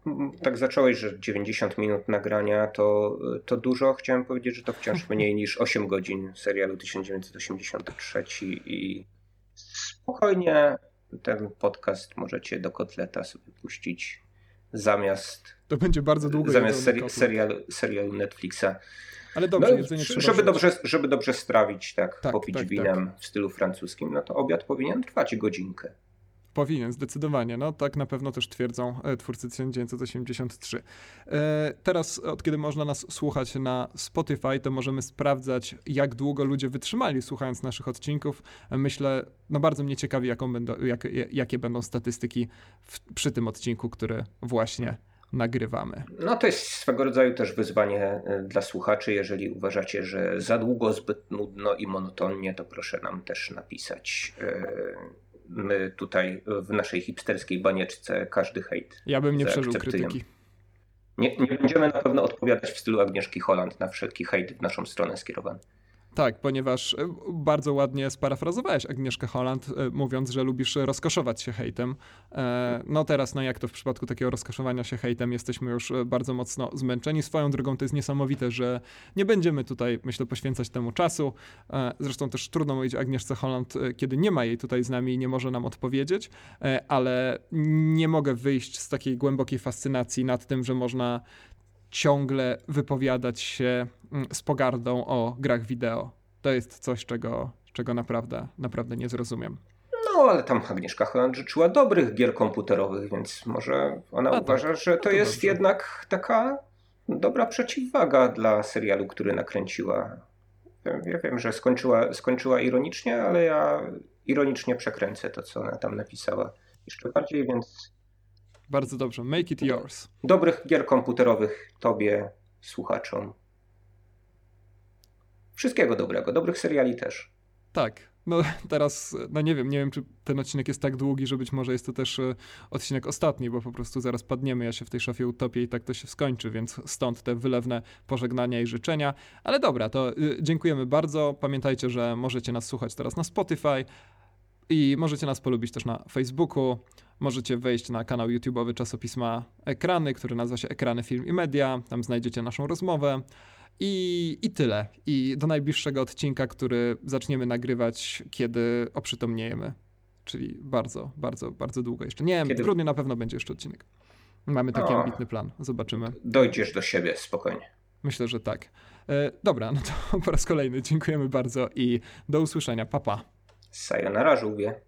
tak zacząłeś, że dziewięćdziesiąt minut nagrania to, to dużo. Chciałem powiedzieć, że to wciąż mniej niż osiem godzin serialu tysiąc dziewięćset osiemdziesiąt trzy i spokojnie ten podcast możecie do kotleta sobie puścić zamiast... To będzie bardzo długo. Zamiast serialu serial, serial Netflixa. Ale dobrze, no, jedzenie trzeba żeby dobrze, żeby dobrze strawić, tak, tak popić tak, winem tak. w stylu francuskim, no to obiad powinien trwać godzinkę. Powinien, zdecydowanie. No tak na pewno też twierdzą twórcy tysiąc dziewięćset osiemdziesiąt trzy. Teraz, od kiedy można nas słuchać na Spotify, to możemy sprawdzać, jak długo ludzie wytrzymali słuchając naszych odcinków. Myślę, no bardzo mnie ciekawi, jaką będą, jak, jakie będą statystyki w, przy tym odcinku, który właśnie nagrywamy. No to jest swego rodzaju też wyzwanie dla słuchaczy. Jeżeli uważacie, że za długo, zbyt nudno i monotonnie, to proszę nam też napisać. My tutaj w naszej hipsterskiej banieczce każdy hejt. Ja bym nie przeżył krytyki. Nie, nie będziemy na pewno odpowiadać w stylu Agnieszki Holland na wszelki hejt w naszą stronę skierowany. Tak, ponieważ bardzo ładnie sparafrazowałeś Agnieszkę Holland, mówiąc, że lubisz rozkoszować się hejtem. No teraz, no jak to w przypadku takiego rozkoszowania się hejtem, jesteśmy już bardzo mocno zmęczeni. Swoją drogą to jest niesamowite, że nie będziemy tutaj, myślę, poświęcać temu czasu. Zresztą też trudno mówić o Agnieszce Holland, kiedy nie ma jej tutaj z nami i nie może nam odpowiedzieć, ale nie mogę wyjść z takiej głębokiej fascynacji nad tym, że można ciągle wypowiadać się z pogardą o grach wideo. To jest coś, czego, czego naprawdę, naprawdę nie zrozumiem. No, ale tam Agnieszka Holland życzyła dobrych gier komputerowych, więc może ona A uważa, tak. że to, to jest dobrze. Jednak taka dobra przeciwwaga dla serialu, który nakręciła. Ja wiem, że skończyła, skończyła ironicznie, ale ja ironicznie przekręcę to, co ona tam napisała jeszcze bardziej, więc... Bardzo dobrze. Make it yours. Dobrych gier komputerowych tobie, słuchaczom. Wszystkiego dobrego. Dobrych seriali też. Tak. No teraz, no nie wiem, nie wiem, czy ten odcinek jest tak długi, że być może jest to też odcinek ostatni, bo po prostu zaraz padniemy, ja się w tej szafie utopię i tak to się skończy, więc stąd te wylewne pożegnania i życzenia. Ale dobra, to dziękujemy bardzo. Pamiętajcie, że możecie nas słuchać teraz na Spotify i możecie nas polubić też na Facebooku. Możecie wejść na kanał YouTube'owy czasopisma Ekrany, który nazywa się Ekrany Film i Media. Tam znajdziecie naszą rozmowę. I, i tyle. I do najbliższego odcinka, który zaczniemy nagrywać, kiedy oprzytomniejemy. Czyli bardzo, bardzo, bardzo długo jeszcze. Nie, w grudniu na pewno będzie jeszcze odcinek. Mamy taki o, ambitny plan. Zobaczymy. Dojdziesz do siebie spokojnie. Myślę, że tak. E, dobra, no to po raz kolejny dziękujemy bardzo i do usłyszenia. Pa, pa. Sayonara, żółwie.